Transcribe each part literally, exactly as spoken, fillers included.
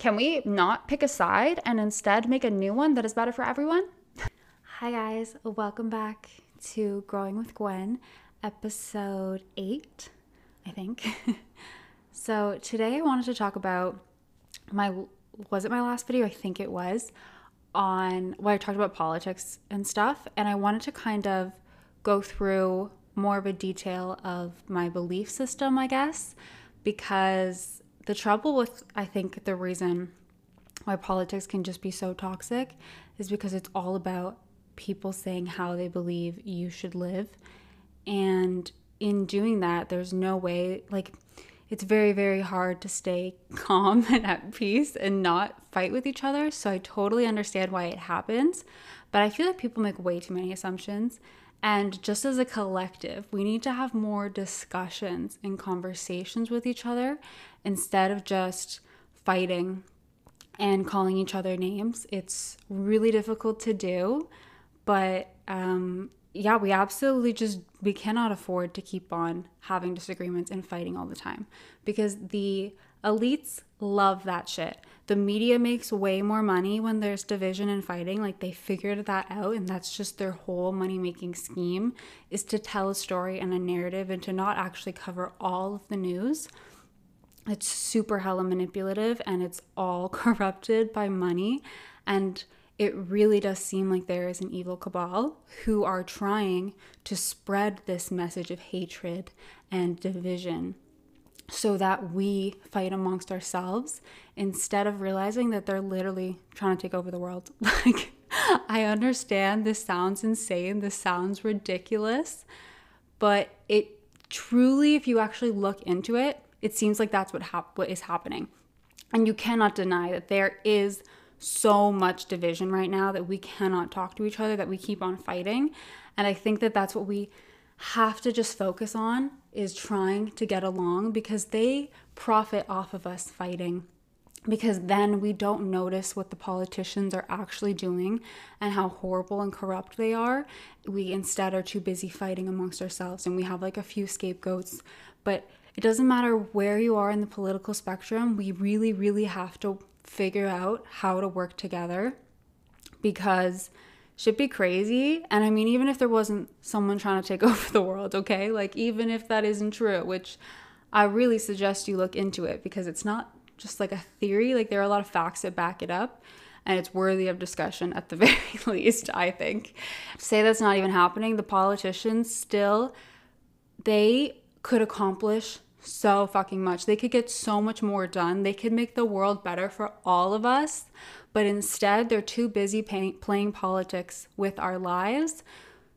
Can we not pick a side and instead make a new one that is better for everyone? Hi guys, welcome back to Growing with Gwen, episode eight, I think. So today I wanted to talk about my, was it my last video? I think it was, on, well, I talked about politics and stuff, and I wanted to kind of go through more of a detail of my belief system, I guess, because the trouble with, I think, the reason why politics can just be so toxic is because it's all about people saying how they believe you should live. And in doing that, there's no way, like, it's very, very hard to stay calm and at peace and not fight with each other. So I totally understand why it happens. But I feel like people make way too many assumptions. And just as a collective, we need to have more discussions and conversations with each other instead of just fighting and calling each other names. It's really difficult to do, but um, yeah, we absolutely just, we cannot afford to keep on having disagreements and fighting all the time, because the elites love that shit. The media makes way more money when there's division and fighting. Like, they figured that out, and that's just their whole money-making scheme, is to tell a story and a narrative and to not actually cover all of the news. It's super hella manipulative, and it's all corrupted by money. And it really does seem like there is an evil cabal who are trying to spread this message of hatred and division, so that we fight amongst ourselves instead of realizing that they're literally trying to take over the world. Like, I understand this sounds insane, this sounds ridiculous, but it truly, if you actually look into it, it seems like that's what hap- what is happening. And you cannot deny that there is so much division right now, that we cannot talk to each other, that we keep on fighting. And I think that that's what we have to just focus on, is trying to get along, because they profit off of us fighting, because then we don't notice what the politicians are actually doing and how horrible and corrupt they are. We instead are too busy fighting amongst ourselves, and we have like a few scapegoats. But it doesn't matter where you are in the political spectrum, we really, really have to figure out how to work together, because should be crazy. And I mean, even if there wasn't someone trying to take over the world, okay? Like, even if that isn't true, which I really suggest you look into it, because it's not just like a theory. Like, there are a lot of facts that back it up, and it's worthy of discussion at the very least, I think. Say that's not even happening, the politicians still, they could accomplish so fucking much. They could get so much more done. They could make the world better for all of us. But instead, they're too busy pay- playing politics with our lives.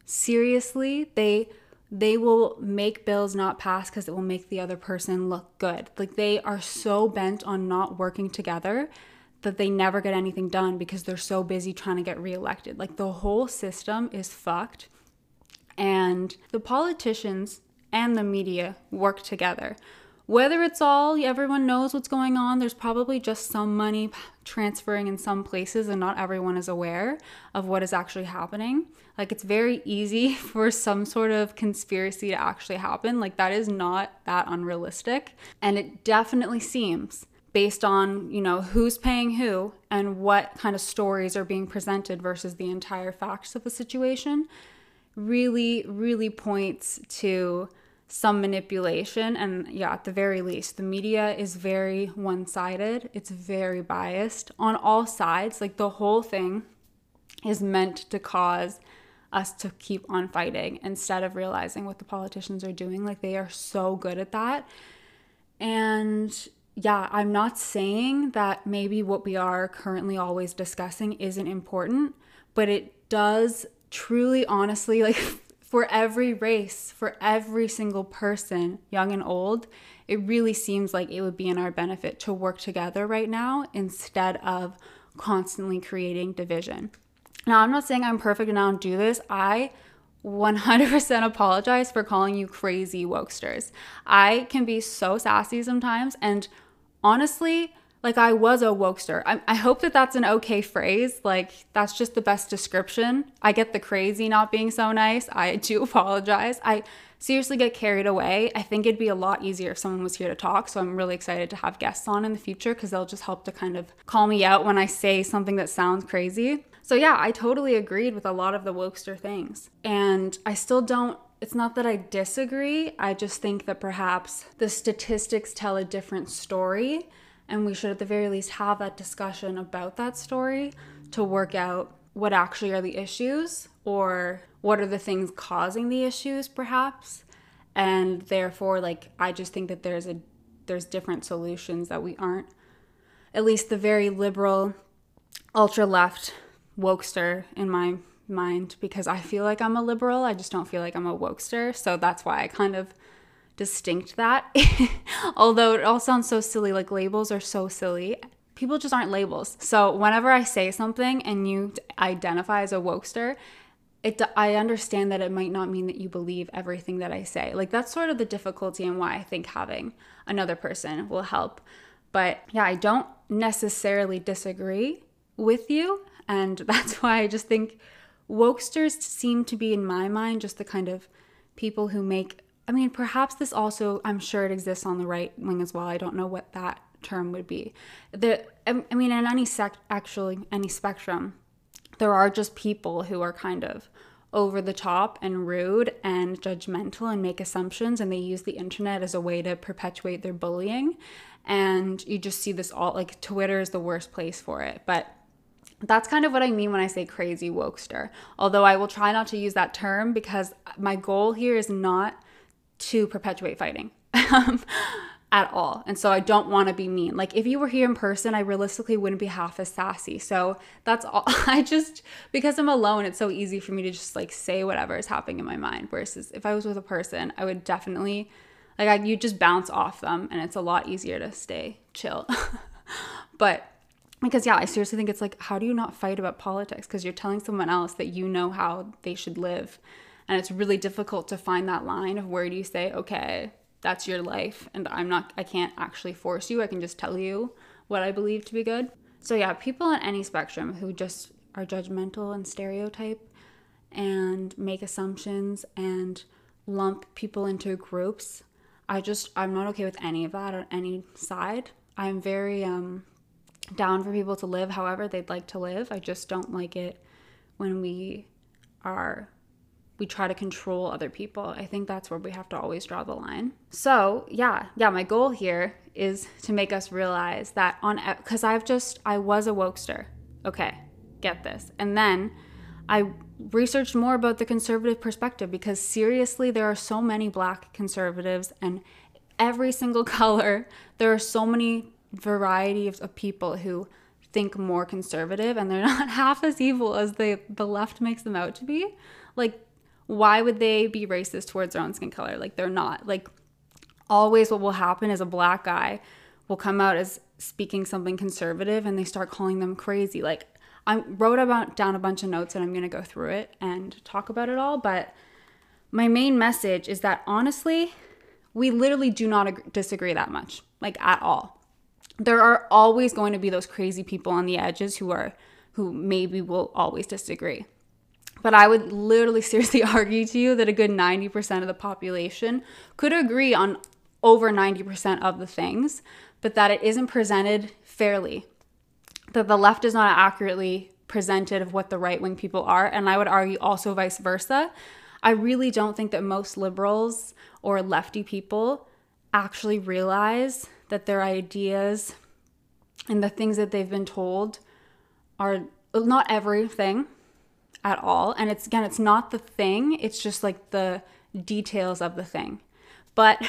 Seriously, they they will make bills not pass because it will make the other person look good. Like, they are so bent on not working together that they never get anything done, because they're so busy trying to get reelected. Like, the whole system is fucked. And the politicians and the media work together. Whether it's all, everyone knows what's going on, there's probably just some money transferring in some places, and not everyone is aware of what is actually happening. Like, it's very easy for some sort of conspiracy to actually happen. Like, that is not that unrealistic. And it definitely seems, based on, you know, who's paying who and what kind of stories are being presented versus the entire facts of the situation, really, really points to some manipulation. And yeah, at the very least, the media is very one-sided. It's very biased on all sides. Like, the whole thing is meant to cause us to keep on fighting instead of realizing what the politicians are doing. Like, they are so good at that. And yeah, I'm not saying that maybe what we are currently always discussing isn't important, but it does truly, honestly, like, for every race, for every single person, young and old, it really seems like it would be in our benefit to work together right now instead of constantly creating division. Now, I'm not saying I'm perfect and I don't do this. I one hundred percent apologize for calling you crazy wokesters. I can be so sassy sometimes, and honestly, Like, I was a wokester. I, I hope that that's an okay phrase. Like, that's just the best description. I get the crazy not being so nice. I do apologize. I seriously get carried away. I think it'd be a lot easier if someone was here to talk. So I'm really excited to have guests on in the future because they'll just help to kind of call me out when I say something that sounds crazy. So yeah, I totally agreed with a lot of the wokester things. And I still don't, it's not that I disagree. I just think that perhaps the statistics tell a different story. And we should at the very least have that discussion about that story to work out what actually are the issues or what are the things causing the issues perhaps. And therefore, like, I just think that there's a there's different solutions that we aren't, at least the very liberal, ultra-left wokester in my mind, because I feel like I'm a liberal. I just don't feel like I'm a wokester. So that's why I kind of distinct that. Although it all sounds so silly, like labels are so silly. People just aren't labels. So whenever I say something and you identify as a wokester, it I understand that it might not mean that you believe everything that I say. Like, that's sort of the difficulty and why I think having another person will help. But yeah, I don't necessarily disagree with you, and that's why I just think wokesters seem to be, in my mind, just the kind of people who make, I mean, perhaps this also, I'm sure it exists on the right wing as well. I don't know what that term would be. The, I mean, in any sect, actually, any spectrum, there are just people who are kind of over the top and rude and judgmental and make assumptions, and they use the internet as a way to perpetuate their bullying. And you just see this all, like, Twitter is the worst place for it. But that's kind of what I mean when I say crazy wokester. Although I will try not to use that term because my goal here is not to perpetuate fighting at all. And so I don't want to be mean. Like, if you were here in person, I realistically wouldn't be half as sassy. So that's all. I just, because I'm alone, it's so easy for me to just, like, say whatever is happening in my mind. Versus if I was with a person, I would definitely, like, I, you just bounce off them, and it's a lot easier to stay chill. But because, yeah, I seriously think it's like, how do you not fight about politics? Because you're telling someone else that you know how they should live. And it's really difficult to find that line of where do you say, okay, that's your life, and I'm not, I can't actually force you. I can just tell you what I believe to be good. So yeah, people on any spectrum who just are judgmental and stereotype and make assumptions and lump people into groups. I just, I'm not okay with any of that on any side. I'm very um, down for people to live however they'd like to live. I just don't like it when we are... we try to control other people. I think that's where we have to always draw the line. So yeah, yeah, my goal here is to make us realize that on, because I've just, I was a wokester. Okay, get this. And then I researched more about the conservative perspective because seriously, there are so many Black conservatives and every single color. There are so many varieties of people who think more conservative, and they're not half as evil as they, the left makes them out to be. Like, why would they be racist towards their own skin color? Like, they're not. Like, always what will happen is a Black guy will come out as speaking something conservative, and they start calling them crazy. Like, I wrote about down a bunch of notes, and I'm going to go through it and talk about it all. But my main message is that, honestly, we literally do not agree, disagree that much, like, at all. There are always going to be those crazy people on the edges who are, who maybe will always disagree. But I would literally seriously argue to you that a good ninety percent of the population could agree on over ninety percent of the things, but that it isn't presented fairly, that the left is not accurately presented of what the right-wing people are, and I would argue also vice versa. I really don't think that most liberals or lefty people actually realize that their ideas and the things that they've been told are not everything, at all. And it's, again, it's not the thing, it's just like the details of the thing. But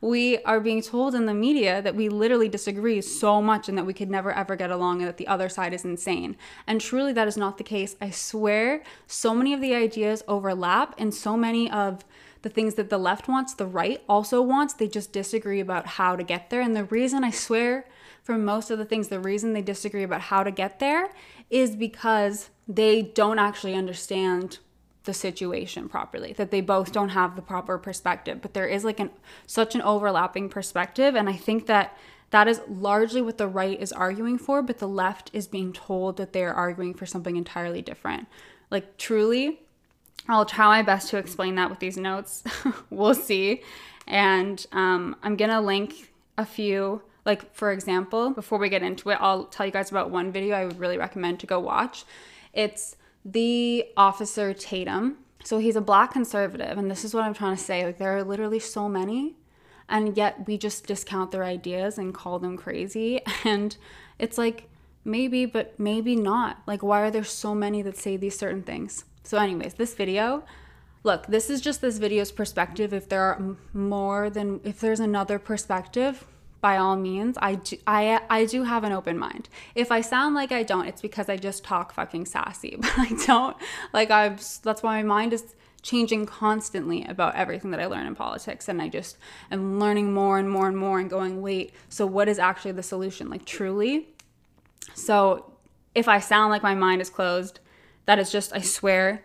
we are being told in the media that we literally disagree so much and that we could never ever get along and that the other side is insane. And truly that is not the case. I swear so many of the ideas overlap, and so many of the things that the left wants, the right also wants. They just disagree about how to get there. And the reason, I swear, for most of the things, the reason they disagree about how to get there is because they don't actually understand the situation properly, that they both don't have the proper perspective. But there is like an such an overlapping perspective. And I think that That is largely what the right is arguing for, but the left is being told that they are arguing for something entirely different. Like, truly, I'll try my best to explain that with these notes. We'll see. And um, I'm going to link a few. Like, for example, before we get into it, I'll tell you guys about one video I would really recommend to go watch. It's the Officer Tatum. So he's a black conservative, and this is what I'm trying to say. Like, there are literally so many, and yet we just discount their ideas and call them crazy. And it's like, maybe, but maybe not. Like, why are there so many that say these certain things? So anyways, this video, look, this is just this video's perspective. If there are more than, if there's another perspective, by all means, I do, I, I do have an open mind. If I sound like I don't, it's because I just talk fucking sassy, but I don't. Like, I've, that's why my mind is changing constantly about everything that I learn in politics, and I just am learning more and more and more and going, wait, so what is actually the solution? Like, truly. So if I sound like my mind is closed, that is just, I swear,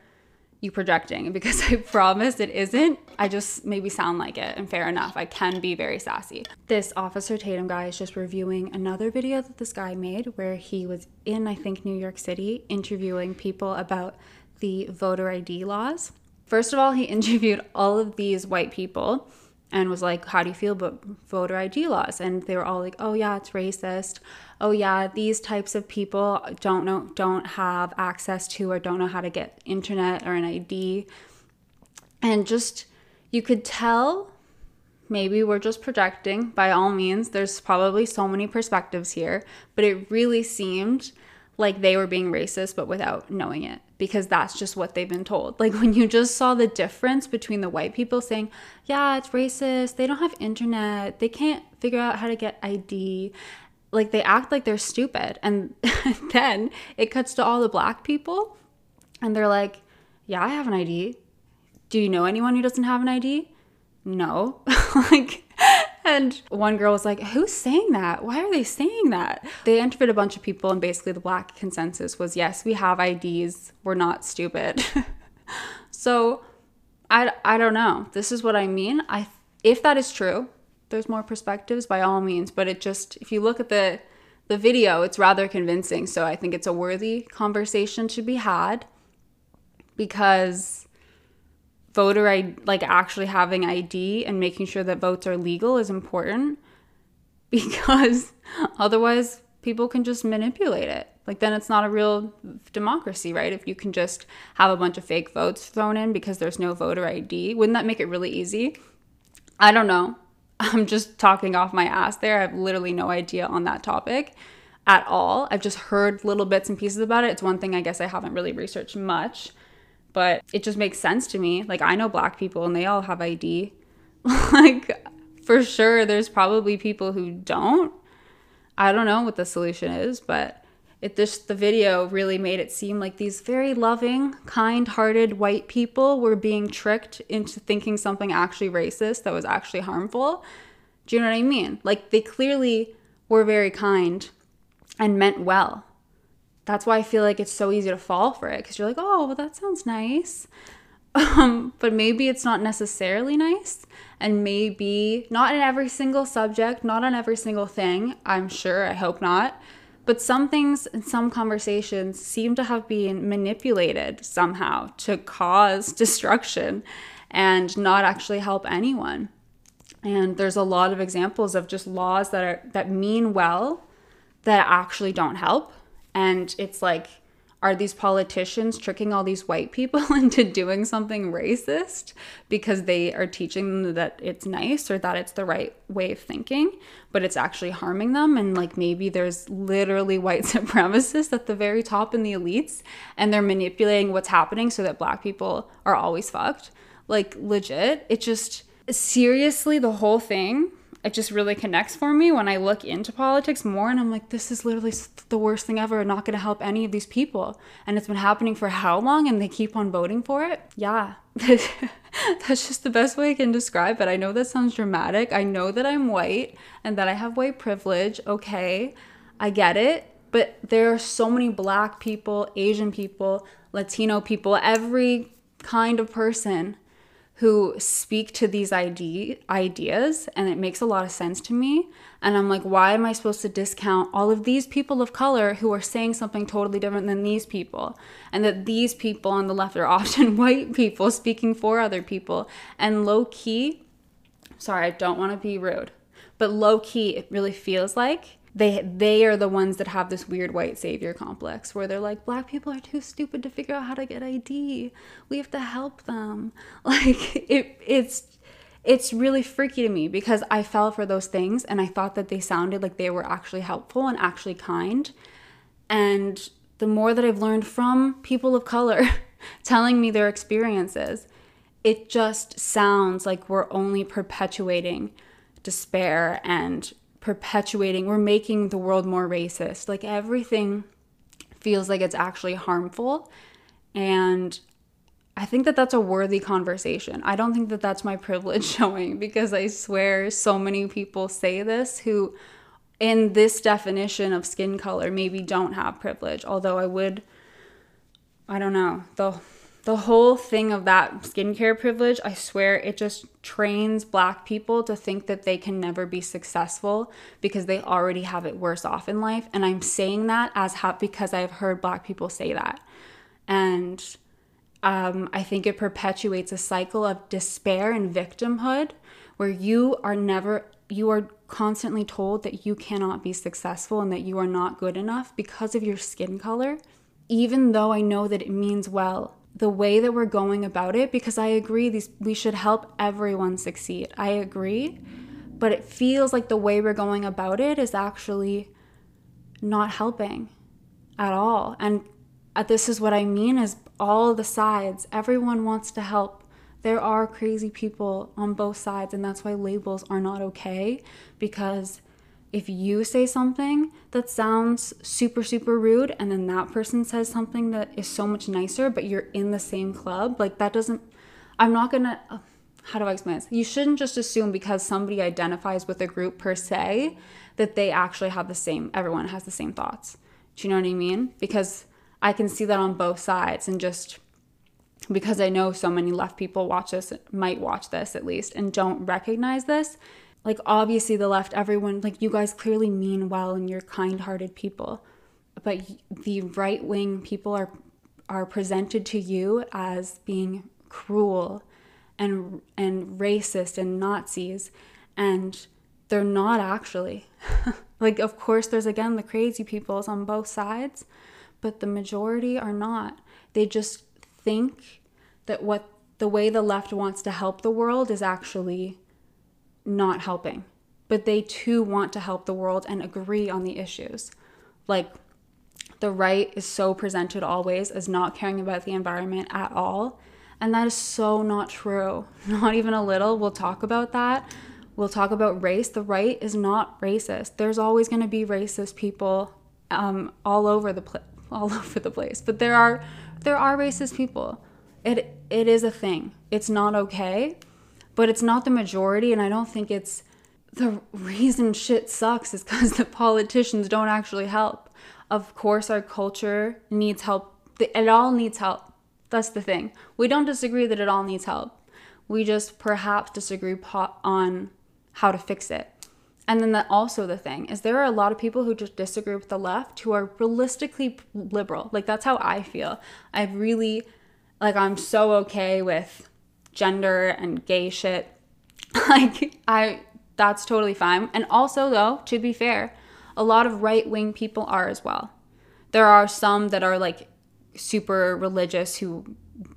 you projecting, because I promise it isn't. I just maybe sound like it, and fair enough, I can be very sassy. This Officer Tatum guy is just reviewing another video that this guy made where he was in, I think, New York City, interviewing people about the voter I D laws. First of all, he interviewed all of these white people and was like, how do you feel about voter I D laws? And they were all like, oh yeah, it's racist. Oh yeah, these types of people don't know, don't have access to, or don't know how to get internet or an I D. And just, you could tell, maybe we're just projecting, by all means. There's probably so many perspectives here, but it really seemed like they were being racist, but without knowing it, because that's just what they've been told. Like, when you just saw the difference between the white people saying, yeah, it's racist, they don't have internet, they can't figure out how to get I D. Like, they act like they're stupid. And then it cuts to all the black people, and they're like, yeah, I have an I D. Do you know anyone who doesn't have an I D? No. Like, and one girl was like, who's saying that? Why are they saying that? They interviewed a bunch of people, and basically the black consensus was, yes, we have I Ds. We're not stupid. So I, I don't know. This is what I mean. I, if that is true, there's more perspectives by all means. But it just, if you look at the, the video, it's rather convincing. So I think it's a worthy conversation to be had, because voter I D, like actually having I D and making sure that votes are legal is important, because otherwise people can just manipulate it. Like, then it's not a real democracy, right? If you can just have a bunch of fake votes thrown in because there's no voter I D, wouldn't that make it really easy? I don't know. I'm just talking off my ass there. I have literally no idea on that topic at all. I've just heard little bits and pieces about it. It's one thing I guess I haven't really researched much, but it just makes sense to me. Like, I know black people and they all have I D. Like, for sure, there's probably people who don't. I don't know what the solution is, but it just, the video really made it seem like these very loving, kind-hearted white people were being tricked into thinking something actually racist that was actually harmful. Do you know what I mean? Like, they clearly were very kind and meant well. That's why I feel like it's so easy to fall for it, because you're like, oh, well, that sounds nice. Um, but maybe it's not necessarily nice, and maybe not in every single subject, not on every single thing. I'm sure, I hope not. But some things and some conversations seem to have been manipulated somehow to cause destruction and not actually help anyone. And there's a lot of examples of just laws that are, that mean well, that actually don't help. And it's like, are these politicians tricking all these white people into doing something racist because they are teaching them that it's nice or that it's the right way of thinking, but it's actually harming them? And like, maybe there's literally white supremacists at the very top and the elites, and they're manipulating what's happening so that black people are always fucked. Like, legit, it just, seriously, the whole thing, it just really connects for me when I look into politics more, and I'm like, this is literally the worst thing ever, not gonna help any of these people. And it's been happening for how long, and they keep on voting for it? Yeah, that's just the best way I can describe it. I know that sounds dramatic. I know that I'm white and that I have white privilege. Okay, I get it. But there are so many black people, Asian people, Latino people, every kind of person who speak to these ide- ideas, and it makes a lot of sense to me. And I'm like, why am I supposed to discount all of these people of color who are saying something totally different than these people? And that these people on the left are often white people speaking for other people. And low key, sorry, I don't want to be rude, but low key, it really feels like they they are the ones that have this weird white savior complex where they're like, black people are too stupid to figure out how to get I D. We have to help them. Like, it it's it's really freaky to me, because I fell for those things and I thought that they sounded like they were actually helpful and actually kind. And the more that I've learned from people of color telling me their experiences, it just sounds like we're only perpetuating despair and perpetuating, we're making the world more racist. Like, everything feels like it's actually harmful. And I think that that's a worthy conversation. I don't think that that's my privilege showing, because I swear so many people say this who, in this definition of skin color, maybe don't have privilege. Although I would, I don't know, the The whole thing of that skincare privilege, I swear, it just trains black people to think that they can never be successful because they already have it worse off in life. And I'm saying that as ha- because I've heard black people say that. And um, I think it perpetuates a cycle of despair and victimhood where you are never, you are constantly told that you cannot be successful and that you are not good enough because of your skin color, even though I know that it means well. The way that we're going about it, because I agree these we should help everyone succeed. I agree, but it feels like the way we're going about it is actually not helping at all. And this is what I mean is all the sides, everyone wants to help. There are crazy people on both sides, and that's why labels are not okay, because if you say something that sounds super, super rude, and then that person says something that is so much nicer, but you're in the same club, like, that doesn't, I'm not gonna, how do I explain this? You shouldn't just assume because somebody identifies with a group per se that they actually have the same, everyone has the same thoughts. Do you know what I mean? Because I can see that on both sides, and just because I know so many left people watch this, might watch this at least, and don't recognize this. Like, obviously the left, everyone, like, you guys clearly mean well and you're kind-hearted people, but the right-wing people are are presented to you as being cruel and and racist and Nazis, and they're not actually. Like, of course, there's, again, the crazy peoples on both sides, but the majority are not. They just think that what the way the left wants to help the world is actually not helping, but they too want to help the world and agree on the issues. Like, the right is so presented always as not caring about the environment at all, and that is so not true, not even a little. We'll talk about that. We'll talk about race. The right is not racist. There's always going to be racist people um all over the pl- all over the place, but there are there are racist people. It it is a thing. It's not okay, but it's not the majority, and I don't think it's the reason shit sucks is because the politicians don't actually help. Of course, our culture needs help. It all needs help. That's the thing. We don't disagree that it all needs help. We just perhaps disagree on how to fix it. And then that also the thing is there are a lot of people who just disagree with the left who are realistically liberal. Like, that's how I feel. I really, like, I'm so okay with gender and gay shit. Like, I, that's totally fine. And also, though, to be fair, a lot of right-wing people are as well. There are some that are, like, super religious who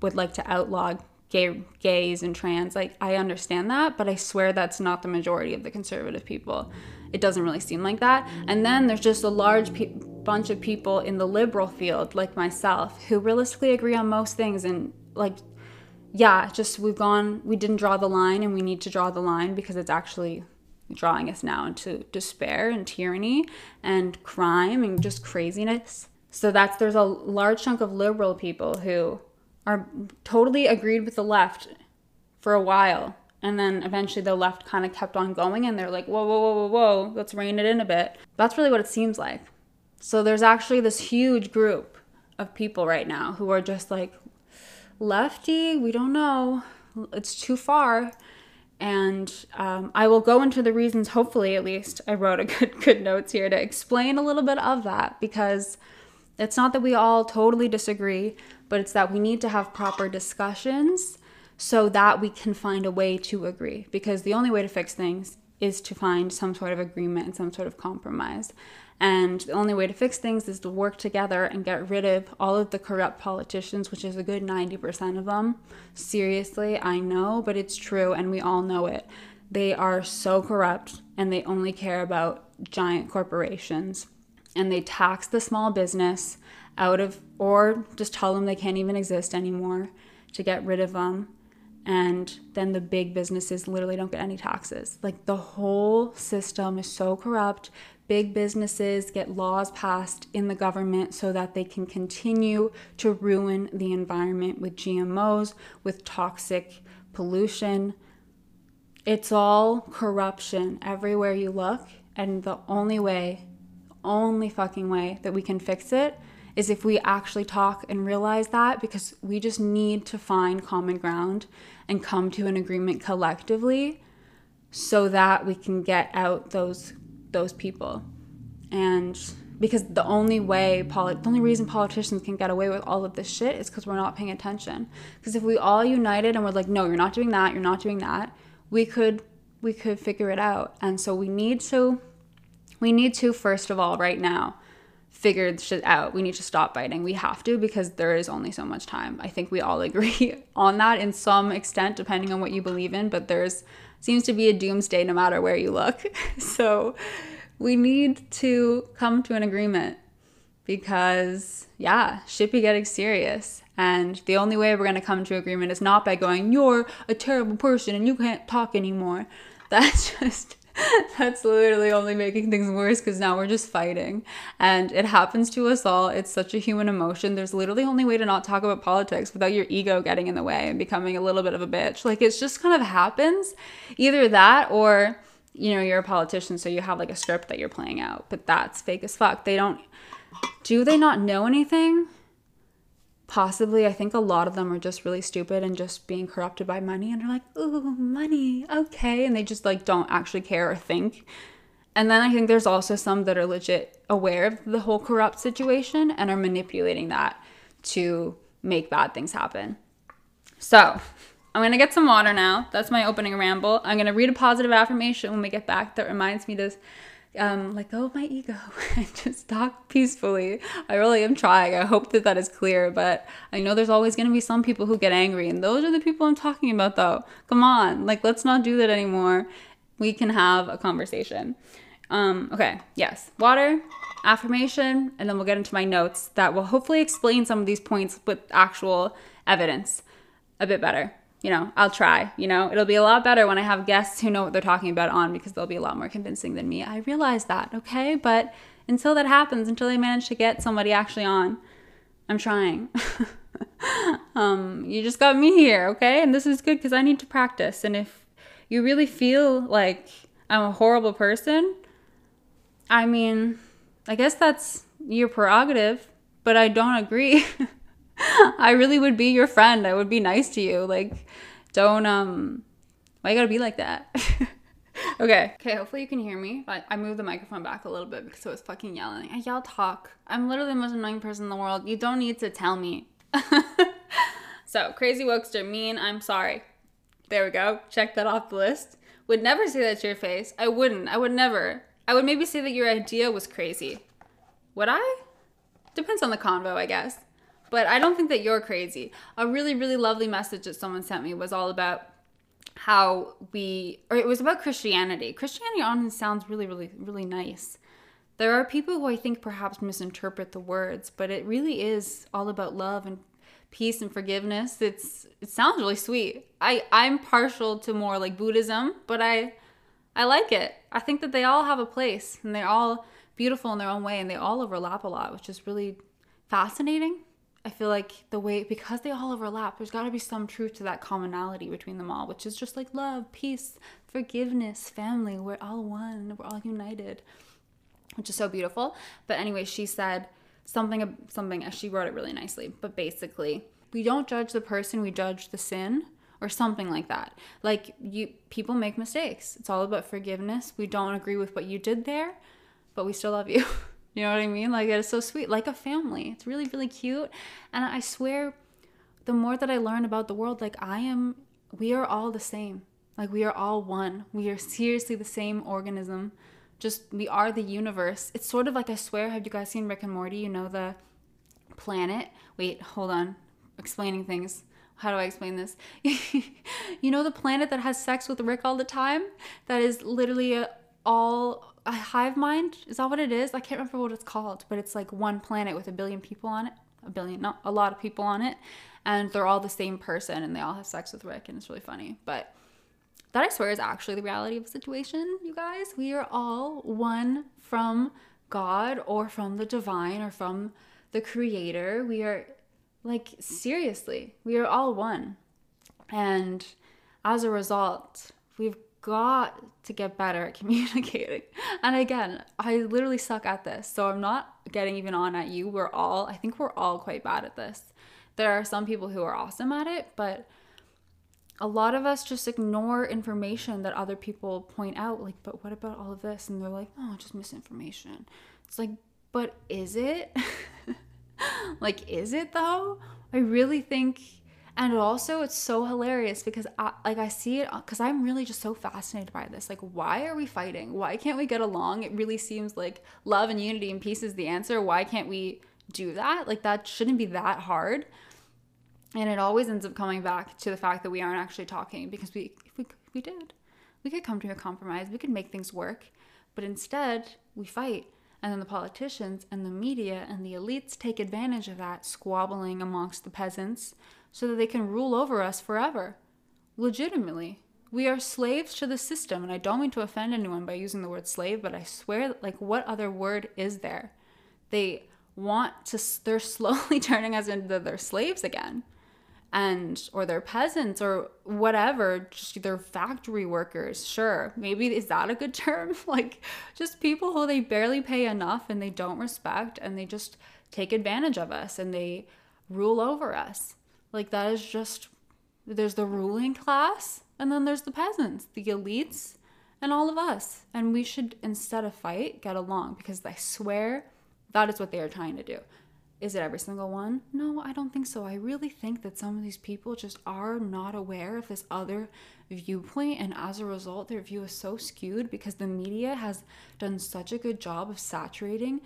would like to outlaw gay, gays and trans. Like, I understand that, but I swear that's not the majority of the conservative people. It doesn't really seem like that. And then there's just a large pe- bunch of people in the liberal field, like myself, who realistically agree on most things and, like, yeah, just we've gone, we didn't draw the line, and we need to draw the line because it's actually drawing us now into despair and tyranny and crime and just craziness. So that's, there's a large chunk of liberal people who are totally agreed with the left for a while. And then eventually the left kind of kept on going, and they're like, whoa, whoa, whoa, whoa, whoa, let's rein it in a bit. That's really what it seems like. So there's actually this huge group of people right now who are just like, lefty, we don't know, it's too far. And um, I will go into the reasons, hopefully at least, I wrote a good, good notes here to explain a little bit of that, because it's not that we all totally disagree, but it's that we need to have proper discussions so that we can find a way to agree, because the only way to fix things is to find some sort of agreement and some sort of compromise. And the only way to fix things is to work together and get rid of all of the corrupt politicians, which is a good ninety percent of them. Seriously, I know, but it's true, and we all know it. They are so corrupt, and they only care about giant corporations. And they tax the small business out of, or just tell them they can't even exist anymore to get rid of them. And then the big businesses literally don't get any taxes. Like, the whole system is so corrupt. Big businesses get laws passed in the government so that they can continue to ruin the environment with G M Os, with toxic pollution. It's all corruption everywhere you look. And the only way, only fucking way that we can fix it is if we actually talk and realize that, because we just need to find common ground and come to an agreement collectively so that we can get out those those people. And because the only way, the only reason politicians can get away with all of this shit is because we're not paying attention. Because if we all united and we're like, no, you're not doing that, you're not doing that, we could we could figure it out. And so we need to, we need to, first of all, right now, figure this shit out. We need to stop fighting. We have to, because there is only so much time. I think we all agree on that in some extent, depending on what you believe in, but there's seems to be a doomsday no matter where you look. So we need to come to an agreement, because yeah, shit be getting serious. And the only way we're going to come to agreement is not by going, you're a terrible person and you can't talk anymore. That's just that's literally only making things worse, because now we're just fighting. And it happens to us all. It's such a human emotion. There's literally only way to not talk about politics without your ego getting in the way and becoming a little bit of a bitch. Like, it's just kind of happens. Either that or, you know, you're a politician, so you have like a script that you're playing out. But that's fake as fuck. They don't... Do they not know anything? Possibly. I think a lot of them are just really stupid and just being corrupted by money, and they're like, ooh, money, okay, and they just like don't actually care or think. And then I think there's also some that are legit aware of the whole corrupt situation and are manipulating that to make bad things happen. So I'm gonna get some water now. That's my opening ramble. I'm gonna read a positive affirmation when we get back that reminds me to Um, let go of my ego and just talk peacefully. I really am trying. I hope that that is clear, but I know there's always going to be some people who get angry, and those are the people I'm talking about, though. Come on, like, let's not do that anymore. We can have a conversation. Um, okay, yes, water, affirmation, and then we'll get into my notes that will hopefully explain some of these points with actual evidence a bit better. You know, I'll try, you know, it'll be a lot better when I have guests who know what they're talking about on, because they'll be a lot more convincing than me. I realize that, okay? But until that happens, until I manage to get somebody actually on, I'm trying. um, you just got me here, okay? And this is good, because I need to practice. And if you really feel like I'm a horrible person, I mean, I guess that's your prerogative, but I don't agree. I really would be your friend. I would be nice to you. Like, don't, um, why you gotta be like that? Okay. Okay, hopefully you can hear me. I, I moved the microphone back a little bit because it was fucking yelling. I yell talk. I'm literally the most annoying person in the world. You don't need to tell me. So, crazy wokester, mean, I'm sorry. There we go. Check that off the list. Would never say that to your face. I wouldn't. I would never. I would maybe say that your idea was crazy. Would I? Depends on the convo, I guess. But I don't think that you're crazy. A really, really lovely message that someone sent me was all about how we, or it was about Christianity. Christianity honestly sounds really, really, really nice. There are people who I think perhaps misinterpret the words, but it really is all about love and peace and forgiveness. It's, it sounds really sweet. I, I'm partial to more like Buddhism, but I, I like it. I think that they all have a place, and they're all beautiful in their own way, and they all overlap a lot, which is really fascinating. I feel like the way, because they all overlap, there's got to be some truth to that commonality between them all, which is just like love, peace, forgiveness, family. We're all one. We're all united, which is so beautiful. But anyway, she said something, something, she wrote it really nicely. But basically, we don't judge the person, we judge the sin, or something like that. Like, you, people make mistakes. It's all about forgiveness. We don't agree with what you did there, but we still love you. You know what I mean? Like, it's so sweet, like a family. It's really, really cute. And I swear, the more that I learn about the world, like, I am, we are all the same. Like, we are all one. We are seriously the same organism. Just, we are the universe. It's sort of like, I swear, have you guys seen Rick and Morty? You know, the planet. Wait, hold on. Explaining things. How do I explain this? You know, the planet that has sex with Rick all the time? That is literally a, all a hive mind? Is that what it is? I can't remember what it's called, but it's like one planet with a billion people on it. A billion, not a lot of people on it. And they're all the same person and they all have sex with Rick, and it's really funny. But that, I swear, is actually the reality of the situation, you guys. We are all one from God or from the divine or from the creator. We are, like, seriously, we are all one. And as a result, we've got to get better at communicating. And again, I literally suck at this. So I'm not getting even on at you. We're all, I think we're all quite bad at this. There are some people who are awesome at it, but a lot of us just ignore information that other people point out, like, but what about all of this? And they're like, oh, just misinformation. It's like, but is it? Like, is it though? I really think, and also it's so hilarious because I, like, I see it, because I'm really just so fascinated by this. Like, why are we fighting? Why can't we get along? It really seems like love and unity and peace is the answer. Why can't we do that? Like, that shouldn't be that hard. And it always ends up coming back to the fact that we aren't actually talking, because we, if we, if we did, we could come to a compromise. We could make things work. But instead, we fight. And then the politicians and the media and the elites take advantage of that, squabbling amongst the peasants so that they can rule over us forever. Legitimately. We are slaves to the system. And I don't mean to offend anyone by using the word slave, but I swear, like, what other word is there? They want to, they're slowly turning us into their slaves again. And, or they're peasants or whatever, just they're factory workers. Sure. Maybe, is that a good term? Like, just people who they barely pay enough and they don't respect and they just take advantage of us and they rule over us. Like, that is just, there's the ruling class and then there's the peasants, the elites, and all of us. And we should, instead of fight, get along, because I swear that is what they are trying to do. Is it every single one? No, I don't think so. I really think that some of these people just are not aware of this other viewpoint, and as a result, their view is so skewed because the media has done such a good job of saturating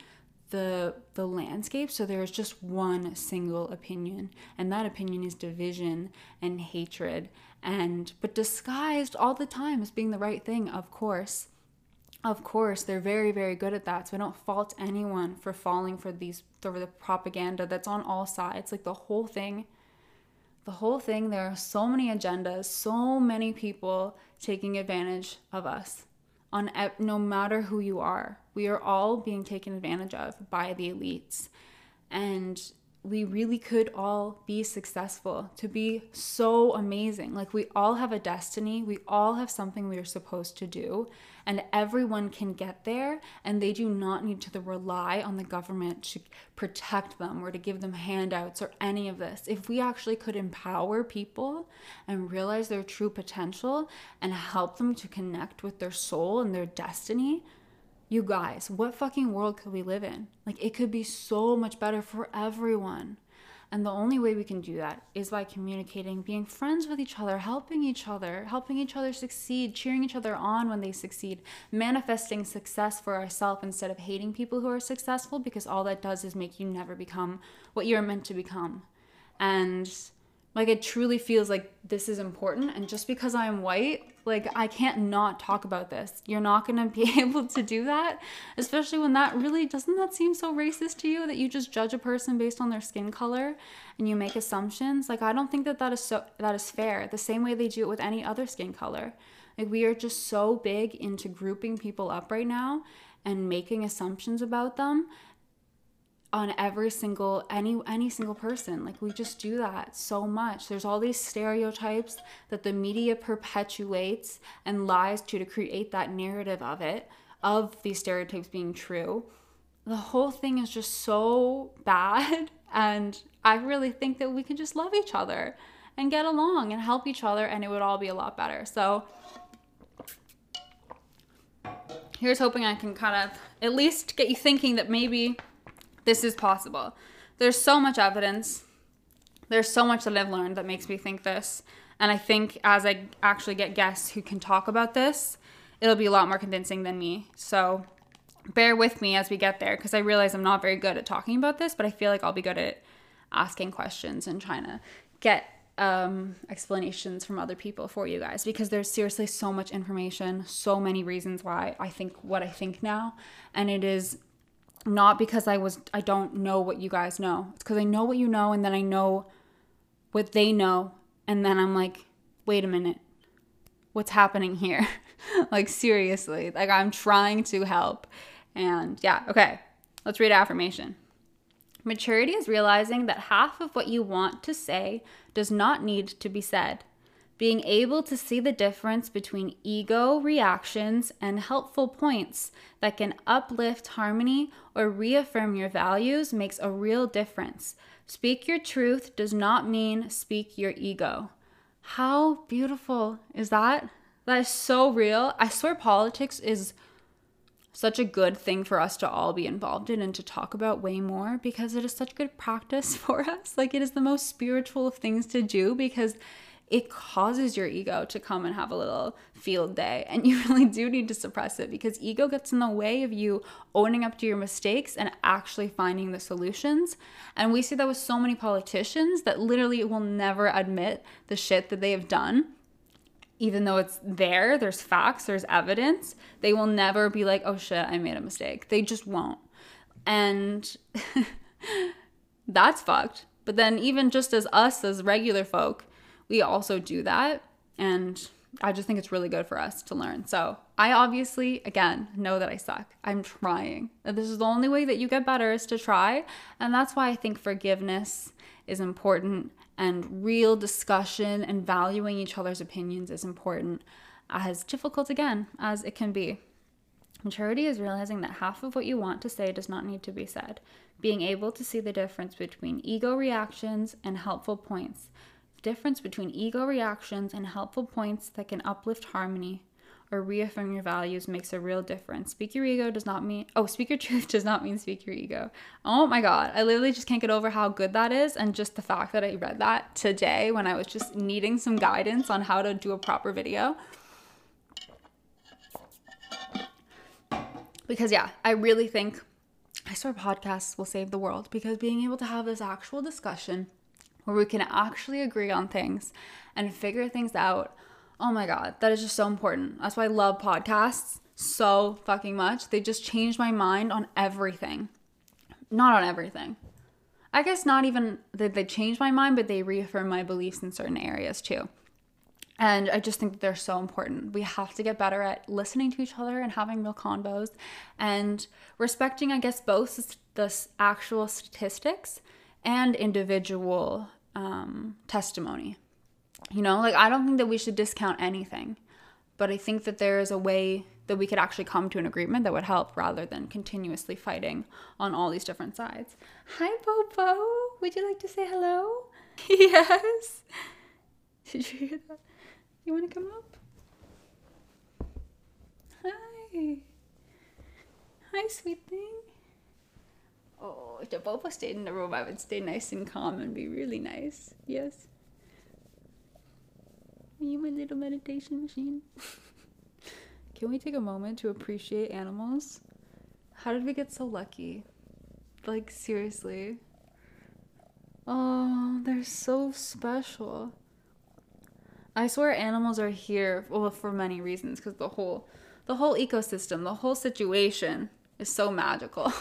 the the landscape, so there is just one single opinion, and that opinion is division and hatred, and but disguised all the time as being the right thing, of course. Of course, they're very, very good at that. So I don't fault anyone for falling for these, for the propaganda that's on all sides. Like, the whole thing, the whole thing, there are so many agendas, so many people taking advantage of us. On no matter who you are, we are all being taken advantage of by the elites. And we really could all be successful, to be so amazing. Like, we all have a destiny. We all have something we are supposed to do, and everyone can get there, and they do not need to rely on the government to protect them or to give them handouts or any of this. If we actually could empower people and realize their true potential and help them to connect with their soul and their destiny, you guys, what fucking world could we live in? Like, it could be so much better for everyone. And the only way we can do that is by communicating, being friends with each other, helping each other, helping each other succeed, cheering each other on when they succeed, manifesting success for ourselves instead of hating people who are successful, because all that does is make you never become what you're meant to become. And, like, it truly feels like this is important. And just because I'm white, like, I can't not talk about this. You're not going to be able to do that, especially when that really, doesn't that seem so racist to you, that you just judge a person based on their skin color and you make assumptions? Like, I don't think that that is, so, that is fair, the same way they do it with any other skin color. Like, we are just so big into grouping people up right now and making assumptions about them on every single, any any single person. Like, we just do that so much. There's all these stereotypes that the media perpetuates and lies to to create that narrative of it, of these stereotypes being true. The whole thing is just so bad, and I really think that we can just love each other and get along and help each other, and it would all be a lot better. So here's hoping I can kind of at least get you thinking that maybe this is possible. There's so much evidence. There's so much that I've learned that makes me think this. And I think as I actually get guests who can talk about this, it'll be a lot more convincing than me. So bear with me as we get there, because I realize I'm not very good at talking about this, but I feel like I'll be good at asking questions and trying to get um, explanations from other people for you guys, because there's seriously so much information, so many reasons why I think what I think now. And it is not because I was, I don't know what you guys know. It's because I know what you know, and then I know what they know. And then I'm like, wait a minute, what's happening here? Like, seriously, like, I'm trying to help. And yeah, okay, let's read affirmation. Maturity is realizing that half of what you want to say does not need to be said. Being able to see the difference between ego reactions and helpful points that can uplift harmony or reaffirm your values makes a real difference. Speak your truth does not mean speak your ego. How beautiful is that? That is so real. I swear politics is such a good thing for us to all be involved in and to talk about way more, because it is such good practice for us. Like, it is the most spiritual of things to do, because it causes your ego to come and have a little field day. And you really do need to suppress it, because ego gets in the way of you owning up to your mistakes and actually finding the solutions. And we see that with so many politicians that literally will never admit the shit that they have done. Even though it's there, there's facts, there's evidence, they will never be like, oh shit, I made a mistake. They just won't. And that's fucked. But then even just as us, as regular folk, we also do that, and I just think it's really good for us to learn. So I obviously, again, know that I suck. I'm trying. This is the only way that you get better, is to try, and that's why I think forgiveness is important, and real discussion and valuing each other's opinions is important, as difficult, again, as it can be. Maturity is realizing that half of what you want to say does not need to be said. Being able to see the difference between ego reactions and helpful points. Difference between ego reactions and helpful points that can uplift harmony or reaffirm your values makes a real difference. Speak your ego does not mean, oh, speak your truth does not mean speak your ego. Oh my God. I literally just can't get over how good that is. And just the fact that I read that today when I was just needing some guidance on how to do a proper video. Because yeah, I really think, I swear podcasts will save the world, because being able to have this actual discussion where we can actually agree on things and figure things out. Oh my God, that is just so important. That's why I love podcasts so fucking much. They just changed my mind on everything. Not on everything. I guess not even that they changed my mind, but they reaffirm my beliefs in certain areas too. And I just think that they're so important. We have to get better at listening to each other and having real convos and respecting, I guess, both the actual statistics and individual um, testimony. You know, like, I don't think that we should discount anything, but I think that there is a way that we could actually come to an agreement that would help, rather than continuously fighting on all these different sides. Hi, Bobo. Would you like to say hello? Yes. Did you hear that? You want to come up? Hi. Hi, sweet thing. Oh, if the Bobo stayed in the room, I would stay nice and calm and be really nice. Yes. Are you my little meditation machine? Can we take a moment to appreciate animals? How did we get so lucky? Like, seriously. Oh, they're so special. I swear animals are here, well, for many reasons, because the whole, the whole ecosystem, the whole situation is so magical.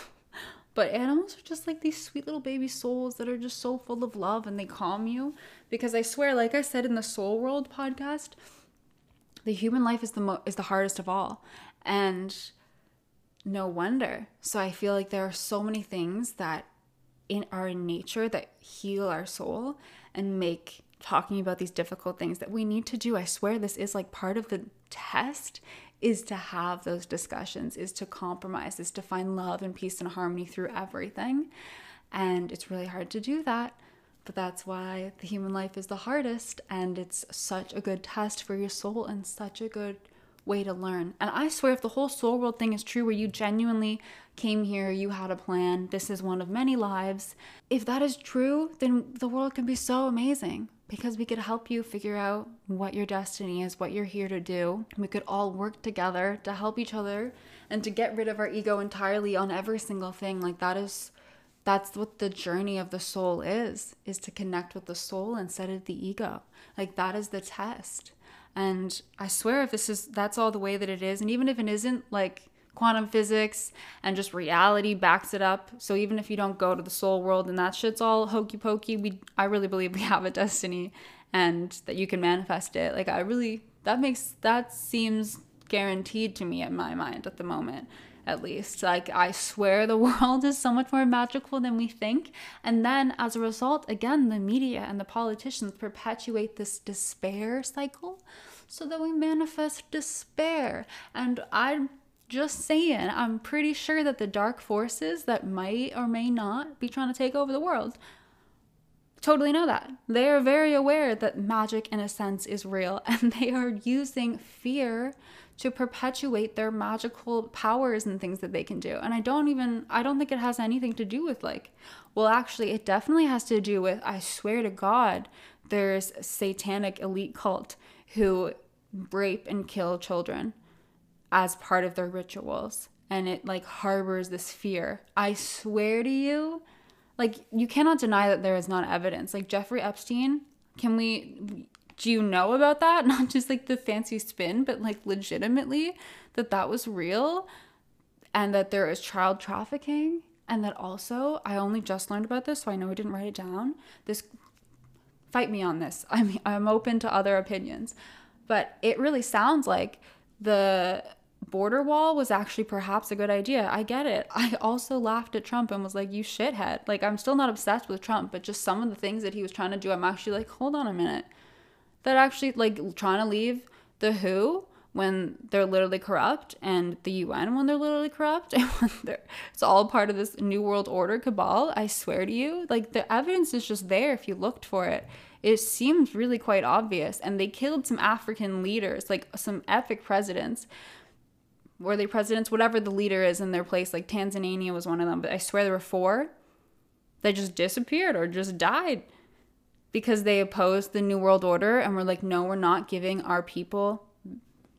But animals are just like these sweet little baby souls that are just so full of love, and they calm you. Because I swear, like I said in the Soul World podcast, the human life is the mo- is the hardest of all. And no wonder. So I feel like there are so many things that in are in nature that heal our soul and make talking about these difficult things that we need to do. I swear this is like part of the test, is to have those discussions, is to compromise, is to find love and peace and harmony through everything. And it's really hard to do that But that's why the human life is the hardest, and it's such a good test for your soul and such a good way to learn. And I swear, if the whole soul world thing is true, where you genuinely came here, you had a plan, this is one of many lives, if that is true, then the world can be so amazing, because we could help you figure out what your destiny is, what you're here to do. We could all work together to help each other and to get rid of our ego entirely on every single thing. Like, that is, that's what the journey of the soul is, is to connect with the soul instead of the ego. Like, that is the test. And I swear, if this is, that's all the way that it is, and even if it isn't, like, quantum physics and just reality backs it up. So even if you don't go to the soul world and that shit's all hokey pokey, we, I really believe we have a destiny and that you can manifest it. Like, I really, that makes, that seems guaranteed to me in my mind at the moment, at least. Like, I swear the world is so much more magical than we think. And then as a result, again, the media and the politicians perpetuate this despair cycle so that we manifest despair. And I just saying, I'm pretty sure that the dark forces that might or may not be trying to take over the world totally know that. They are very aware that magic, in a sense, is real, and they are using fear to perpetuate their magical powers and things that they can do. And I don't even, I don't think it has anything to do with, like, well, actually, it definitely has to do with, I swear to God, there's a satanic elite cult who rape and kill children as part of their rituals, and it, like, harbors this fear. I swear to you, like, you cannot deny that there is not evidence. Like, Jeffrey Epstein, can we, do you know about that? Not just, like, the fancy spin, but, like, legitimately that that was real, and that there is child trafficking, and that also, I only just learned about this, so I know I didn't write it down. This, fight me on this. I mean, I'm open to other opinions, but it really sounds like the border wall was actually perhaps a good idea. I get it. I also laughed at Trump and was like, you shithead. Like, I'm still not obsessed with Trump, but just some of the things that he was trying to do, I'm actually like, hold on a minute. That actually, like, trying to leave the W H O when they're literally corrupt, and the U N when they're literally corrupt, and when they're, it's all part of this New World Order cabal. I swear to you, like, the evidence is just there if you looked for it. It seems really quite obvious. And they killed some African leaders, like some epic presidents. Were they presidents? Whatever the leader is in their place, like Tanzania was one of them, but I swear there were four that just disappeared or just died because they opposed the New World Order and were like, no, we're not giving our people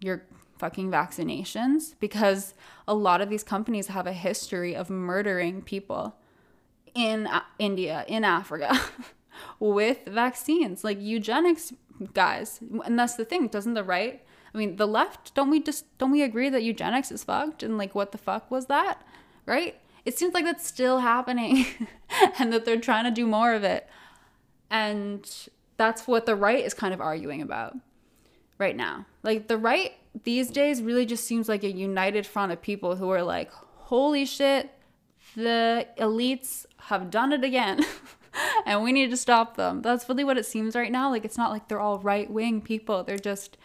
your fucking vaccinations, because a lot of these companies have a history of murdering people in India, in Africa, with vaccines, like eugenics, guys. And that's the thing, doesn't the right, I mean, the left, don't we just, don't we agree that eugenics is fucked? And like, what the fuck was that, right? It seems like that's still happening and that they're trying to do more of it. And that's what the right is kind of arguing about right now. Like, the right these days really just seems like a united front of people who are like, holy shit, the elites have done it again. And we need to stop them. That's really what it seems right now. Like, it's not like they're all right-wing people. They're just,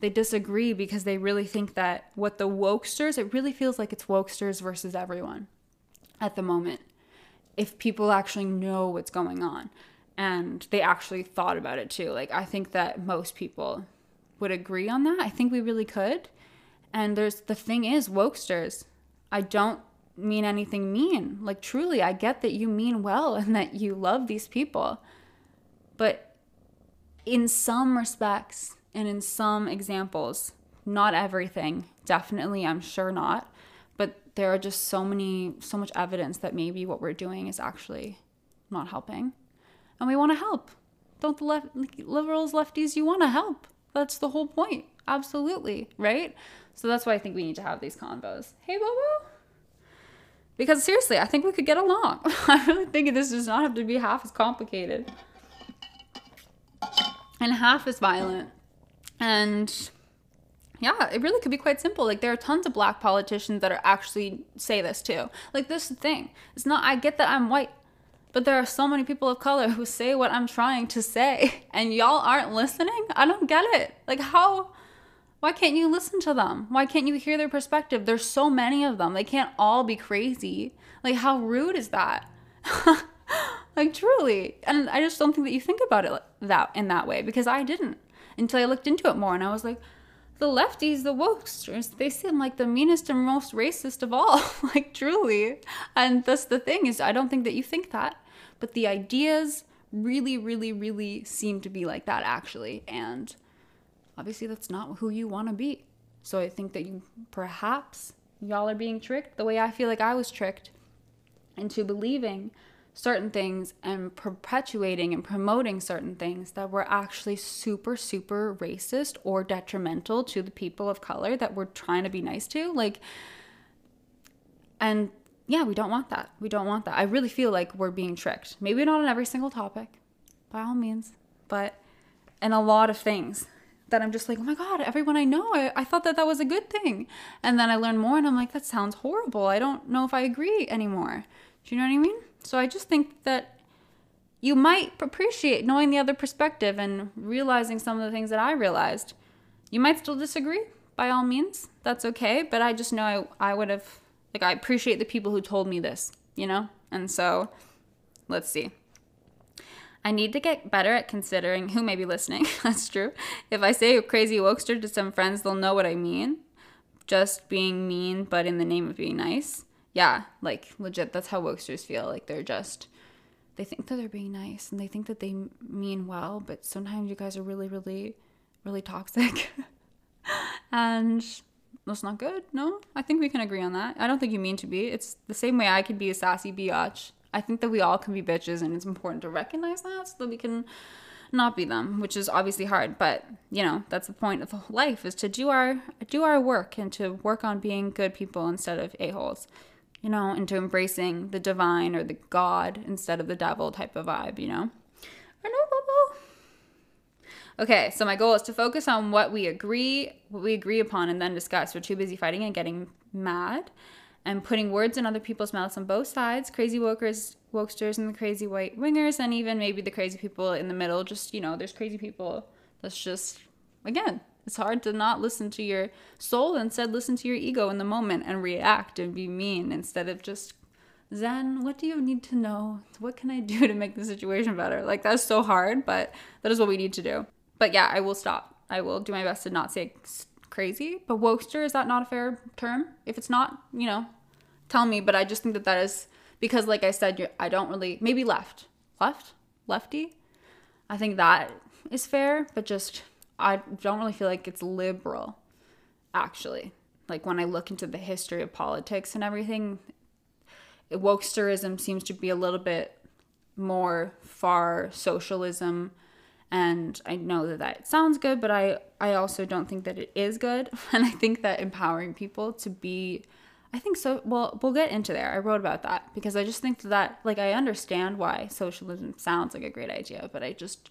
they disagree because they really think that what the wokesters, it really feels like it's wokesters versus everyone at the moment. If people actually know what's going on and they actually thought about it too. Like, I think that most people would agree on that. I think we really could. And there's, the thing is, wokesters, I don't mean anything mean. Like, truly, I get that you mean well and that you love these people, but in some respects and in some examples, not everything, definitely, I'm sure not, but there are just so many, so much evidence that maybe what we're doing is actually not helping, and we want to help. Don't the left, liberals, lefties, you want to help. That's the whole point. Absolutely, right? So that's why I think we need to have these convos. Hey, Bobo. Because seriously, I think we could get along. I really think this does not have to be half as complicated and half as violent. And yeah, it really could be quite simple. Like, there are tons of black politicians that are actually say this too. Like, this is the thing. It's not, I get that I'm white, but there are so many people of color who say what I'm trying to say, and y'all aren't listening? I don't get it. Like, how... Why can't you listen to them? Why can't you hear their perspective? There's so many of them. They can't all be crazy. Like, how rude is that? Like, truly. And I just don't think that you think about it like that in that way, because I didn't until I looked into it more. And I was like, the lefties, the wokesters, they seem like the meanest and most racist of all. Like, truly. And that's the thing, is I don't think that you think that. But the ideas really, really, really seem to be like that, actually. And obviously that's not who you want to be. So I think that you perhaps y'all are being tricked the way I feel like I was tricked into believing certain things and perpetuating and promoting certain things that were actually super, super racist or detrimental to the people of color that we're trying to be nice to. Like, and yeah, we don't want that. We don't want that. I really feel like we're being tricked. Maybe not on every single topic, by all means, but in a lot of things that I'm just like, oh my God, everyone I know, I, I thought that that was a good thing. And then I learn more and I'm like, that sounds horrible. I don't know if I agree anymore. Do you know what I mean? So I just think that you might appreciate knowing the other perspective and realizing some of the things that I realized. You might still disagree, by all means. That's okay. But I just know I, I would have, like, I appreciate the people who told me this, you know? And so let's see. I need to get better at considering who may be listening. That's true. If I say a crazy wokester to some friends, they'll know what I mean. Just being mean, but in the name of being nice. Yeah, like, legit, that's how wokesters feel. Like, they're just, they think that they're being nice, and they think that they mean well, but sometimes you guys are really, really, really toxic. And that's not good, no? I think we can agree on that. I don't think you mean to be. It's the same way I could be a sassy biatch. I think that we all can be bitches, and it's important to recognize that so that we can not be them, which is obviously hard, but, you know, that's the point of life, is to do our do our work and to work on being good people instead of a-holes. You know, into embracing the divine or the God instead of the devil type of vibe, you know? Or no, Bobo. Okay, so my goal is to focus on what we agree, what we agree upon, and then discuss. We're too busy fighting and getting mad and putting words in other people's mouths on both sides. Crazy wokers, wokesters, and the crazy white wingers, and even maybe the crazy people in the middle. Just, you know, there's crazy people. That's just, again, it's hard to not listen to your soul. Instead, listen to your ego in the moment and react and be mean instead of just, Zen, what do you need to know? What can I do to make the situation better? Like, that's so hard, but that is what we need to do. But yeah, I will stop. I will do my best to not say crazy. But wokester, is that not a fair term? If it's not, you know, tell me. But I just think that that is, because like I said, you're, I don't really, maybe left. Left? Lefty? I think that is fair, but just, I don't really feel like it's liberal, actually. Like, when I look into the history of politics and everything, wokesterism seems to be a little bit more far socialism. And I know that that sounds good, but I, I also don't think that it is good. And I think that empowering people to be, I think so, well, we'll get into there. I wrote about that because I just think that, like, I understand why socialism sounds like a great idea, but I just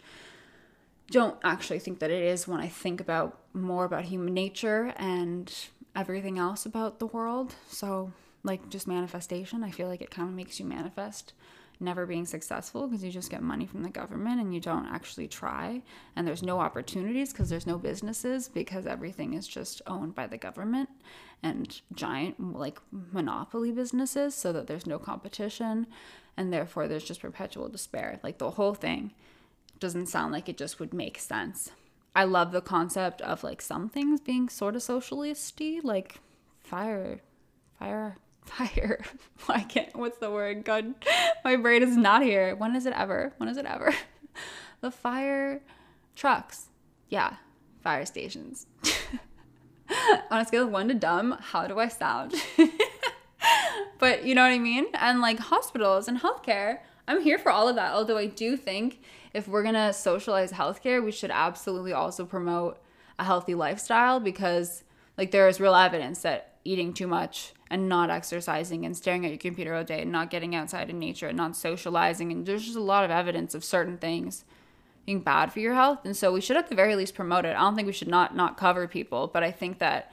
don't actually think that it is when I think about more about human nature and everything else about the world. So, like, just manifestation, I feel like it kind of makes you manifest never being successful because you just get money from the government and you don't actually try, and there's no opportunities because there's no businesses because everything is just owned by the government and giant, like, monopoly businesses, so that there's no competition, and therefore there's just perpetual despair. Like, the whole thing doesn't sound like it just would make sense. I love the concept of, like, some things being sort of socialist-y, like fire, fire, fire. I can't, what's the word? God, my brain is not here. When is it ever? When is it ever? The fire trucks. Yeah, fire stations. On a scale of one to dumb, how do I sound? But you know what I mean? And, like, hospitals and healthcare. I'm here for all of that, although I do think if we're going to socialize healthcare, we should absolutely also promote a healthy lifestyle, because, like, there is real evidence that eating too much and not exercising and staring at your computer all day and not getting outside in nature and not socializing, and there's just a lot of evidence of certain things being bad for your health. And so we should at the very least promote it. I don't think we should not not cover people, but I think that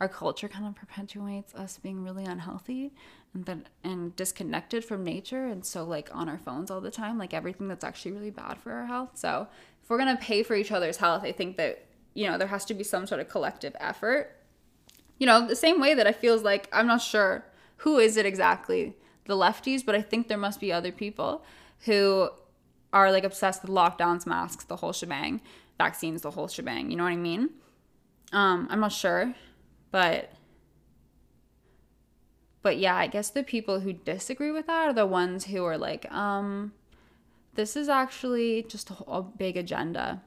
our culture kind of perpetuates us being really unhealthy and then and disconnected from nature, and so, like, on our phones all the time, like, everything that's actually really bad for our health. So if we're gonna pay for each other's health, I think that, you know, there has to be some sort of collective effort, you know, the same way that I feels like, I'm not sure who is it exactly, the lefties, but I think there must be other people who are like obsessed with lockdowns, masks, the whole shebang, vaccines, the whole shebang. You know what I mean? Um, I'm not sure, but but yeah, I guess the people who disagree with that are the ones who are like, um, this is actually just a, a big agenda.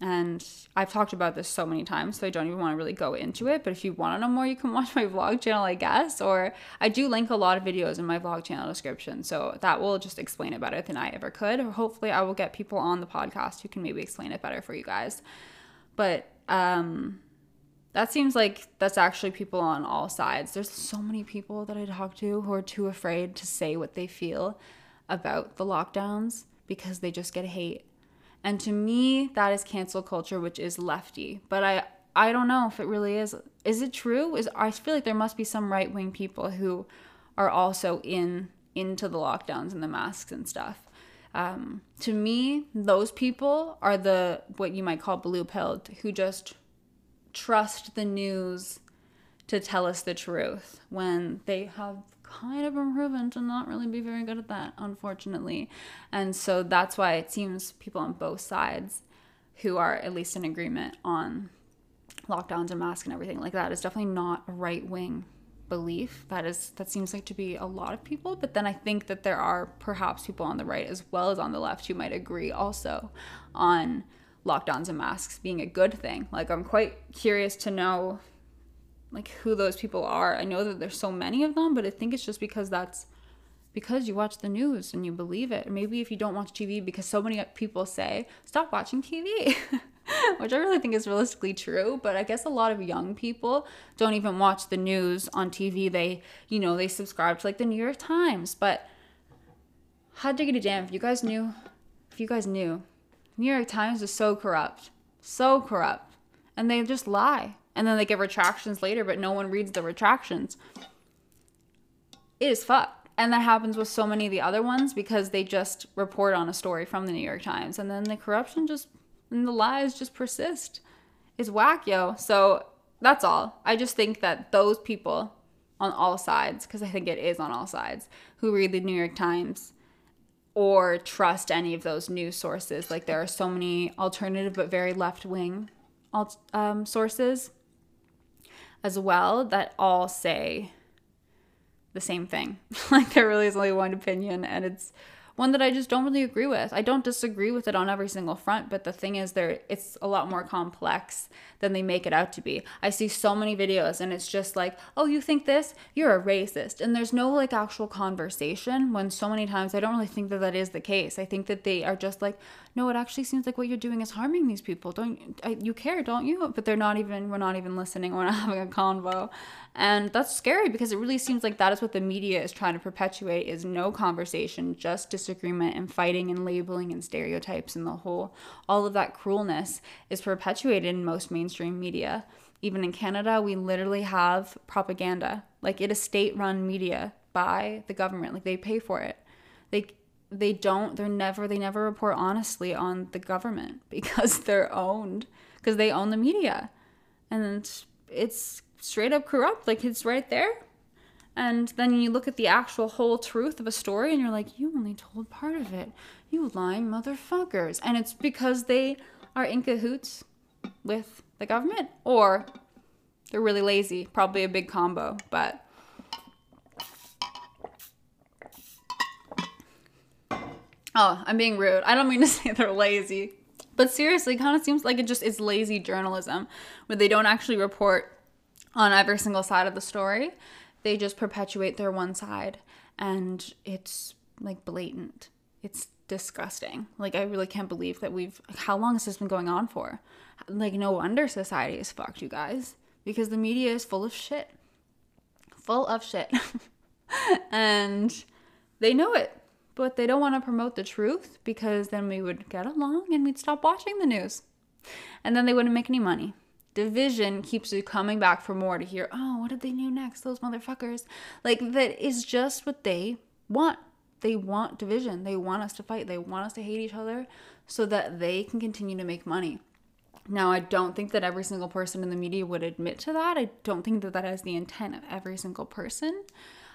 And I've talked about this so many times, so I don't even want to really go into it. But if you want to know more, you can watch my vlog channel, I guess. Or I do link a lot of videos in my vlog channel description, so that will just explain it better than I ever could. Or hopefully I will get people on the podcast who can maybe explain it better for you guys. But um, that seems like that's actually people on all sides. There's so many people that I talk to who are too afraid to say what they feel about the lockdowns because they just get hate. And to me, that is cancel culture, which is lefty. But I, I don't know if it really is. Is it true? Is I feel like there must be some right-wing people who are also in into the lockdowns and the masks and stuff. Um, to me, those people are the what you might call blue-pilled, who just trust the news to tell us the truth when they have kind of been proven to not really be very good at that, unfortunately. And so that's why it seems people on both sides who are at least in agreement on lockdowns and masks and everything like that is definitely not a right-wing belief. That is, that seems like to be a lot of people. But then I think that there are perhaps people on the right as well as on the left who might agree also on lockdowns and masks being a good thing. Like, I'm quite curious to know like who those people are. I know that there's so many of them, but I think it's just because that's because you watch the news and you believe it. Or maybe if you don't watch T V, because so many people say, stop watching T V, which I really think is realistically true. But I guess a lot of young people don't even watch the news on T V. They, you know, they subscribe to like the New York Times, but hot diggity damn, if you guys knew, if you guys knew, New York Times is so corrupt, so corrupt, and they just lie. And then they get retractions later, but no one reads the retractions. It is fucked. And that happens with so many of the other ones because they just report on a story from the New York Times. And then the corruption just, and the lies just persist. It's whack, yo. So that's all. I just think that those people on all sides, because I think it is on all sides, who read the New York Times or trust any of those news sources. Like, there are so many alternative but very left-wing um, sources as well that all say the same thing. Like, there really is only one opinion, and it's one that I just don't really agree with. I don't disagree with it on every single front, but the thing is, there it's a lot more complex than they make it out to be. I see so many videos and it's just like, oh, you think this? You're a racist. And there's no like actual conversation, when so many times I don't really think that that is the case. I think that they are just like, no, it actually seems like what you're doing is harming these people. Don't I, you care, don't you? But they're not even, we're not even listening. We're not having a convo. And that's scary because it really seems like that is what the media is trying to perpetuate, is no conversation, just disagreement and fighting and labeling and stereotypes, and the whole, all of that cruelness is perpetuated in most mainstream media. Even in Canada, we literally have propaganda. Like, it is state-run media by the government. Like, they pay for it. They they don't, they're never, they never report honestly on the government because they're owned, because they own the media. And it's straight up corrupt. Like, it's right there. And then you look at the actual whole truth of a story and you're like, you only told part of it, you lying motherfuckers. And it's because they are in cahoots with the government, or they're really lazy, probably a big combo. But oh, I'm being rude. I don't mean to say they're lazy, but seriously, kind of seems like it just is lazy journalism where they don't actually report on every single side of the story. They just perpetuate their one side, and it's like blatant. It's disgusting. Like, I really can't believe that we've, how long has this been going on for? Like, no wonder society is fucked, you guys, because the media is full of shit, full of shit. And they know it, but they don't want to promote the truth because then we would get along and we'd stop watching the news, and then they wouldn't make any money. Division keeps you coming back for more, to hear, oh, what did they do next, those motherfuckers. Like, that is just what they want. They want division. They want us to fight. They want us to hate each other so that they can continue to make money. Now, I don't think that every single person in the media would admit to that. I don't think that that is the intent of every single person.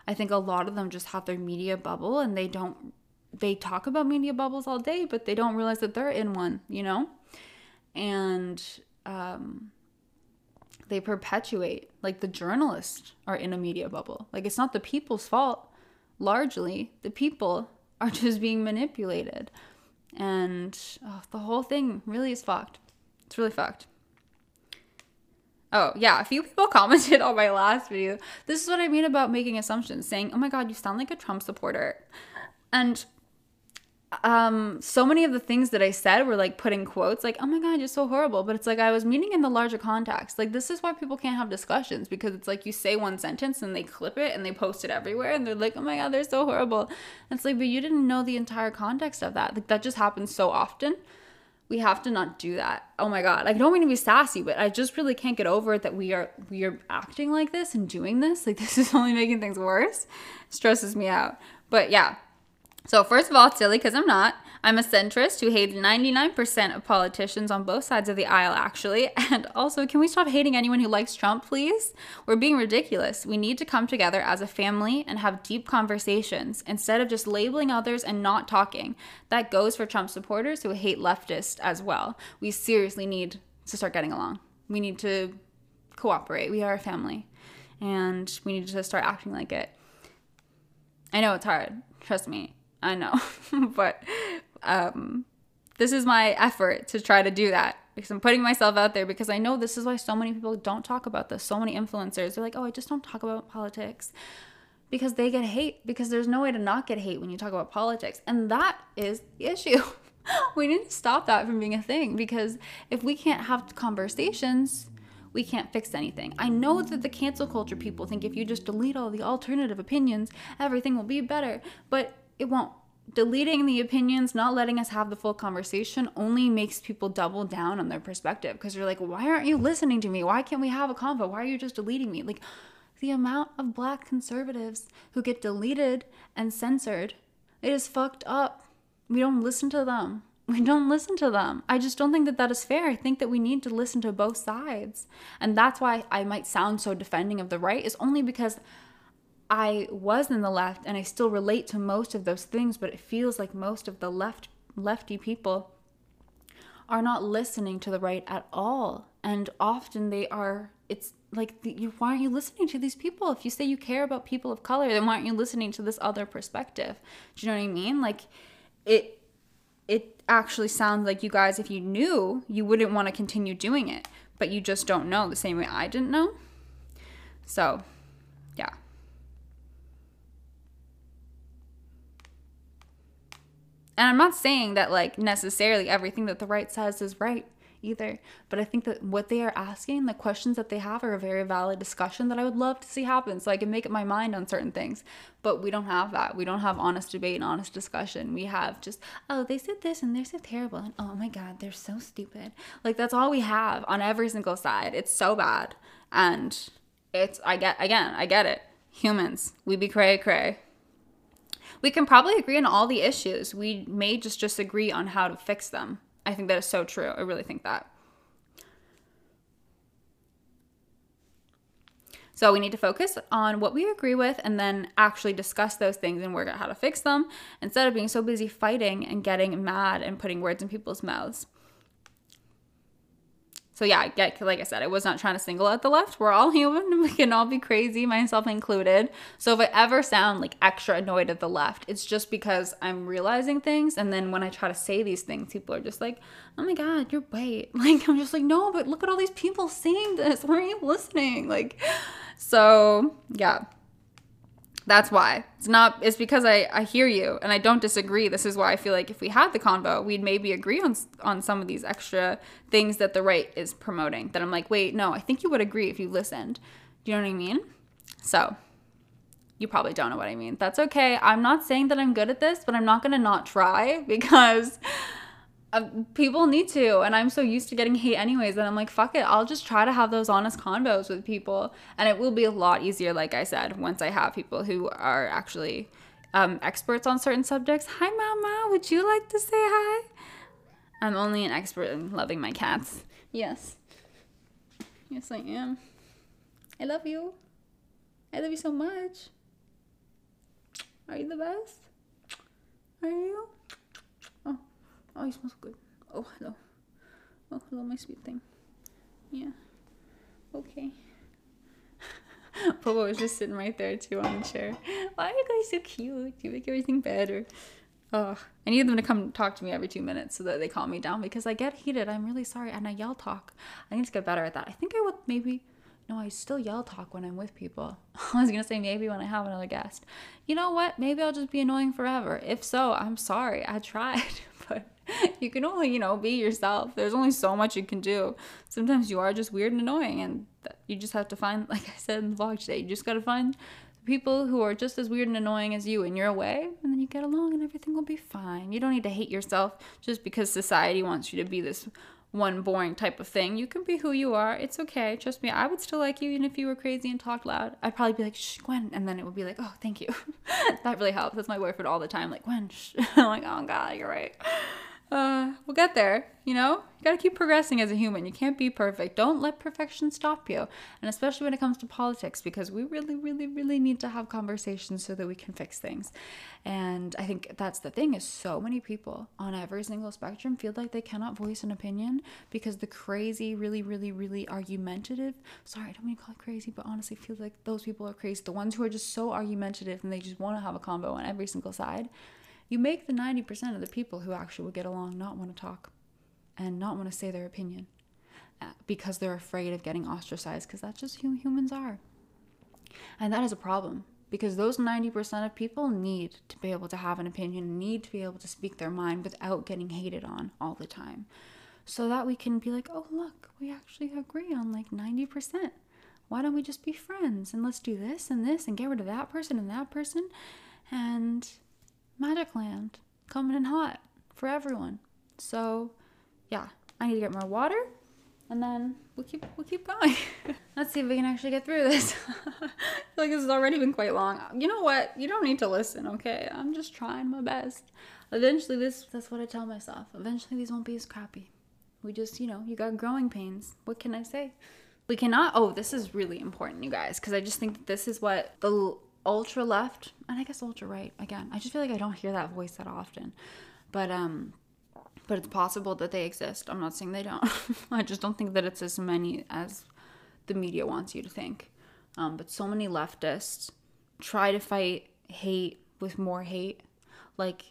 I think a lot of them just have their media bubble and they don't they talk about media bubbles all day, but they don't realize that they're in one, you know? And um, they perpetuate, like, the journalists are in a media bubble. Like, it's not the people's fault. Largely, the people are just being manipulated. And oh, the whole thing really is fucked. It's really fucked. Oh, yeah, a few people commented on my last video. This is what I mean about making assumptions, saying, oh my God, you sound like a Trump supporter. And um, so many of the things that I said were like put in quotes, like, oh my God, you're so horrible. But it's like, I was meaning in the larger context. Like, this is why people can't have discussions, because it's like you say one sentence and they clip it and they post it everywhere. And they're like, oh my God, they're so horrible. And it's like, but you didn't know the entire context of that. Like, that just happens so often. We have to not do that. Oh my God. Like, I don't mean to be sassy, but I just really can't get over it that we are we are acting like this and doing this. Like, this is only making things worse. It stresses me out. But yeah. So first of all, it's silly because I'm not. I'm a centrist who hates ninety-nine percent of politicians on both sides of the aisle, actually. And also, can we stop hating anyone who likes Trump, please? We're being ridiculous. We need to come together as a family and have deep conversations instead of just labeling others and not talking. That goes for Trump supporters who hate leftists as well. We seriously need to start getting along. We need to cooperate. We are a family. And we need to start acting like it. I know it's hard. Trust me. I know, but um, this is my effort to try to do that, because I'm putting myself out there, because I know this is why so many people don't talk about this. So many influencers are like, oh, I just don't talk about politics, because they get hate, because there's no way to not get hate when you talk about politics. And that is the issue. We need to stop that from being a thing, because if we can't have conversations, we can't fix anything. I know that the cancel culture people think if you just delete all the alternative opinions, everything will be better, but it won't. Deleting the opinions, not letting us have the full conversation, only makes people double down on their perspective, because you're like, why aren't you listening to me? Why can't we have a convo? Why are you just deleting me? Like, the amount of Black conservatives who get deleted and censored, it is fucked up. We don't listen to them. We don't listen to them. I just don't think that that is fair. I think that we need to listen to both sides. And that's why I might sound so defending of the right, is only because I was in the left, and I still relate to most of those things, but it feels like most of the left lefty people are not listening to the right at all. And often they are, it's like, the, you, why aren't you listening to these people? If you say you care about people of color, then why aren't you listening to this other perspective? Do you know what I mean? Like, it it actually sounds like you guys, if you knew, you wouldn't want to continue doing it, but you just don't know, the same way I didn't know. So, yeah. And I'm not saying that, like, necessarily everything that the right says is right either. But I think that what they are asking, the questions that they have, are a very valid discussion that I would love to see happen, so I can make up my mind on certain things. But we don't have that. We don't have honest debate and honest discussion. We have just, oh, they said this and they're so terrible. And oh my God, they're so stupid. Like, that's all we have on every single side. It's so bad. And it's, I get, again, I get it. Humans, we be cray cray. We can probably agree on all the issues. We may just disagree on how to fix them. I think that is so true. I really think that. So we need to focus on what we agree with and then actually discuss those things and work out how to fix them, instead of being so busy fighting and getting mad and putting words in people's mouths. So yeah, like I said, I was not trying to single out the left. We're all human and we can all be crazy, myself included. So if I ever sound like extra annoyed at the left, it's just because I'm realizing things. And then when I try to say these things, people are just like, oh my God, you're white. Like, I'm just like, no, but look at all these people saying this. Why aren't you listening? Like, so yeah, that's why. It's not, it's because I, I hear you and I don't disagree. This is why I feel like if we had the convo, we'd maybe agree on on some of these extra things that the right is promoting, that I'm like, wait, no, I think you would agree if you listened. Do you know what I mean? So you probably don't know what I mean. That's okay. I'm not saying that I'm good at this, but I'm not going to not try, because uh, people need to. And I'm so used to getting hate anyways that I'm like, fuck it, I'll just try to have those honest convos with people. And it will be a lot easier, like I said, once I have people who are actually um, experts on certain subjects. Hi, Mama, would you like to say hi? I'm only an expert in loving my cats. Yes. Yes, I am. I love you. I love you so much. Are you the best? Are you? you smell so good. Oh, hello. Oh, hello, my sweet thing. Yeah. Okay. Popo was just sitting right there, too, on the chair. Why are you guys so cute? You make everything better. Oh, I need them to come talk to me every two minutes so that they calm me down, because I get heated. I'm really sorry. And I yell talk. I need to get better at that. I think I would maybe... No, I still yell talk when I'm with people. I was going to say maybe when I have another guest. You know what? Maybe I'll just be annoying forever. If so, I'm sorry. I tried. But you can only, you know, be yourself. There's only so much you can do. Sometimes you are just weird and annoying. And you just have to find, like I said in the vlog today, you just got to find people who are just as weird and annoying as you in your way. And then you get along and everything will be fine. You don't need to hate yourself just because society wants you to be this one boring type of thing. You can be who you are. It's okay. Trust me, I would still like you even if you were crazy and talked loud. I'd probably be like, shh, Gwen. And then it would be like, oh, thank you. That really helps. That's my boyfriend all the time. Like, Gwen, shh. I'm like, oh, God, you're right. Uh, we'll get there. You know, you got to keep progressing as a human. You can't be perfect. Don't let perfection stop you. And especially when it comes to politics, because we really, really, really need to have conversations so that we can fix things. And I think that's the thing, is so many people on every single spectrum feel like they cannot voice an opinion because the crazy, really, really, really argumentative, sorry, I don't mean to call it crazy, but honestly I feel like those people are crazy. The ones who are just so argumentative and they just want to have a convo on every single side. You make the ninety percent of the people who actually will get along not want to talk and not want to say their opinion because they're afraid of getting ostracized, because that's just who humans are. And that is a problem, because those ninety percent of people need to be able to have an opinion, need to be able to speak their mind without getting hated on all the time, so that we can be like, oh, look, we actually agree on like ninety percent. Why don't we just be friends and let's do this and this and get rid of that person and that person and... Magic Land coming in hot for everyone. So yeah, I need to get more water and then we'll keep we'll keep going. Let's see if we can actually get through this. I feel like this has already been quite long. You know what? You don't need to listen, okay? I'm just trying my best. Eventually this that's what I tell myself. Eventually these won't be as crappy. We just, you know, you got growing pains. What can I say? We cannot oh, this is really important, you guys, because I just think that this is what the ultra left, and I guess ultra right, again, I just feel like I don't hear that voice that often, but um but it's possible that they exist. I'm not saying they don't. I just don't think that it's as many as the media wants you to think. Um but so many leftists try to fight hate with more hate. Like,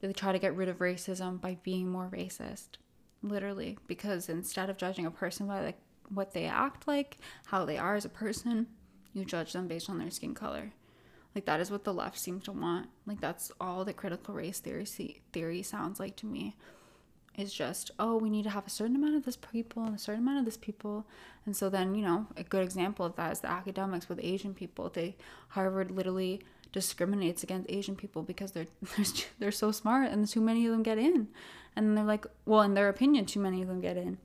they try to get rid of racism by being more racist, literally, because instead of judging a person by like what they act like, how they are as a person, you judge them based on their skin color. Like, that is what the left seems to want. Like, that's all that critical race theory theory sounds like to me. It's just, oh, we need to have a certain amount of this people and a certain amount of this people. And so then, you know, a good example of that is the academics with Asian people. They, Harvard literally discriminates against Asian people because they're, they're, they're so smart and too many of them get in. And they're like, well, in their opinion, too many of them get in.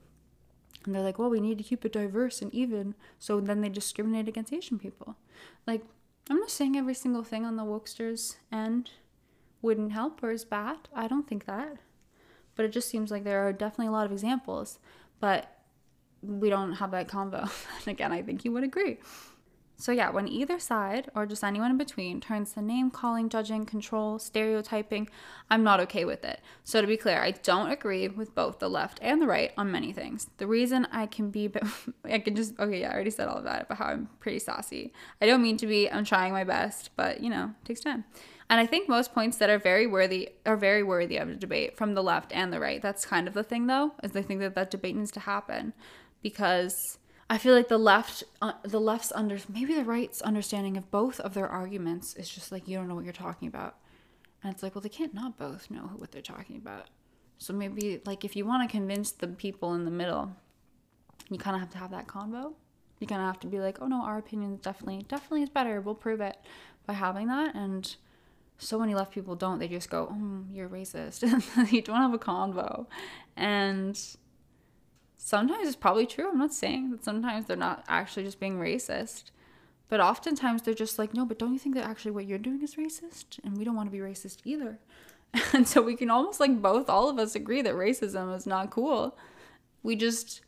And they're like, well, we need to keep it diverse and even. So then they discriminate against Asian people. Like, I'm not saying every single thing on the wokesters' end wouldn't help or is bad. I don't think that. But it just seems like there are definitely a lot of examples. But we don't have that convo. And again, I think you would agree. So yeah, when either side, or just anyone in between, turns to name calling, judging, control, stereotyping, I'm not okay with it. So to be clear, I don't agree with both the left and the right on many things. The reason I can be, I can just, okay, yeah, I already said all of that about how I'm pretty saucy. I don't mean to be, I'm trying my best, but you know, it takes time. And I think most points that are very worthy are very worthy of a debate from the left and the right. That's kind of the thing though, is they think that that debate needs to happen, because I feel like the left, uh, the left's under, maybe the right's understanding of both of their arguments is just like, you don't know what you're talking about. And it's like, well, they can't not both know what they're talking about. So maybe, like, if you want to convince the people in the middle, you kind of have to have that convo. You kind of have to be like, oh no, our opinion definitely, definitely is better. We'll prove it by having that. And so many left people don't. They just go, oh, you're racist. You don't have a convo. And... sometimes it's probably true. I'm not saying that sometimes they're not actually just being racist, but oftentimes they're just like, no, but don't you think that actually what you're doing is racist? And we don't want to be racist either. And so we can almost like both, all of us agree that racism is not cool. We just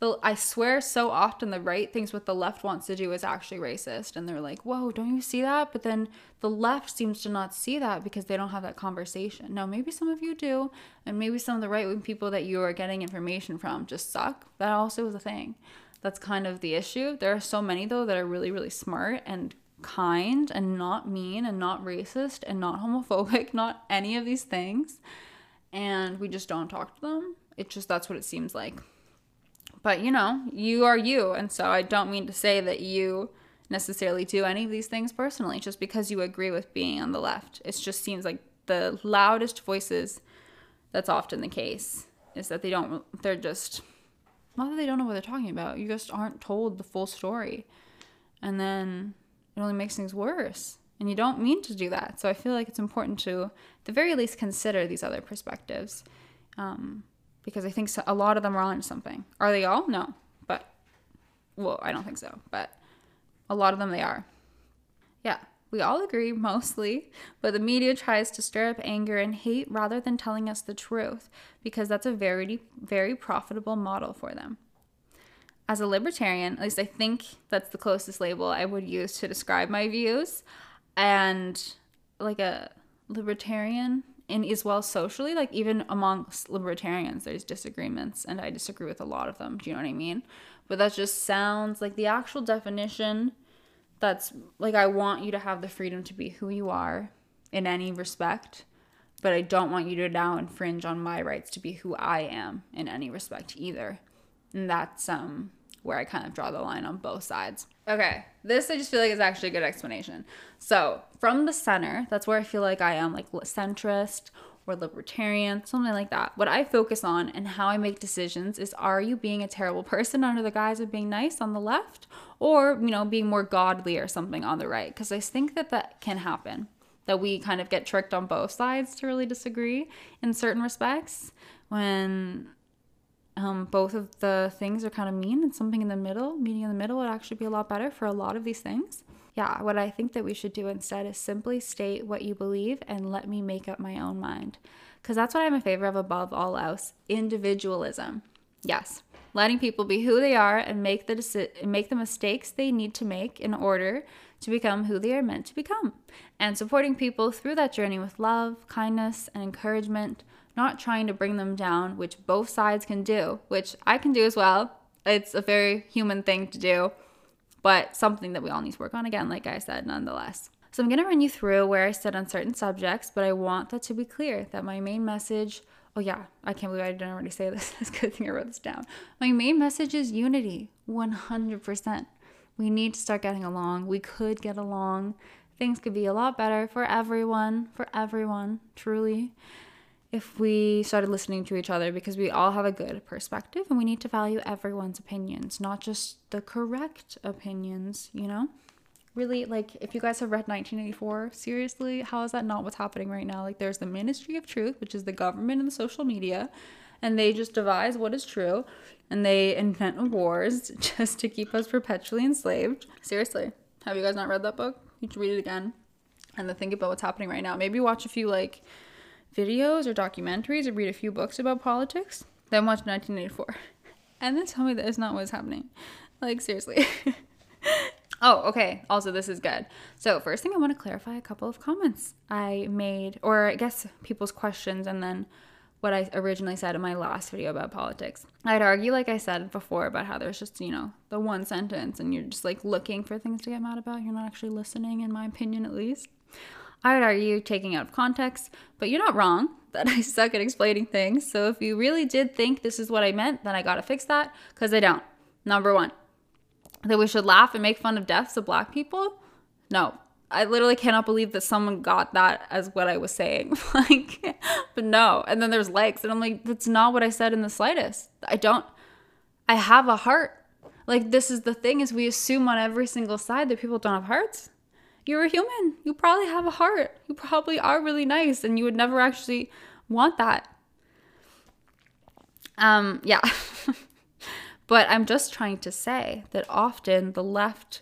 the, I swear so often the right thinks what the left wants to do is actually racist. And they're like, whoa, don't you see that? But then the left seems to not see that because they don't have that conversation. Now, maybe some of you do. And maybe some of the right-wing people that you are getting information from just suck. That also is a thing. That's kind of the issue. There are so many, though, that are really, really smart and kind and not mean and not racist and not homophobic, not any of these things. And we just don't talk to them. It just, that's what it seems like. But, you know, you are you. And so I don't mean to say that you necessarily do any of these things personally just because you agree with being on the left. It just seems like the loudest voices, that's often the case, is that they don't, they're just, not that they don't know what they're talking about. You just aren't told the full story. And then it only makes things worse. And you don't mean to do that. So I feel like it's important to, at the very least, consider these other perspectives. Um... Because I think so, a lot of them are onto something. Are they all? No. But, well, I don't think so. But a lot of them they are. Yeah, we all agree, mostly. But the media tries to stir up anger and hate rather than telling us the truth. Because that's a very, very profitable model for them. As a libertarian, at least I think that's the closest label I would use to describe my views. And like a libertarian... And as well socially, like even amongst libertarians, there's disagreements, and I disagree with a lot of them. Do you know what I mean? But that just sounds like the actual definition. That's like, I want you to have the freedom to be who you are in any respect, but I don't want you to now infringe on my rights to be who I am in any respect either. And that's um where I kind of draw the line on both sides. Okay, this I just feel like is actually a good explanation. So from the center, that's where I feel like I am, like centrist or libertarian, something like that. What I focus on and how I make decisions is, are you being a terrible person under the guise of being nice on the left, or, you know, being more godly or something on the right? Because I think that that can happen, that we kind of get tricked on both sides to really disagree in certain respects when... Um, both of the things are kind of mean, and something in the middle, meeting in the middle would actually be a lot better for a lot of these things. Yeah, what I think that we should do instead is simply state what you believe and let me make up my own mind. Because that's what I'm in favor of above all else, individualism. Yes, letting people be who they are and make the deci- make the mistakes they need to make in order to become who they are meant to become. And supporting people through that journey with love, kindness, and encouragement. Not trying to bring them down, which both sides can do, which I can do as well. It's a very human thing to do, but something that we all need to work on, again, like I said, nonetheless. So I'm going to run you through where I stood on certain subjects, but I want that to be clear that my main message, oh yeah, I can't believe I didn't already say this. It's a good thing I wrote this down. My main message is unity, one hundred percent. We need to start getting along. We could get along. Things could be a lot better for everyone, for everyone, truly. If we started listening to each other, because we all have a good perspective and we need to value everyone's opinions, not just the correct opinions, you know? Really, like, if you guys have read nineteen eighty-four, seriously, how is that not what's happening right now? Like, there's the Ministry of Truth, which is the government and the social media, and they just devise what is true, and they invent wars just to keep us perpetually enslaved. Seriously, have you guys not read that book? You should read it again and then think about what's happening right now. Maybe watch a few, like... videos or documentaries, or read a few books about politics, then watch nineteen eighty-four, and then tell me that it's not what's happening. Like, seriously. Oh, okay. Also, this is good. So first thing, I want to clarify a couple of comments I made, or I guess people's questions, and then what I originally said in my last video about politics. I'd argue, like I said before, about how there's just, you know, the one sentence, and you're just like looking for things to get mad about. You're not actually listening, in my opinion, at least. I would argue taking out of context, but you're not wrong that I suck at explaining things. So if you really did think this is what I meant, then I gotta fix that, because I don't. Number one, that we should laugh and make fun of deaths of black people? No, I literally cannot believe that someone got that as what I was saying. Like, but no. And then there's likes, and I'm like, that's not what I said in the slightest. I don't, I have a heart. Like, this is the thing, is we assume on every single side that people don't have hearts. You're a human. You probably have a heart. You probably are really nice, and you would never actually want that. Um, yeah. But I'm just trying to say that often the left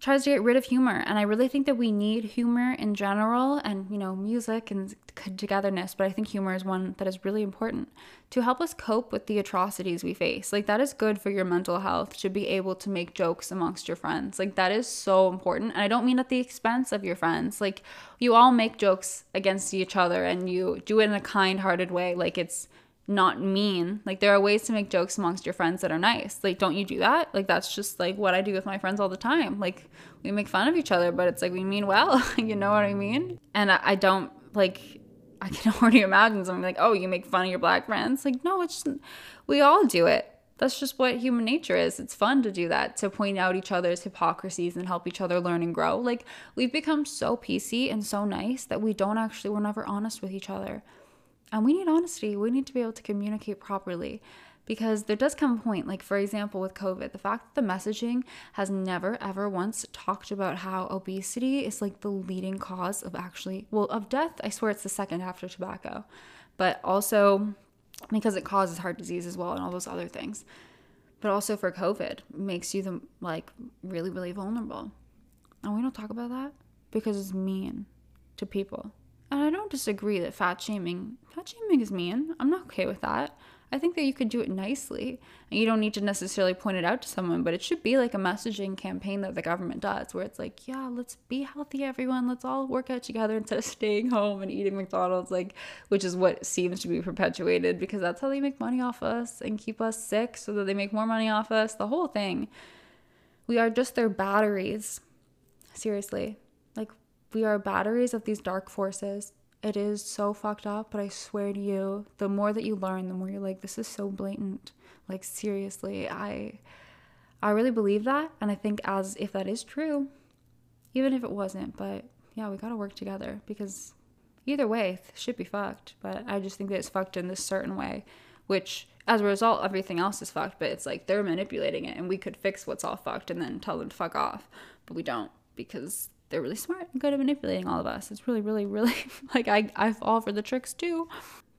tries to get rid of humor. And I really think that we need humor in general, and, you know, music and togetherness. But I think humor is one that is really important to help us cope with the atrocities we face. Like, that is good for your mental health, to be able to make jokes amongst your friends. Like, that is so important. And I don't mean at the expense of your friends. Like, you all make jokes against each other, and you do it in a kind-hearted way. Like, it's not mean. Like, there are ways to make jokes amongst your friends that are nice. Like, don't you do that? Like, that's just like what I do with my friends all the time. Like, we make fun of each other, but it's like we mean well. You know what I mean? And I, I don't, like, I can already imagine something like, oh, you make fun of your black friends. Like, no, it's just, we all do it. That's just what human nature is. It's fun to do that, to point out each other's hypocrisies and help each other learn and grow. Like, we've become so P C and so nice that we don't actually, we're never honest with each other. And we need honesty. We need to be able to communicate properly, because there does come a point, like, for example, with COVID, the fact that the messaging has never, ever once talked about how obesity is, like, the leading cause of actually, well, of death. I swear it's the second after tobacco, but also because it causes heart disease as well and all those other things. But also for COVID, makes you, the, like, really, really vulnerable. And we don't talk about that because it's mean to people. And I don't disagree that fat shaming, fat shaming is mean. I'm not okay with that. I think that you could do it nicely. And you don't need to necessarily point it out to someone, but it should be like a messaging campaign that the government does, where it's like, yeah, let's be healthy, everyone. Let's all work out together instead of staying home and eating McDonald's, like, which is what seems to be perpetuated, because that's how they make money off us and keep us sick so that they make more money off us, the whole thing. We are just their batteries. Seriously. Like, we are batteries of these dark forces. It is so fucked up, but I swear to you, the more that you learn, the more you're like, this is so blatant. Like, seriously, I I really believe that. And I think, as if that is true, even if it wasn't, but yeah, we gotta work together, because either way, shit be fucked. But I just think that it's fucked in this certain way, which as a result, everything else is fucked, but it's like they're manipulating it, and we could fix what's all fucked and then tell them to fuck off. But we don't, because they're really smart and good at manipulating all of us. It's really, really, really, like, I, I fall for the tricks too.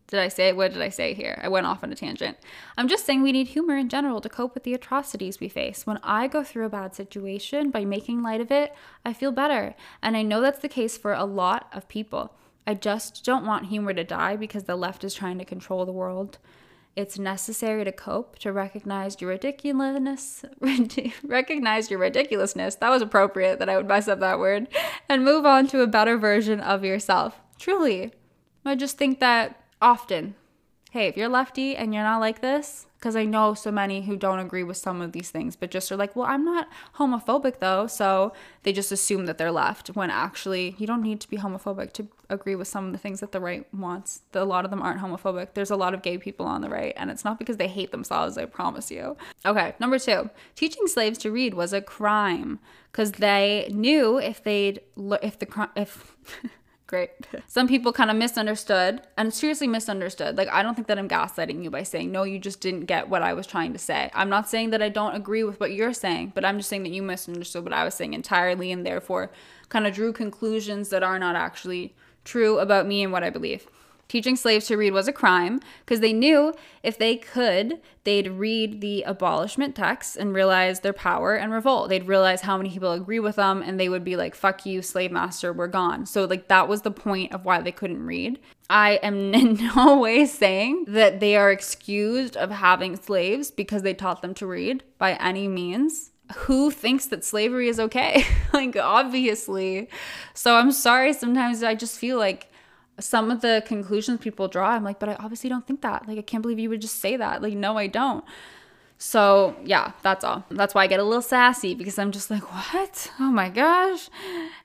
Did I say, what did I say here? I went off on a tangent. I'm just saying we need humor in general to cope with the atrocities we face. When I go through a bad situation, by making light of it, I feel better. And I know that's the case for a lot of people. I just don't want humor to die because the left is trying to control the world. It's necessary to cope, to recognize your ridiculousness, recognize your ridiculousness, that was appropriate that I would mess up that word, and move on to a better version of yourself. Truly. I just think that often, hey, if you're lefty and you're not like this, because I know so many who don't agree with some of these things, but just are like, well, I'm not homophobic though, so they just assume that they're left, when actually you don't need to be homophobic to agree with some of the things that the right wants. A lot of them aren't homophobic. There's a lot of gay people on the right, and it's not because they hate themselves, I promise you. Okay, number two, teaching slaves to read was a crime, because they knew if they'd, if the crime, if... Great. Some people kind of misunderstood, and seriously misunderstood. Like, I don't think that I'm gaslighting you by saying, no, you just didn't get what I was trying to say. I'm not saying that I don't agree with what you're saying, but I'm just saying that you misunderstood what I was saying entirely, and therefore kind of drew conclusions that are not actually true about me and what I believe. Teaching slaves to read was a crime because they knew if they could, they'd read the abolishment texts and realize their power and revolt. They'd realize how many people agree with them, and they would be like, fuck you, slave master, we're gone. So like, that was the point of why they couldn't read. I am in no way saying that they are excused of having slaves because they taught them to read by any means. Who thinks that slavery is okay? Like, obviously. So I'm sorry, sometimes I just feel like some of the conclusions people draw, I'm like, but I obviously don't think that. Like, I can't believe you would just say that. Like, no, I don't. So yeah, that's all. That's why I get a little sassy, because I'm just like, what? Oh my gosh.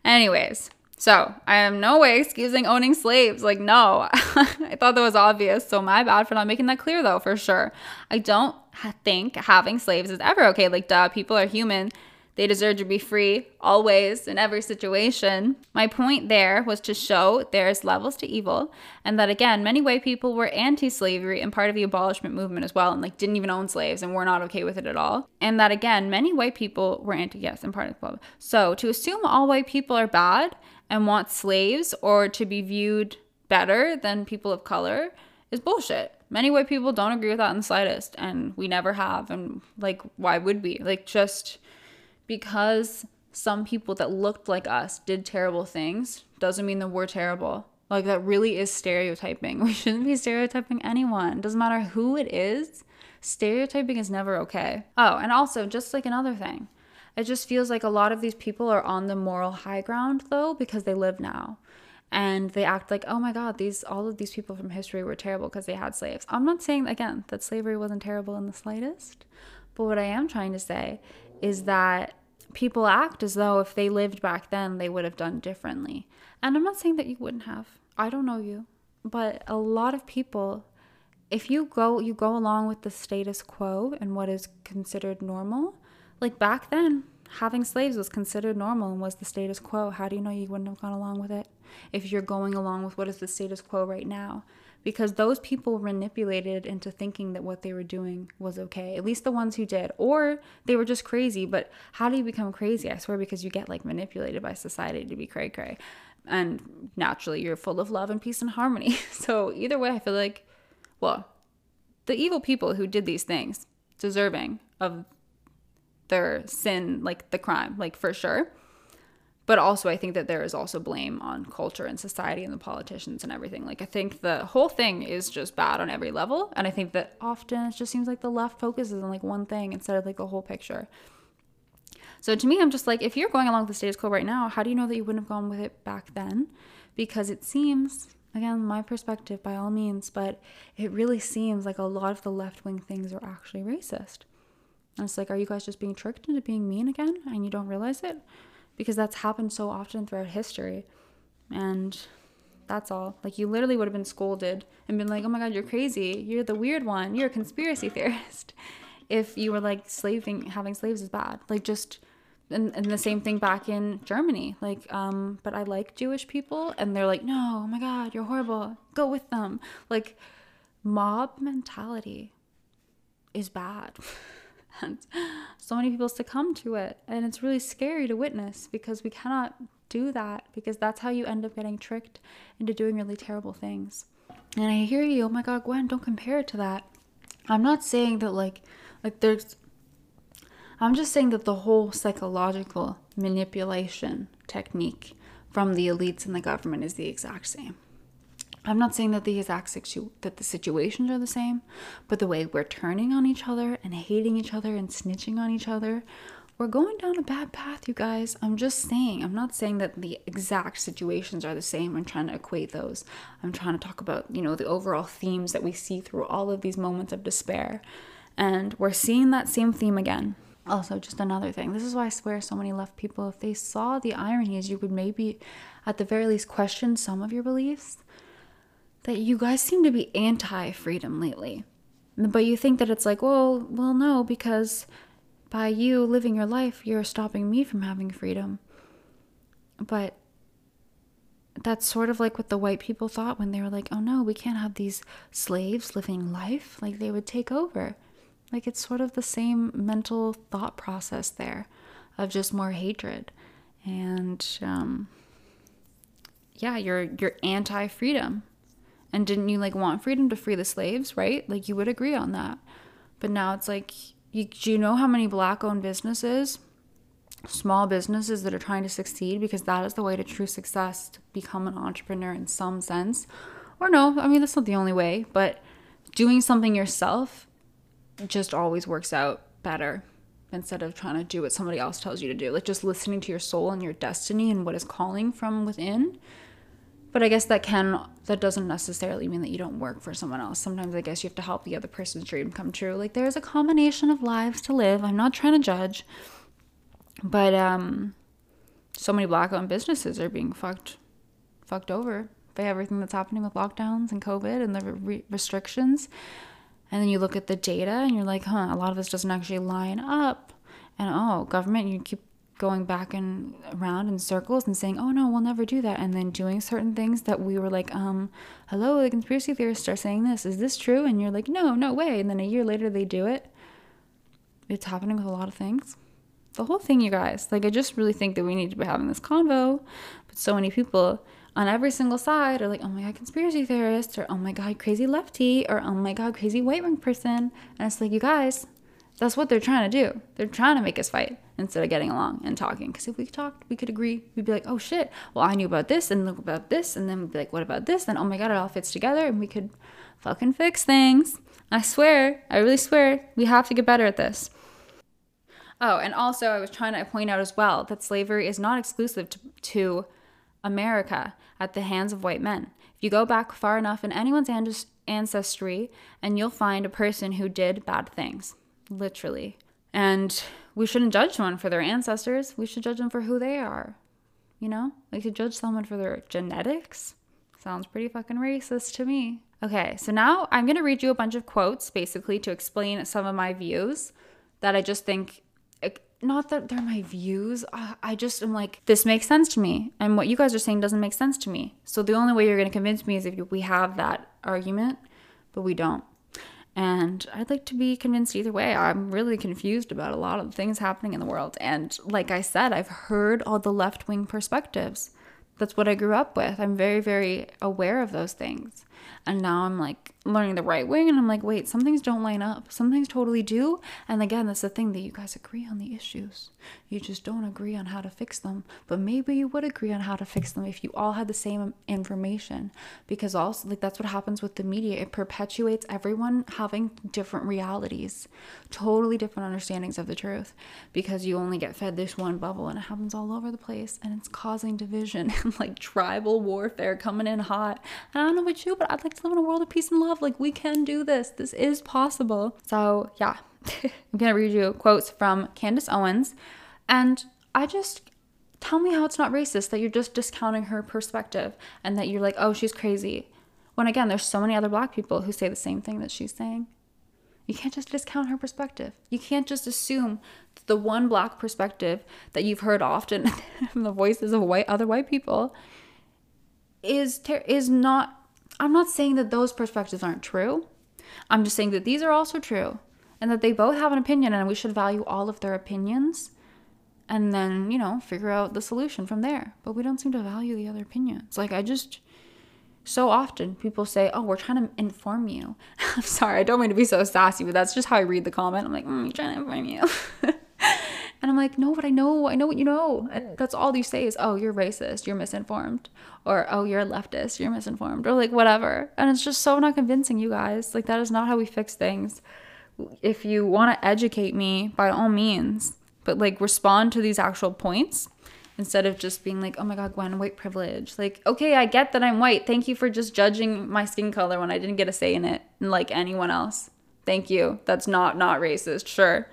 Anyways, so I am no way excusing owning slaves. Like, no. I thought that was obvious. So my bad for not making that clear though, for sure. I don't think having slaves is ever okay. Like, duh, people are human. They deserve to be free, always, in every situation. My point there was to show there's levels to evil, and that, again, many white people were anti-slavery and part of the abolishment movement as well, and, like, didn't even own slaves and were not okay with it at all. And that, again, many white people were anti, yes, and part of the problem. So to assume all white people are bad and want slaves or to be viewed better than people of color is bullshit. Many white people don't agree with that in the slightest, and we never have, and, like, why would we? Like, just... because some people that looked like us did terrible things doesn't mean that we're terrible. Like, that really is stereotyping. We shouldn't be stereotyping anyone. Doesn't matter who it is. Stereotyping is never okay. Oh, and also, just like another thing, it just feels like a lot of these people are on the moral high ground, though, because they live now. And they act like, oh my God, these all of these people from history were terrible because they had slaves. I'm not saying, again, that slavery wasn't terrible in the slightest. But what I am trying to say is that people act as though if they lived back then, they would have done differently. And I'm not saying that you wouldn't have. I don't know you. But a lot of people, if you go, you go along with the status quo and what is considered normal, like back then, having slaves was considered normal and was the status quo. How do you know you wouldn't have gone along with it if you're going along with what is the status quo right now? Because those people were manipulated into thinking that what they were doing was okay, at least the ones who did, or they were just crazy. But how do you become crazy? I swear, because you get like manipulated by society to be cray cray, and naturally you're full of love and peace and harmony. So either way, I feel like, well, the evil people who did these things deserving of their sin, like the crime, like for sure. But also, I think that there is also blame on culture and society and the politicians and everything. Like, I think the whole thing is just bad on every level. And I think that often it just seems like the left focuses on like one thing instead of like the whole picture. So to me, I'm just like, if you're going along with the status quo right now, how do you know that you wouldn't have gone with it back then? Because it seems, again, my perspective by all means, but it really seems like a lot of the left-wing things are actually racist. And it's like, are you guys just being tricked into being mean again and you don't realize it? Because that's happened so often throughout history. And that's all. Like, you literally would have been scolded and been like, oh my God, you're crazy. You're the weird one. You're a conspiracy theorist. If you were like, slaving, having slaves is bad. Like, just, and, and the same thing back in Germany. Like, um, but I like Jewish people. And they're like, no, oh my God, you're horrible. Go with them. Like, mob mentality is bad. And so many people succumb to it, and it's really scary to witness, because we cannot do that, because that's how you end up getting tricked into doing really terrible things. And I hear you, oh my God, Gwen, don't compare it to that. I'm not saying that like like there's I'm just saying that the whole psychological manipulation technique from the elites and the government is the exact same. I'm not saying that the exact situ- that the situations are the same, but the way we're turning on each other and hating each other and snitching on each other, we're going down a bad path, you guys. I'm just saying, I'm not saying that the exact situations are the same. I'm trying to equate those. I'm trying to talk about, you know, the overall themes that we see through all of these moments of despair. And we're seeing that same theme again. Also, just another thing. This is why I swear so many left people, if they saw the ironies, you would maybe at the very least question some of your beliefs. That you guys seem to be anti-freedom lately. But you think that it's like, well, well, no, because by you living your life, you're stopping me from having freedom. But that's sort of like what the white people thought when they were like, oh no, we can't have these slaves living life. Like, they would take over. Like, it's sort of the same mental thought process there of just more hatred. And um, yeah, you're you're anti-freedom. And didn't you like want freedom to free the slaves, right? Like, you would agree on that. But now it's like, you, do you know how many black-owned businesses, small businesses that are trying to succeed? Because that is the way to true success, to become an entrepreneur in some sense. Or no, I mean, that's not the only way. But doing something yourself just always works out better instead of trying to do what somebody else tells you to do. Like, just listening to your soul and your destiny and what is calling from within. But I guess that can, that doesn't necessarily mean that you don't work for someone else. Sometimes I guess you have to help the other person's dream come true. Like, there's a combination of lives to live. I'm not trying to judge. But um, so many black-owned businesses are being fucked, fucked over by everything that's happening with lockdowns and COVID and the re- restrictions. And then you look at the data and you're like, huh, a lot of this doesn't actually line up. And oh, government, you keep going back and around in circles and saying, oh no, we'll never do that, and then doing certain things that we were like, um hello, the conspiracy theorists are saying this, is this true? And you're like, no, no way, and then a year later they do it. It's happening with a lot of things, the whole thing, you guys. Like, I just really think that we need to be having this convo, but so many people on every single side are like, oh my God, conspiracy theorists, or oh my God, crazy lefty, or oh my God, crazy white wing person. And it's like, you guys, That's what they're trying to do. They're trying to make us fight instead of getting along and talking. Because if we talked, we could agree. We'd be like, oh, shit. Well, I knew about this and look about this. And then we'd be like, what about this? Then, oh, my God, it all fits together. And we could fucking fix things. I swear. I really swear. We have to get better at this. Oh, and also I was trying to point out as well that slavery is not exclusive to, to America at the hands of white men. If you go back far enough in anyone's an- ancestry, and you'll find a person who did bad things. Literally. And we shouldn't judge someone for their ancestors. We should judge them for who they are. You know? We could judge someone for their genetics. Sounds pretty fucking racist to me. Okay, so now I'm going to read you a bunch of quotes, basically, to explain some of my views that I just think... Not that they're my views. I just am like, this makes sense to me. And what you guys are saying doesn't make sense to me. So the only way you're going to convince me is if we have that argument, but we don't. And I'd like to be convinced either way. I'm really confused about a lot of things happening in the world. And like I said, I've heard all the left-wing perspectives. That's what I grew up with. I'm very, very aware of those things. And now I'm like learning the right wing. And I'm like, wait, some things don't line up. Some things totally do. And again, that's the thing, that you guys agree on the issues. You just don't agree on how to fix them. But maybe you would agree on how to fix them if you all had the same information. Because also, like, that's what happens with the media. It perpetuates everyone having different realities. Totally different understandings of the truth. Because you only get fed this one bubble. And it happens all over the place. And it's causing division. Like tribal warfare coming in hot. And I don't know about you, but I'd like to live in a world of peace and love. Like, we can do this. This is possible. So yeah, I'm gonna read you quotes from Candace Owens, and I just, tell me how it's not racist that you're just discounting her perspective and that you're like, oh, she's crazy. When again, there's so many other Black people who say the same thing that she's saying. You can't just discount her perspective. You can't just assume the one Black perspective that you've heard often from the voices of white other white people is ter- is not. I'm not saying that those perspectives aren't true. I'm just saying that these are also true and that they both have an opinion, and we should value all of their opinions and then, you know, figure out the solution from there. But we don't seem to value the other opinions. Like, I just... So often people say, oh, we're trying to inform you. I'm sorry, I don't mean to be so sassy, but that's just how I read the comment. I'm like, mm, I'm trying to inform you. And I'm like, no, but I know, I know what you know. And that's all you say is, oh, you're racist, you're misinformed. Or, oh, you're a leftist, you're misinformed. Or like, whatever. And it's just so not convincing, you guys. Like, that is not how we fix things. If you want to educate me, by all means. But like, respond to these actual points. Instead of just being like, oh my God, Gwen, white privilege. Like, okay, I get that I'm white. Thank you for just judging my skin color when I didn't get a say in it, and like anyone else. Thank you. That's not not racist. Sure.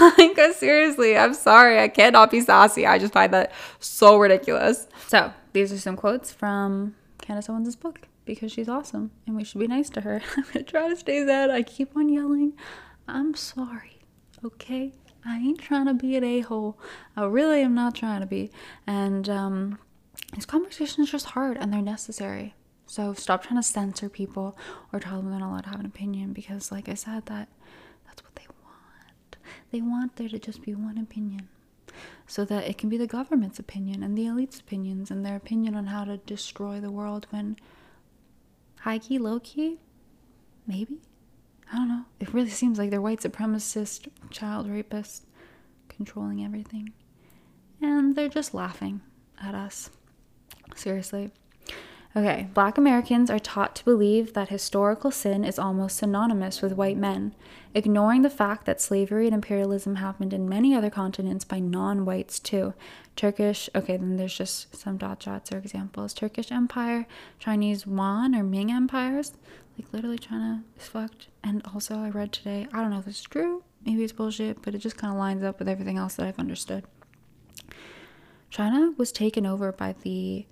Like, seriously, I'm sorry. I cannot be sassy. I just find that so ridiculous. So these are some quotes from Candace Owens' book, because she's awesome and we should be nice to her. I'm going to try to stay that. I keep on yelling. I'm sorry. Okay. I ain't trying to be an a-hole. I really am not trying to be. And um, these conversations are just hard and they're necessary. So stop trying to censor people or tell them they're not allowed to have an opinion, because like I said, that that's what they want. They want there to just be one opinion so that it can be the government's opinion and the elite's opinions and their opinion on how to destroy the world, when high-key, low-key, maybe? I don't know. It really seems like they're white supremacist, child rapists, controlling everything. And they're just laughing at us. Seriously. Okay. Black Americans are taught to believe that historical sin is almost synonymous with white men, ignoring the fact that slavery and imperialism happened in many other continents by non-whites too. Turkish, okay, then there's just some dot dots or examples. Turkish Empire, Chinese Yuan or Ming empires. Like, literally China is fucked. And also I read today, I don't know if it's true, maybe it's bullshit, but it just kind of lines up with everything else that I've understood. China was taken over by the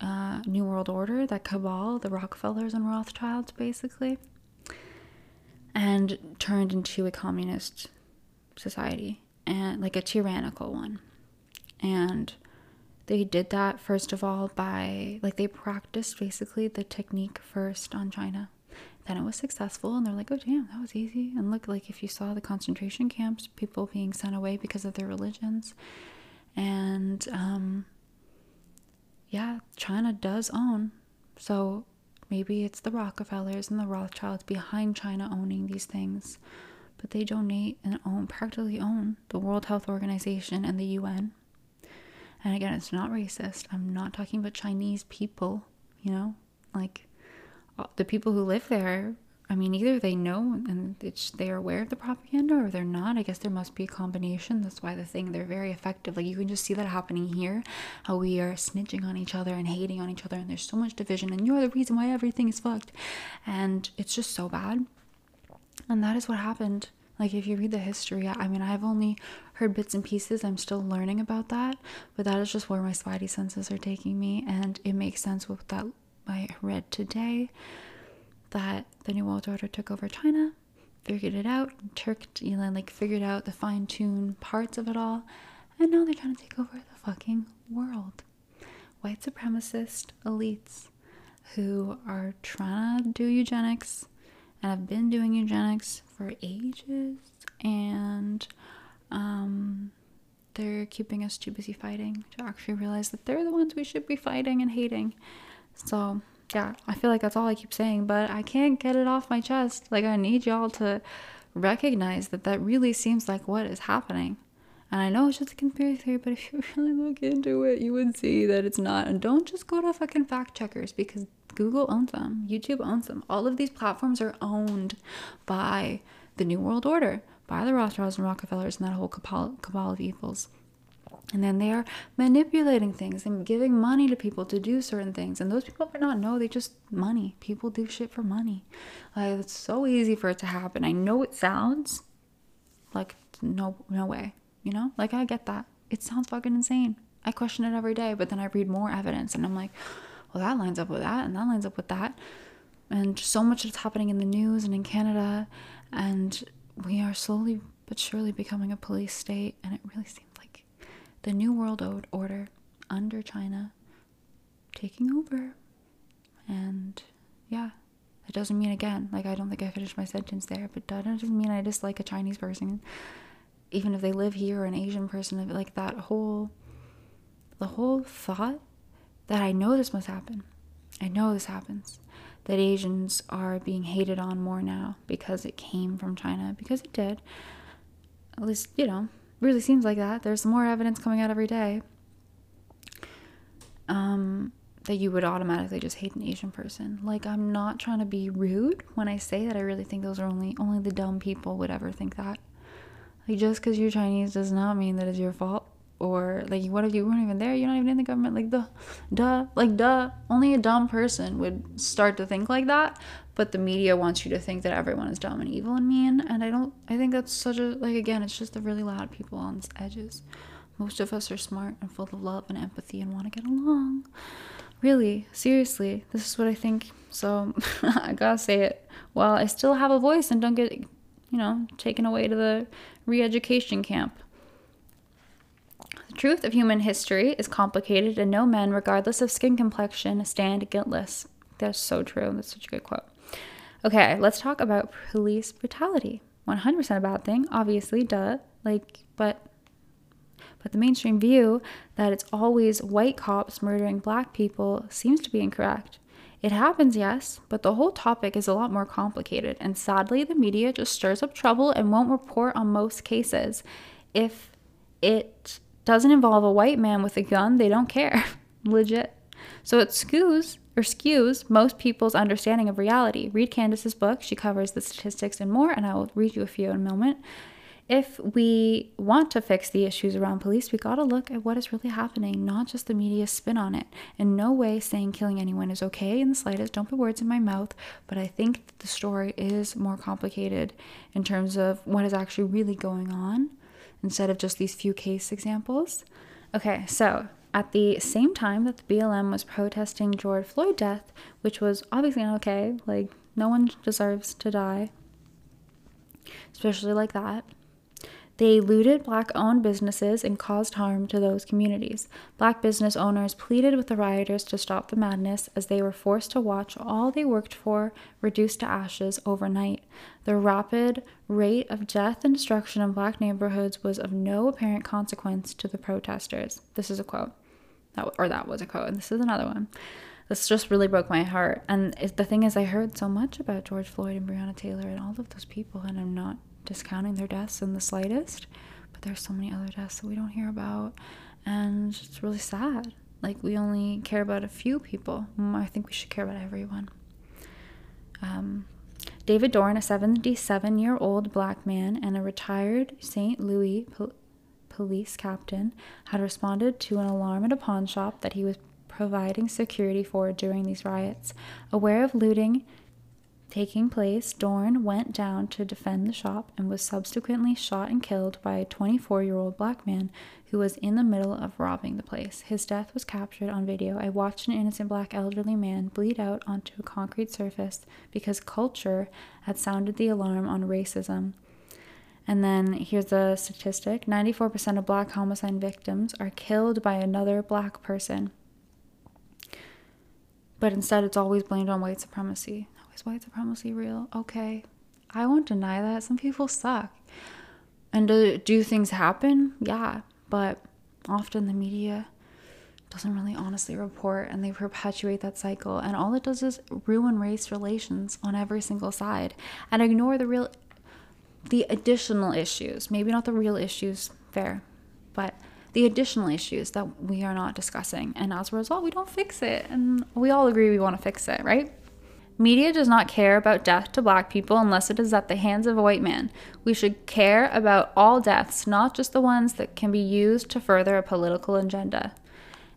uh, New World Order, that cabal, the Rockefellers and Rothschilds, basically, and turned into a communist society, and like a tyrannical one. And they did that, first of all, by, like, they practiced, basically, the technique first on China. Then it was successful, and they're like, oh, damn, that was easy. And look, like, if you saw the concentration camps, people being sent away because of their religions. And, um, yeah, China does own. So maybe it's the Rockefellers and the Rothschilds behind China owning these things. but they donate and own, practically own, the World Health Organization and the U N. And again, it's not racist. I'm not talking about Chinese people, you know, like the people who live there. I mean, either they know and it's, they are aware of the propaganda or they're not. I guess there must be a combination. That's why the thing, they're very effective. Like, you can just see that happening here, how we are snitching on each other and hating on each other. And there's so much division and you're the reason why everything is fucked. And it's just so bad. And that is what happened. Like, if you read the history, I mean, I've only heard bits and pieces. I'm still learning about that. But that is just where my spidey senses are taking me. And it makes sense with that I read today, that the New World Order took over China, figured it out, and Turked, you know, like, figured out the fine-tuned parts of it all, and now they're trying to take over the fucking world. White supremacist elites who are trying to do eugenics, and have been doing eugenics for ages, and um, they're keeping us too busy fighting to actually realize that they're the ones we should be fighting and hating. So... yeah, I feel like that's all I keep saying, but I can't get it off my chest. Like, I need y'all to recognize that that really seems like what is happening. And I know it's just a conspiracy theory, but if you really look into it, you would see that it's not. And don't just go to fucking fact checkers, because Google owns them. YouTube owns them. All of these platforms are owned by the New World Order, by the Rothschilds and Rockefellers and that whole cabal, cabal of evils. And then they are manipulating things and giving money to people to do certain things. And those people might not know, they just money. People do shit for money. Like, it's so easy for it to happen. I know it sounds like no, no way, you know? Like, I get that. It sounds fucking insane. I question it every day, but then I read more evidence and I'm like, well, that lines up with that and that lines up with that. And so much that's happening in the news and in Canada. And we are slowly but surely becoming a police state. And it really seems the New World Order under China taking over. And yeah, it doesn't mean, again, like, I don't think I finished my sentence there, but that doesn't mean I dislike a Chinese person, even if they live here, or an Asian person. Like, that whole, the whole thought that I know this must happen, I know this happens, that Asians are being hated on more now because it came from China, because it did, at least, you know, really seems like that. There's more evidence coming out every day um that you would automatically just hate an Asian person. Like, I'm not trying to be rude when I say that. I really think those are only only the dumb people would ever think that. Like, just because you're Chinese does not mean that it's your fault. Or, like, what if you weren't even there? You're not even in the government. Like, duh, duh, like, duh. Only a dumb person would start to think like that. But the media wants you to think that everyone is dumb and evil and mean. And I don't, I think that's such a, like, again, it's just the really loud people on the edges. Most of us are smart and full of love and empathy and want to get along. Really, seriously, this is what I think. So I gotta say it while I still have a voice and don't get, you know, taken away to the re-education camp. The truth of human history is complicated, and no men, regardless of skin complexion, stand guiltless. That's so true. That's such a good quote. Okay, let's talk about police brutality. one hundred percent a bad thing, obviously, duh. Like, but, but the mainstream view that it's always white cops murdering black people seems to be incorrect. It happens, yes, but the whole topic is a lot more complicated, and sadly, the media just stirs up trouble and won't report on most cases. If it doesn't involve a white man with a gun, they don't care. Legit. So it skews or skews most people's understanding of reality. Read Candace's book. She covers the statistics and more, and I will read you a few in a moment. If we want to fix the issues around police, we gotta look at what is really happening, not just the media's spin on it. In no way saying killing anyone is okay in the slightest. Don't put words in my mouth, but I think that the story is more complicated in terms of what is actually really going on, instead of just these few case examples. Okay, so at the same time that the B L M was protesting George Floyd death, which was obviously not okay, like, no one deserves to die, especially like that, they looted black-owned businesses and caused harm to those communities. Black business owners pleaded with the rioters to stop the madness, as they were forced to watch all they worked for reduced to ashes overnight. The rapid rate of death and destruction in black neighborhoods was of no apparent consequence to the protesters. This is a quote. That, or that was a quote, and this is another one. This just really broke my heart. And the thing is, I heard so much about George Floyd and Breonna Taylor and all of those people, and I'm not discounting their deaths in the slightest, but there's so many other deaths that we don't hear about, and it's really sad. Like, we only care about a few people. I think we should care about everyone. Um, David Dorn, a seventy-seven-year-old black man and a retired Saint Louis pol- police captain, had responded to an alarm at a pawn shop that he was providing security for during these riots. Aware of looting taking place, Dorn went down to defend the shop and was subsequently shot and killed by a twenty-four-year-old black man who was in the middle of robbing the place. His death was captured on video. I watched an innocent black elderly man bleed out onto a concrete surface because culture had sounded the alarm on racism. And then here's a statistic. ninety-four percent of black homicide victims are killed by another black person. But instead, it's always blamed on white supremacy. Is white supremacy real? Okay, I won't deny that. Some people suck. And do, do things happen? Yeah, but often the media doesn't really honestly report, and they perpetuate that cycle. And all it does is ruin race relations on every single side and ignore the real, the additional issues. Maybe not the real issues, fair, but the additional issues that we are not discussing. And as a result, we don't fix it. And we all agree we want to fix it, right? Media does not care about death to black people unless it is at the hands of a white man. We should care about all deaths, not just the ones that can be used to further a political agenda.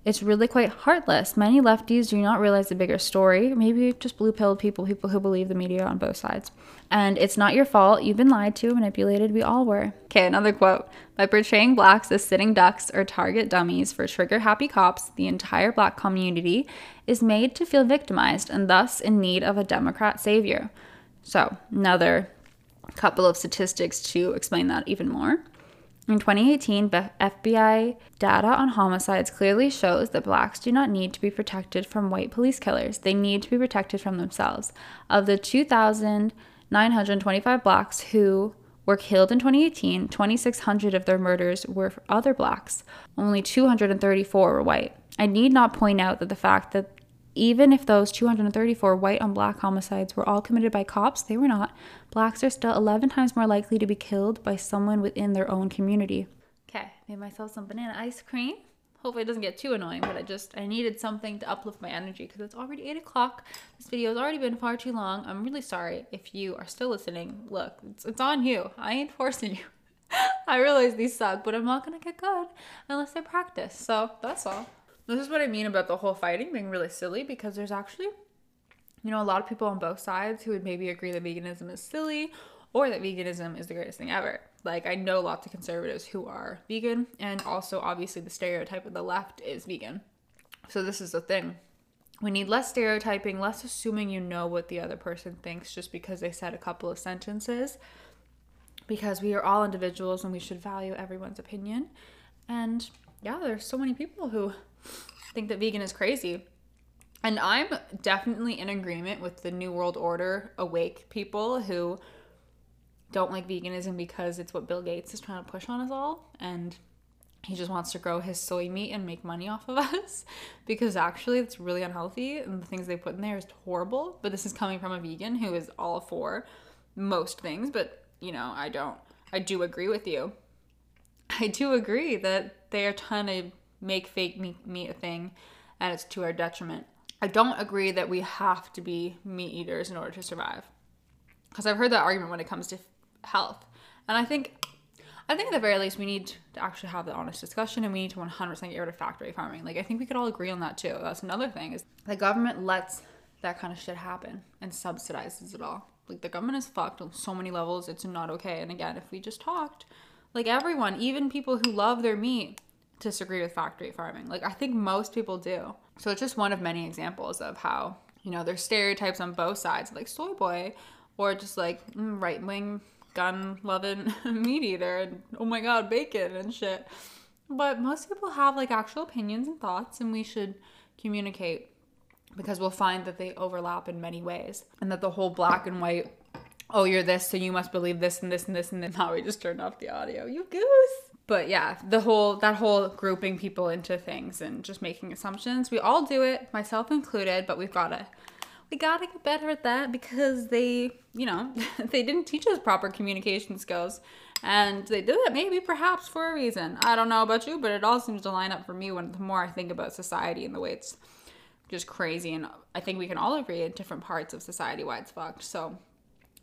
It's really quite heartless. Many lefties do not realize the bigger story. Maybe just blue-pilled people, people who believe the media on both sides. And it's not your fault. You've been lied to, manipulated. We all were. Okay, another quote. By portraying blacks as sitting ducks or target dummies for trigger-happy cops, the entire black community is made to feel victimized and thus in need of a Democrat savior. So, another couple of statistics to explain that even more. In twenty eighteen, F B I data on homicides clearly shows that blacks do not need to be protected from white police killers. They need to be protected from themselves. Of the two thousand nine hundred twenty-five blacks who were killed in twenty eighteen, two thousand six hundred of their murders were other blacks. Only two hundred thirty-four were white. I need not point out that the fact that even if those two hundred thirty-four white on black homicides were all committed by cops, they were not. Blacks are still eleven times more likely to be killed by someone within their own community. Okay, made myself some banana ice cream. Hopefully it doesn't get too annoying, but I just, I needed something to uplift my energy because it's already eight o'clock. This video has already been far too long. I'm really sorry if you are still listening. Look, it's, it's on you. I ain't forcing you. I realize these suck, but I'm not going to get good unless I practice. So that's all. This is what I mean about the whole fighting being really silly, because there's actually, you know, a lot of people on both sides who would maybe agree that veganism is silly or that veganism is the greatest thing ever. Like, I know lots of conservatives who are vegan, and also obviously the stereotype of the left is vegan. So this is the thing. We need less stereotyping, less assuming you know what the other person thinks just because they said a couple of sentences, because we are all individuals and we should value everyone's opinion. And yeah, there's so many people who think that vegan is crazy, and I'm definitely in agreement with the New World Order awake people who don't like veganism because it's what Bill Gates is trying to push on us all, and he just wants to grow his soy meat and make money off of us, because actually it's really unhealthy and the things they put in there is horrible. But this is coming from a vegan who is all for most things. But, you know, I don't I do agree with you. I do agree that they are trying to make fake meat a thing, and it's to our detriment. I don't agree that we have to be meat eaters in order to survive, because I've heard that argument when it comes to health. And I think, I think at the very least, we need to actually have the honest discussion, and we need to one hundred percent get rid of factory farming. Like, I think we could all agree on that too. That's another thing, is the government lets that kind of shit happen and subsidizes it all. Like, the government is fucked on so many levels. It's not okay. And again, if we just talked, like, everyone, even people who love their meat, disagree with factory farming. Like, I think most people do. So it's just one of many examples of how, you know, there's stereotypes on both sides, like soy boy, or just like right-wing gun-loving meat eater, and oh my god, bacon and shit. But most people have like actual opinions and thoughts, and we should communicate, because we'll find that they overlap in many ways, and that the whole black and white, oh, you're this, so you must believe this and this and this and then now we just turned off the audio, you goose. But yeah, the whole, that whole grouping people into things and just making assumptions. We all do it, myself included, but we've got to, they gotta get better at that because they, you know, they didn't teach us proper communication skills. And they did it maybe perhaps for a reason. I don't know about you, but it all seems to line up for me when the more I think about society and the way it's just crazy. And I think we can all agree in different parts of society why it's fucked. So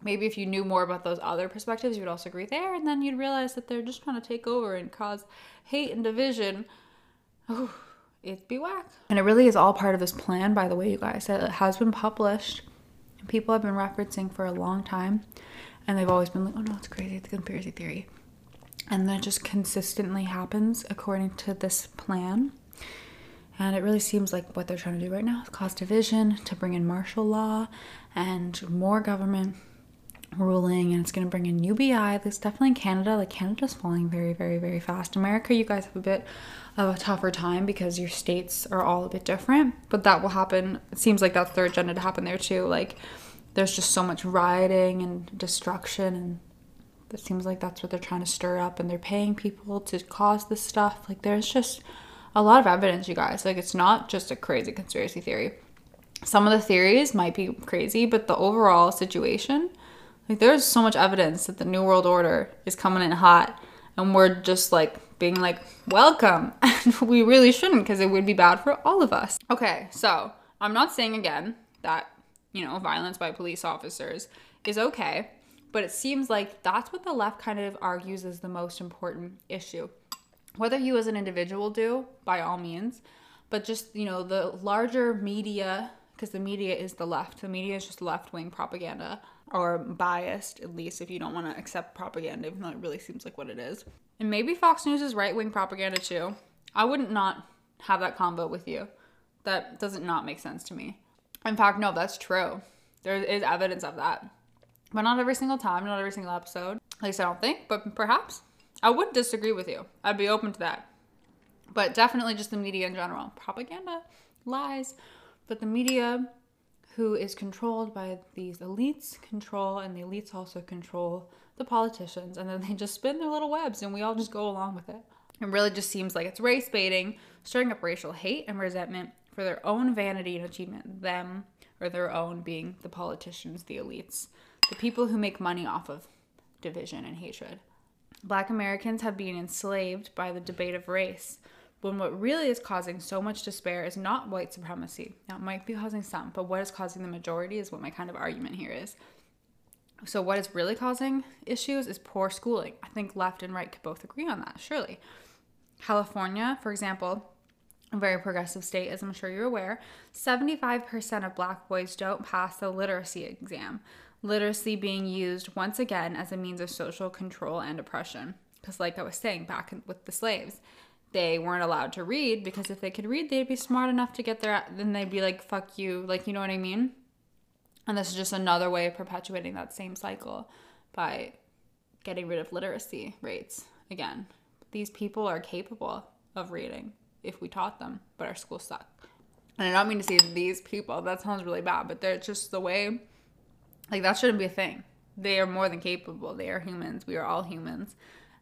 maybe if you knew more about those other perspectives, you would also agree there. And then you'd realize that they're just trying to take over and cause hate and division. Ooh, it'd be whack. And it really is all part of this plan, by the way, you guys. It has been published. And people have been referencing for a long time. And they've always been like, oh no, it's crazy, it's a conspiracy theory. And that just consistently happens according to this plan. And it really seems like what they're trying to do right now is cause division, to bring in martial law and more government ruling. And it's going to bring in U B I. This definitely in Canada. Like, Canada's falling very, very, very fast. America, you guys have a bit of a tougher time because your states are all a bit different. But that will happen. It seems like that's their agenda to happen there too. Like, there's just so much rioting and destruction, and it seems like that's what they're trying to stir up, and they're paying people to cause this stuff. Like, there's just a lot of evidence, you guys. Like, it's not just a crazy conspiracy theory. Some of the theories might be crazy, but the overall situation, like, there's so much evidence that the New World Order is coming in hot, and we're just like being like, welcome. And we really shouldn't, because it would be bad for all of us. Okay, so I'm not saying again that, you know, violence by police officers is okay, but it seems like that's what the left kind of argues is the most important issue. Whether you as an individual do, by all means, but just, you know, the larger media, because the media is the left. The media is just left-wing propaganda, or biased, at least, if you don't want to accept propaganda, even though it really seems like what it is. And maybe Fox News is right-wing propaganda too. I wouldn't not have that combo with you. That doesn't not make sense to me. In fact, no, that's true. There is evidence of that. But not every single time, not every single episode. At least I don't think, but perhaps. I would disagree with you. I'd be open to that. But definitely just the media in general. Propaganda, lies. But the media, who is controlled by these elites, control, and the elites also control the politicians. And then they just spin their little webs, and we all just go along with it. It really just seems like it's race baiting, stirring up racial hate and resentment, for their own vanity and achievement, them or their own being the politicians, the elites, the people who make money off of division and hatred. Black Americans have been enslaved by the debate of race, when what really is causing so much despair is not white supremacy. Now, it might be causing some, but what is causing the majority is what my kind of argument here is. So what is really causing issues is poor schooling. I think left and right could both agree on that, surely. California, for example, a very progressive state, as I'm sure you're aware, seventy-five percent of black boys don't pass the literacy exam. Literacy being used once again as a means of social control and oppression. Because like I was saying back in, with the slaves, they weren't allowed to read because if they could read, they'd be smart enough to get there. Then they'd be like, fuck you. Like, you know what I mean? And this is just another way of perpetuating that same cycle by getting rid of literacy rates. Again, these people are capable of reading. If we taught them, but our schools suck. And I don't mean to say these people, that sounds really bad, but they're just the way, like, that shouldn't be a thing. They are more than capable. They are humans. We are all humans.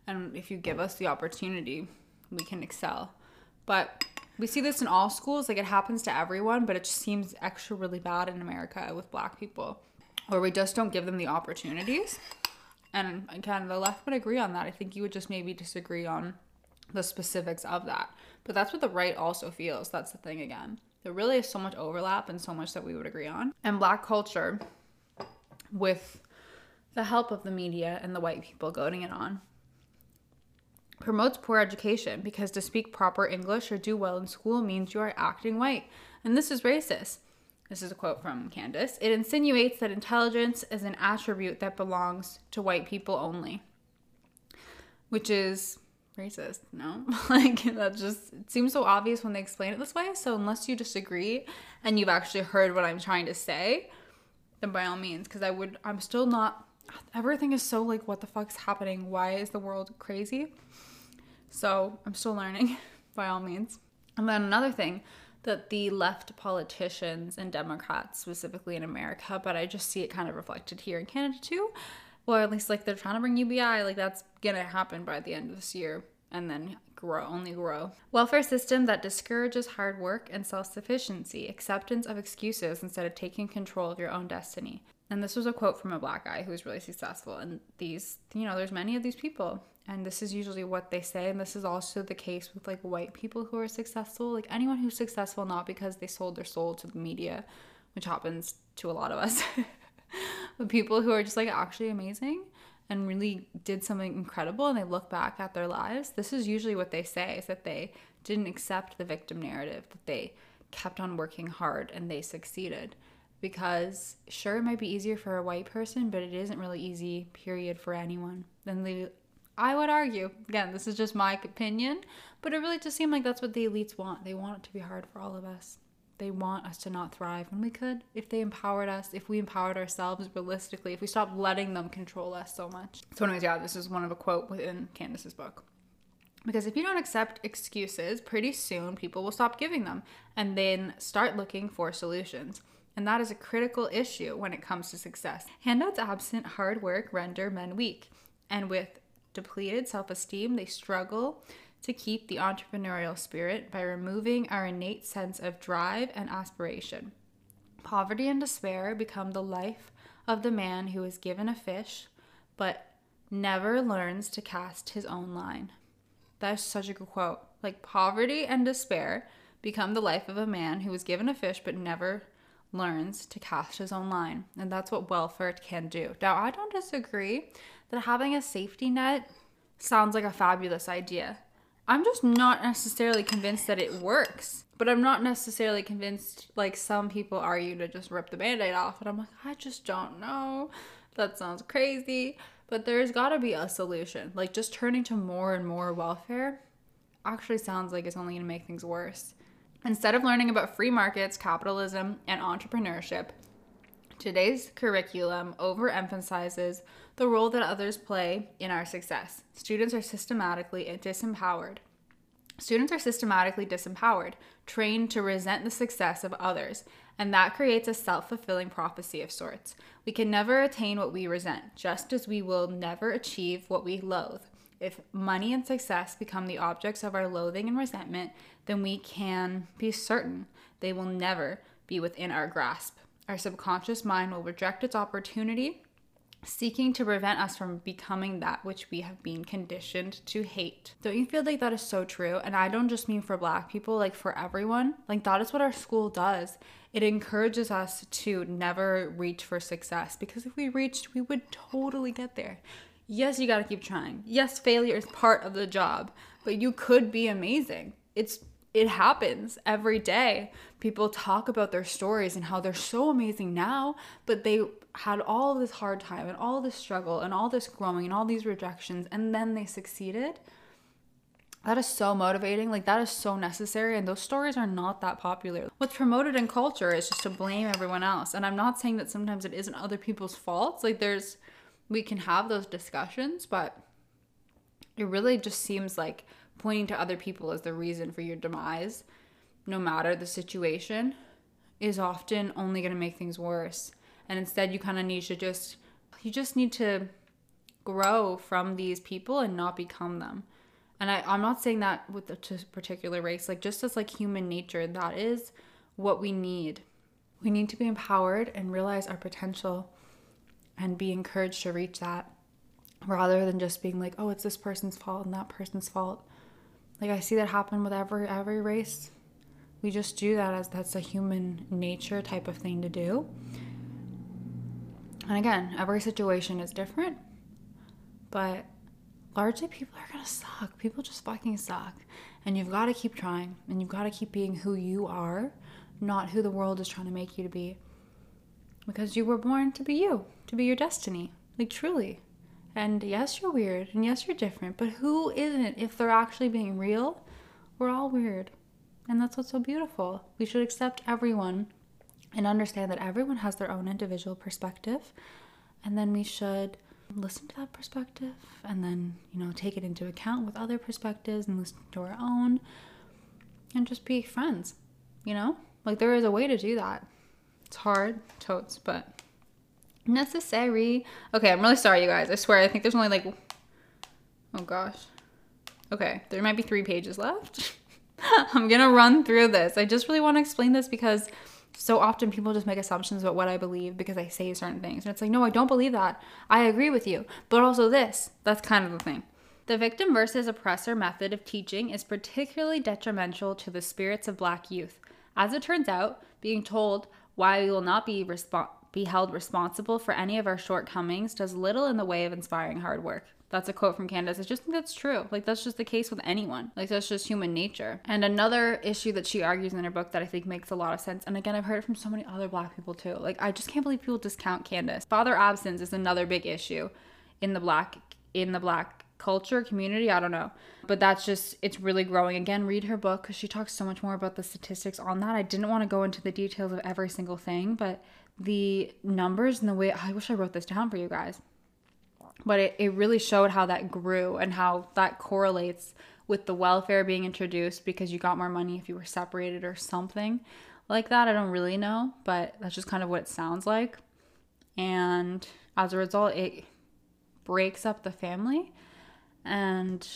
And if you give us the opportunity, we can excel. But we see this in all schools. Like, it happens to everyone, but it just seems extra really bad in America with black people, where we just don't give them the opportunities. And again, the left would agree on that. I think you would just maybe disagree on the specifics of that. But that's what the right also feels. That's the thing again. There really is so much overlap and so much that we would agree on. And black culture, with the help of the media and the white people goading it on, promotes poor education because to speak proper English or do well in school means you are acting white. And this is racist. This is a quote from Candace. It insinuates that intelligence is an attribute that belongs to white people only. Which is racist, no? Like, that just, it seems so obvious when they explain it this way. So unless you disagree and you've actually heard what I'm trying to say, then by all means, because I would, I'm still not, everything is so like, what the fuck's happening? Why is the world crazy? So I'm still learning, by all means. And then another thing that the left politicians and Democrats, specifically in America, but I just see it kind of reflected here in Canada too, well, at least, like, they're trying to bring U B I. Like, that's going to happen by the end of this year. and then grow, only grow. Welfare system that discourages hard work and self-sufficiency, acceptance of excuses instead of taking control of your own destiny. And this was a quote from a black guy who was really successful. And these, you know, there's many of these people. And this is usually what they say. And this is also the case with, like, white people who are successful. Like, anyone who's successful, not because they sold their soul to the media, which happens to a lot of us. But people who are just, like, actually amazing and really did something incredible and they look back at their lives, this is usually what they say, is that they didn't accept the victim narrative, that they kept on working hard and they succeeded. Because sure, it might be easier for a white person, but it isn't really easy, period, for anyone. Then they, I would argue, again, this is just my opinion, but it really just seemed like that's what the elites want. They want it to be hard for all of us. They want us to not thrive when we could. If they empowered us, if we empowered ourselves realistically, if we stopped letting them control us so much. So anyways, yeah, this is one of a quote within Candace's book. Because if you don't accept excuses, pretty soon people will stop giving them and then start looking for solutions. And that is a critical issue when it comes to success. Handouts absent hard work render men weak. And with depleted self-esteem, they struggle to keep the entrepreneurial spirit by removing our innate sense of drive and aspiration. Poverty and despair become the life of the man who is given a fish, but never learns to cast his own line. That's such a good quote. Like, poverty and despair become the life of a man who is given a fish, but never learns to cast his own line. And that's what welfare can do. Now, I don't disagree that having a safety net sounds like a fabulous idea. I'm just not necessarily convinced that it works, but I'm not necessarily convinced, like some people argue, to just rip the band-aid off. And I'm like, I just don't know. That sounds crazy, but there's gotta be a solution. Like, just turning to more and more welfare actually sounds like it's only gonna make things worse. Instead of learning about free markets, capitalism, and entrepreneurship, today's curriculum overemphasizes the role that others play in our success. Students are systematically disempowered. Students are systematically disempowered, trained to resent the success of others, and that creates a self-fulfilling prophecy of sorts. We can never attain what we resent, just as we will never achieve what we loathe. If money and success become the objects of our loathing and resentment, then we can be certain they will never be within our grasp. Our subconscious mind will reject its opportunity, seeking to prevent us from becoming that which we have been conditioned to hate. Don't you feel like that is so true? And I don't just mean for Black people, like for everyone. Like, that is what our school does. It encourages us to never reach for success, because if we reached, we would totally get there. Yes, you gotta keep trying. Yes, failure is part of the job, but you could be amazing. It's it happens every day. People talk about their stories and how they're so amazing now, but they had all this hard time and all this struggle and all this growing and all these rejections, and then they succeeded. That is so motivating. Like, that is so necessary. And those stories are not that popular. What's promoted in culture is just to blame everyone else. And I'm not saying that sometimes it isn't other people's faults. Like, there's we can have those discussions, but it really just seems like pointing to other people as the reason for your demise, no matter the situation, is often only going to make things worse. And instead, you kind of need to just, you just need to grow from these people and not become them. And I, I'm not saying that with a particular race, like, just as like human nature, that is what we need. We need to be empowered and realize our potential and be encouraged to reach that, rather than just being like, oh, it's this person's fault and that person's fault. Like, I see that happen with every every race. We just do that, as that's a human nature type of thing to do. And again, every situation is different, but largely people are gonna suck. People just fucking suck. And you've gotta keep trying, and you've gotta keep being who you are, not who the world is trying to make you to be. Because you were born to be you, to be your destiny, like, truly. And yes, you're weird, and yes, you're different, but who isn't? If they're actually being real, we're all weird. And that's what's so beautiful. We should accept everyone and understand that everyone has their own individual perspective. And then we should listen to that perspective, and then, you know, take it into account with other perspectives and listen to our own, and just be friends, you know? Like, there is a way to do that. It's hard, totes, but necessary. Okay, I'm really sorry, you guys. I swear, I think there's only like, oh gosh, Okay, there might be three pages left. I'm gonna run through this. I just really want to explain this because so often people just make assumptions about what I believe because I say certain things. And it's like, no, I don't believe that. I agree with you, but also this. That's kind of the thing. The victim versus oppressor method of teaching is particularly detrimental to the spirits of Black youth. As it turns out, being told why we will not be respo- be held responsible for any of our shortcomings does little in the way of inspiring hard work. That's a quote from Candace. I just think that's true. Like, that's just the case with anyone. Like, that's just human nature. And another issue that she argues in her book that I think makes a lot of sense, and again, I've heard it from so many other Black people too. Like, I just can't believe people discount Candace. Father absence is another big issue in the black in the black culture, community, I don't know. But that's just, it's really growing. Again, read her book because she talks so much more about the statistics on that. I didn't want to go into the details of every single thing, but the numbers and the way, I wish I wrote this down for you guys. But it, it really showed how that grew and how that correlates with the welfare being introduced because you got more money if you were separated or something like that. I don't really know, but that's just kind of what it sounds like. And as a result, it breaks up the family. And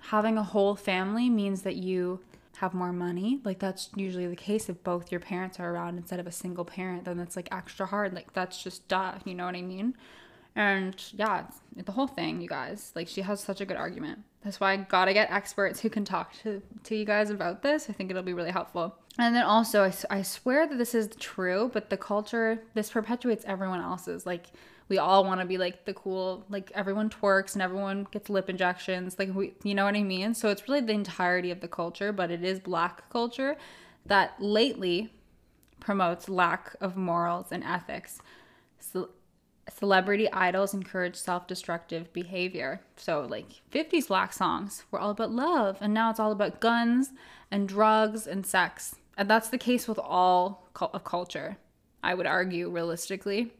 having a whole family means that you have more money. Like, that's usually the case if both your parents are around instead of a single parent. Then that's like extra hard. Like, that's just duh, you know what I mean? And yeah, the whole thing, you guys, like, she has such a good argument. That's why I gotta get experts who can talk to, to you guys about this. I think it'll be really helpful. And then also, I, I swear that this is true, but the culture, this perpetuates everyone else's. Like, we all want to be like the cool, like everyone twerks and everyone gets lip injections. Like, we, you know what I mean? So it's really the entirety of the culture, but it is Black culture that lately promotes lack of morals and ethics. So celebrity idols encourage self-destructive behavior. So like fifties Black songs were all about love, and now it's all about guns and drugs and sex. And that's the case with all of culture, I would argue, realistically.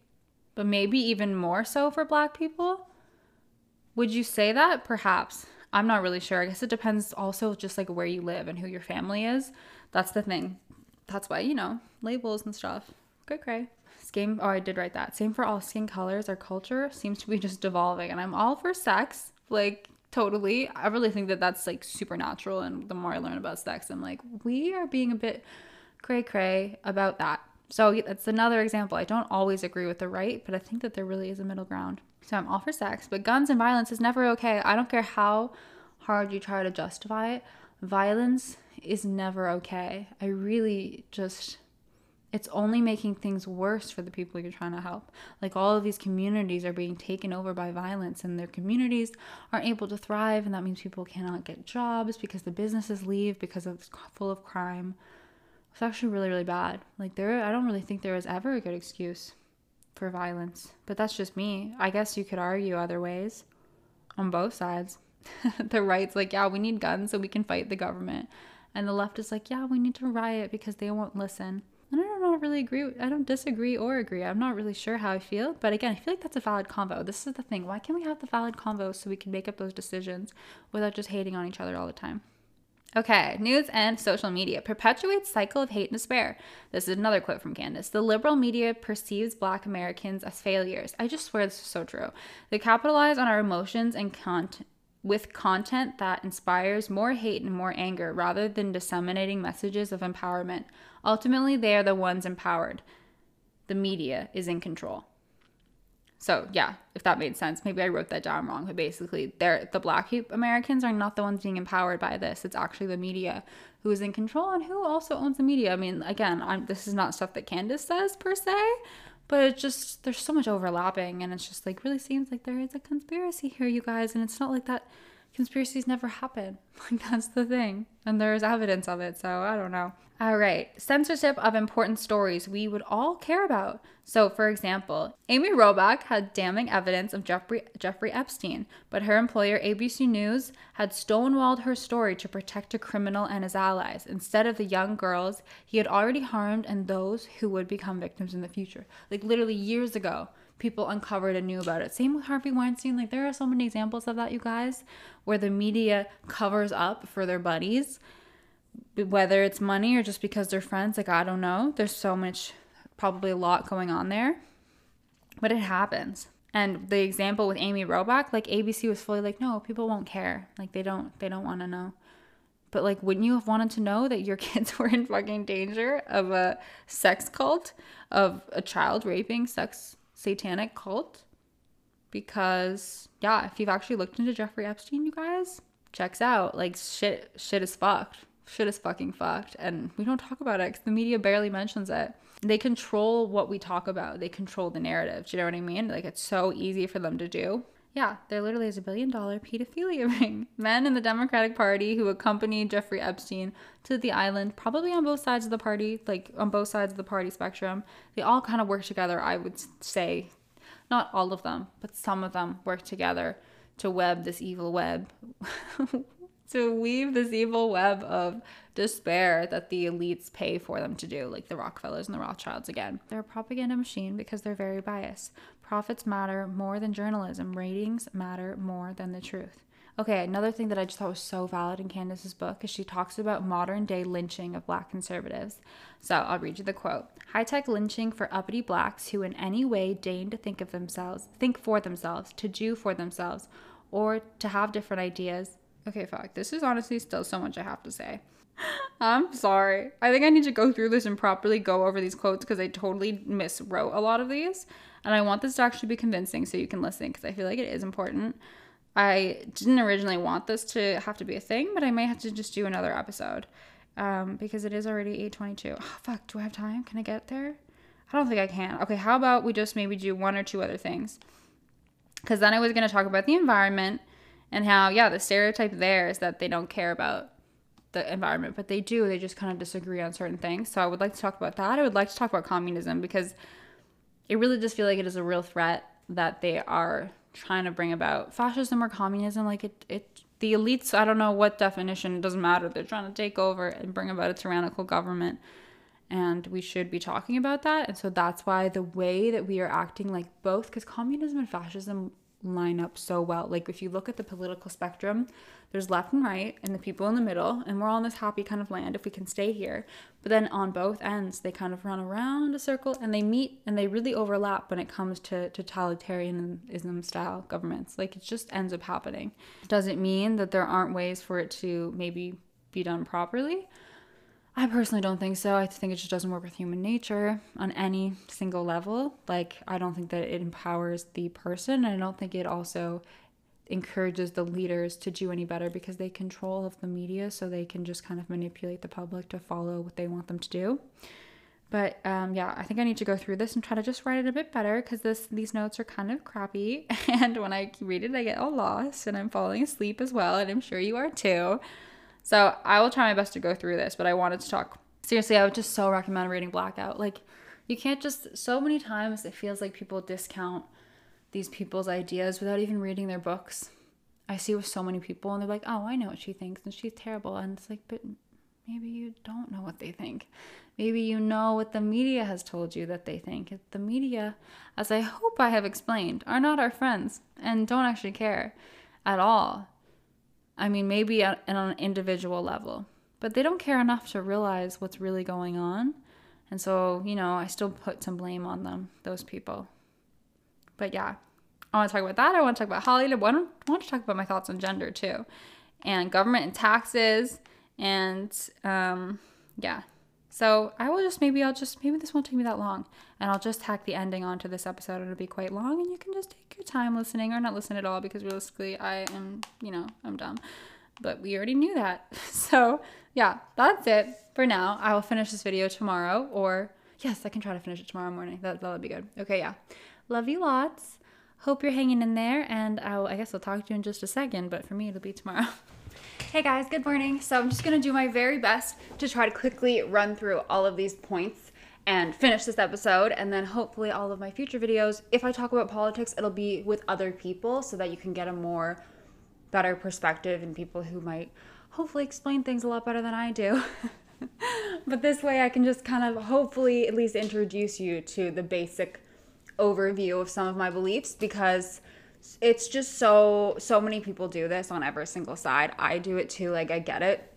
But maybe even more so for Black people? Would you say that? Perhaps. I'm not really sure. I guess it depends also just like where you live and who your family is. That's the thing. That's why, you know, labels and stuff. Cray cray. Same, oh, I did write that. Same for all skin colors. Our culture seems to be just devolving. And I'm all for sex. Like, totally. I really think that that's, like, supernatural. And the more I learn about sex, I'm like, we are being a bit cray-cray about that. So that's another example. I don't always agree with the right, but I think that there really is a middle ground. So I'm all for sex. But guns and violence is never okay. I don't care how hard you try to justify it. Violence is never okay. I really just... It's only making things worse for the people you're trying to help. Like, all of these communities are being taken over by violence, and their communities aren't able to thrive, and that means people cannot get jobs because the businesses leave because it's full of crime. It's actually really, really bad. Like, there, I don't really think there is ever a good excuse for violence. But that's just me. I guess you could argue other ways on both sides. The right's like, yeah, we need guns so we can fight the government. And the left is like, yeah, we need to riot because they won't listen. And I don't know, I really agree. With, I don't disagree or agree. I'm not really sure how I feel. But again, I feel like that's a valid convo. This is the thing. Why can't we have the valid convo so we can make up those decisions without just hating on each other all the time? Okay, news and social media. Perpetuates cycle of hate and despair. This is another quote from Candace. The liberal media perceives Black Americans as failures. I just swear this is so true. They capitalize on our emotions and content. With content that inspires more hate and more anger rather than disseminating messages of empowerment. Ultimately, they are the ones empowered. The media is in control. So yeah, if that made sense, maybe I wrote that down wrong, but basically they're, the Black Americans are not the ones being empowered by this. It's actually the media who is in control and who also owns the media. I mean, again, I'm, this is not stuff that Candace says per se, but it just, there's so much overlapping, and it's just like, really seems like there is a conspiracy here, you guys. And it's not like that conspiracies never happen. Like, that's the thing. And there's evidence of it, so I don't know. All right. Censorship of important stories we would all care about. So, for example, Amy Robach had damning evidence of Jeffrey, Jeffrey Epstein, but her employer, A B C News, had stonewalled her story to protect a criminal and his allies instead of the young girls he had already harmed and those who would become victims in the future. Like, literally years ago, people uncovered and knew about it. Same with Harvey Weinstein. Like, there are so many examples of that, you guys, where the media covers up for their buddies, whether it's money or just because they're friends. Like, I don't know. There's so much... probably a lot going on there, but it happens. And the example with Amy Robach, like A B C was fully like, no, people won't care. Like they don't, they don't want to know. But like, wouldn't you have wanted to know that your kids were in fucking danger of a sex cult, of a child raping sex satanic cult? Because yeah, if you've actually looked into Jeffrey Epstein, you guys, checks out. Like shit, shit is fucked. Shit is fucking fucked. And we don't talk about it because the media barely mentions it. They control what we talk about. They control the narrative. Do you know what I mean? Like, it's so easy for them to do. Yeah, there literally is a billion dollar pedophilia ring. Men in the Democratic Party who accompanied Jeffrey Epstein to the island, probably on both sides of the party, like on both sides of the party spectrum, they all kind of work together, I would say. Not all of them, but some of them work together to web this evil web. To weave this evil web of despair that the elites pay for them to do, like the Rockefellers and the Rothschilds again. They're a propaganda machine because they're very biased. Profits matter more than journalism. Ratings matter more than the truth. Okay, another thing that I just thought was so valid in Candace's book is she talks about modern day lynching of Black conservatives. So I'll read you the quote. High-tech lynching for uppity Blacks who in any way deign to think of themselves, think for themselves, to do for themselves, or to have different ideas. Okay, fuck. This is honestly still so much I have to say. I'm sorry. I think I need to go through this and properly go over these quotes because I totally miswrote a lot of these. And I want this to actually be convincing so you can listen because I feel like it is important. I didn't originally want this to have to be a thing, but I might have to just do another episode um, because it is already eight twenty-two. Oh, fuck. Do I have time? Can I get there? I don't think I can. Okay, how about we just maybe do one or two other things? Because then I was going to talk about the environment. And how, yeah, the stereotype there is that they don't care about the environment, but they do. They just kind of disagree on certain things. So I would like to talk about that. I would like to talk about communism because it really does feel like it is a real threat that they are trying to bring about. Fascism or communism, like it, it, the elites, I don't know what definition, it doesn't matter. They're trying to take over and bring about a tyrannical government. And we should be talking about that. And so that's why the way that we are acting like both, because communism and fascism line up so well. Like if you look at the political spectrum, there's left and right and the people in the middle, and we're all in this happy kind of land if we can stay here. But then on both ends they kind of run around a circle and they meet and they really overlap when it comes to totalitarianism style governments. Like it just ends up happening. Does it mean that there aren't ways for it to maybe be done properly? I personally don't think so. I think it just doesn't work with human nature on any single level. Like, I don't think that it empowers the person. And I don't think it also encourages the leaders to do any better because they control of the media. So they can just kind of manipulate the public to follow what they want them to do. But um, yeah, I think I need to go through this and try to just write it a bit better because this these notes are kind of crappy. And when I read it, I get all lost and I'm falling asleep as well. And I'm sure you are too. So I will try my best to go through this, but I wanted to talk. Seriously, I would just so recommend reading Blackout. Like, you can't just, so many times it feels like people discount these people's ideas without even reading their books. I see with so many people and they're like, oh, I know what she thinks and she's terrible. And it's like, but maybe you don't know what they think. Maybe you know what the media has told you that they think. The media, as I hope I have explained, are not our friends and don't actually care at all. I mean, maybe on an individual level, but they don't care enough to realize what's really going on. And so, you know, I still put some blame on them, those people. But yeah, I want to talk about that. I want to talk about Hollywood. I want to talk about my thoughts on gender too, and government and taxes. And um, yeah, so I will just, maybe I'll just, maybe this won't take me that long and I'll just tack the ending onto this episode. It'll be quite long and you can just take your time listening or not listen at all because realistically I am, you know, I'm dumb, but we already knew that. So yeah, that's it for now. I will finish this video tomorrow, or yes, I can try to finish it tomorrow morning. That, that'll be good. Okay. Yeah. Love you lots. Hope you're hanging in there, and I'll, I guess I'll talk to you in just a second, but for me, it'll be tomorrow. Hey guys, good morning. So I'm just going to do my very best to try to quickly run through all of these points and finish this episode, and then hopefully all of my future videos, if I talk about politics, it'll be with other people so that you can get a more better perspective and people who might hopefully explain things a lot better than I do. But this way I can just kind of hopefully at least introduce you to the basic overview of some of my beliefs, because it's just so, so many people do this on every single side. I do it too, like I get it.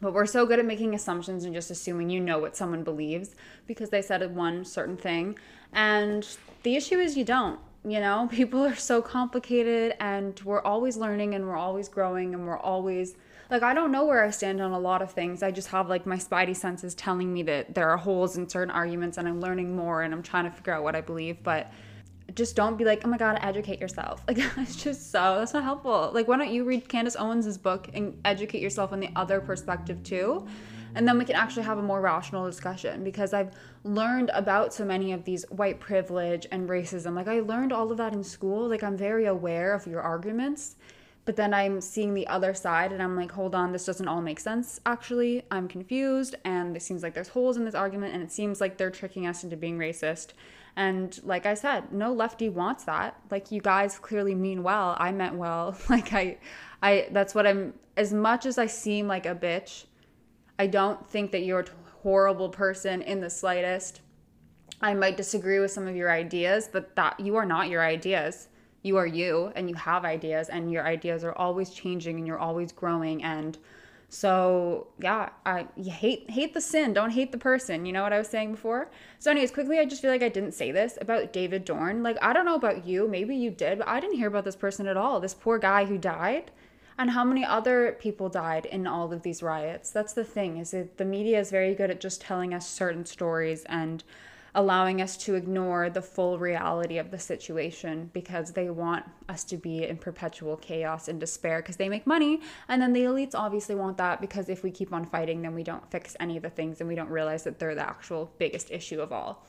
But we're so good at making assumptions and just assuming you know what someone believes because they said one certain thing. And the issue is you don't. You know, people are so complicated, and we're always learning, and we're always growing, and we're always like, I don't know where I stand on a lot of things. I just have like my spidey senses telling me that there are holes in certain arguments, and I'm learning more, and I'm trying to figure out what I believe. But just don't be like, oh my God, educate yourself. Like, that's just so, that's not helpful. Like, why don't you read Candace Owens' book and educate yourself on the other perspective too? And then we can actually have a more rational discussion, because I've learned about so many of these white privilege and racism. Like, I learned all of that in school. Like, I'm very aware of your arguments, but then I'm seeing the other side and I'm like, hold on, this doesn't all make sense. Actually, I'm confused, and it seems like there's holes in this argument, and it seems like they're tricking us into being racist. And like I said, no lefty wants that. Like, you guys clearly mean well. I meant well. Like, I, I, that's what I'm, as much as I seem like a bitch, I don't think that you're a horrible person in the slightest. I might disagree with some of your ideas, but that you are not your ideas. You are you, and you have ideas, and your ideas are always changing, and you're always growing. And so, yeah, I you hate hate the sin. Don't hate the person. You know what I was saying before? So anyways, quickly, I just feel like I didn't say this about David Dorn. Like, I don't know about you. Maybe you did, but I didn't hear about this person at all. This poor guy who died. And how many other people died in all of these riots? That's the thing, is that the media is very good at just telling us certain stories and allowing us to ignore the full reality of the situation, because they want us to be in perpetual chaos and despair, because they make money. And then the elites obviously want that, because if we keep on fighting, then we don't fix any of the things, and we don't realize that they're the actual biggest issue of all.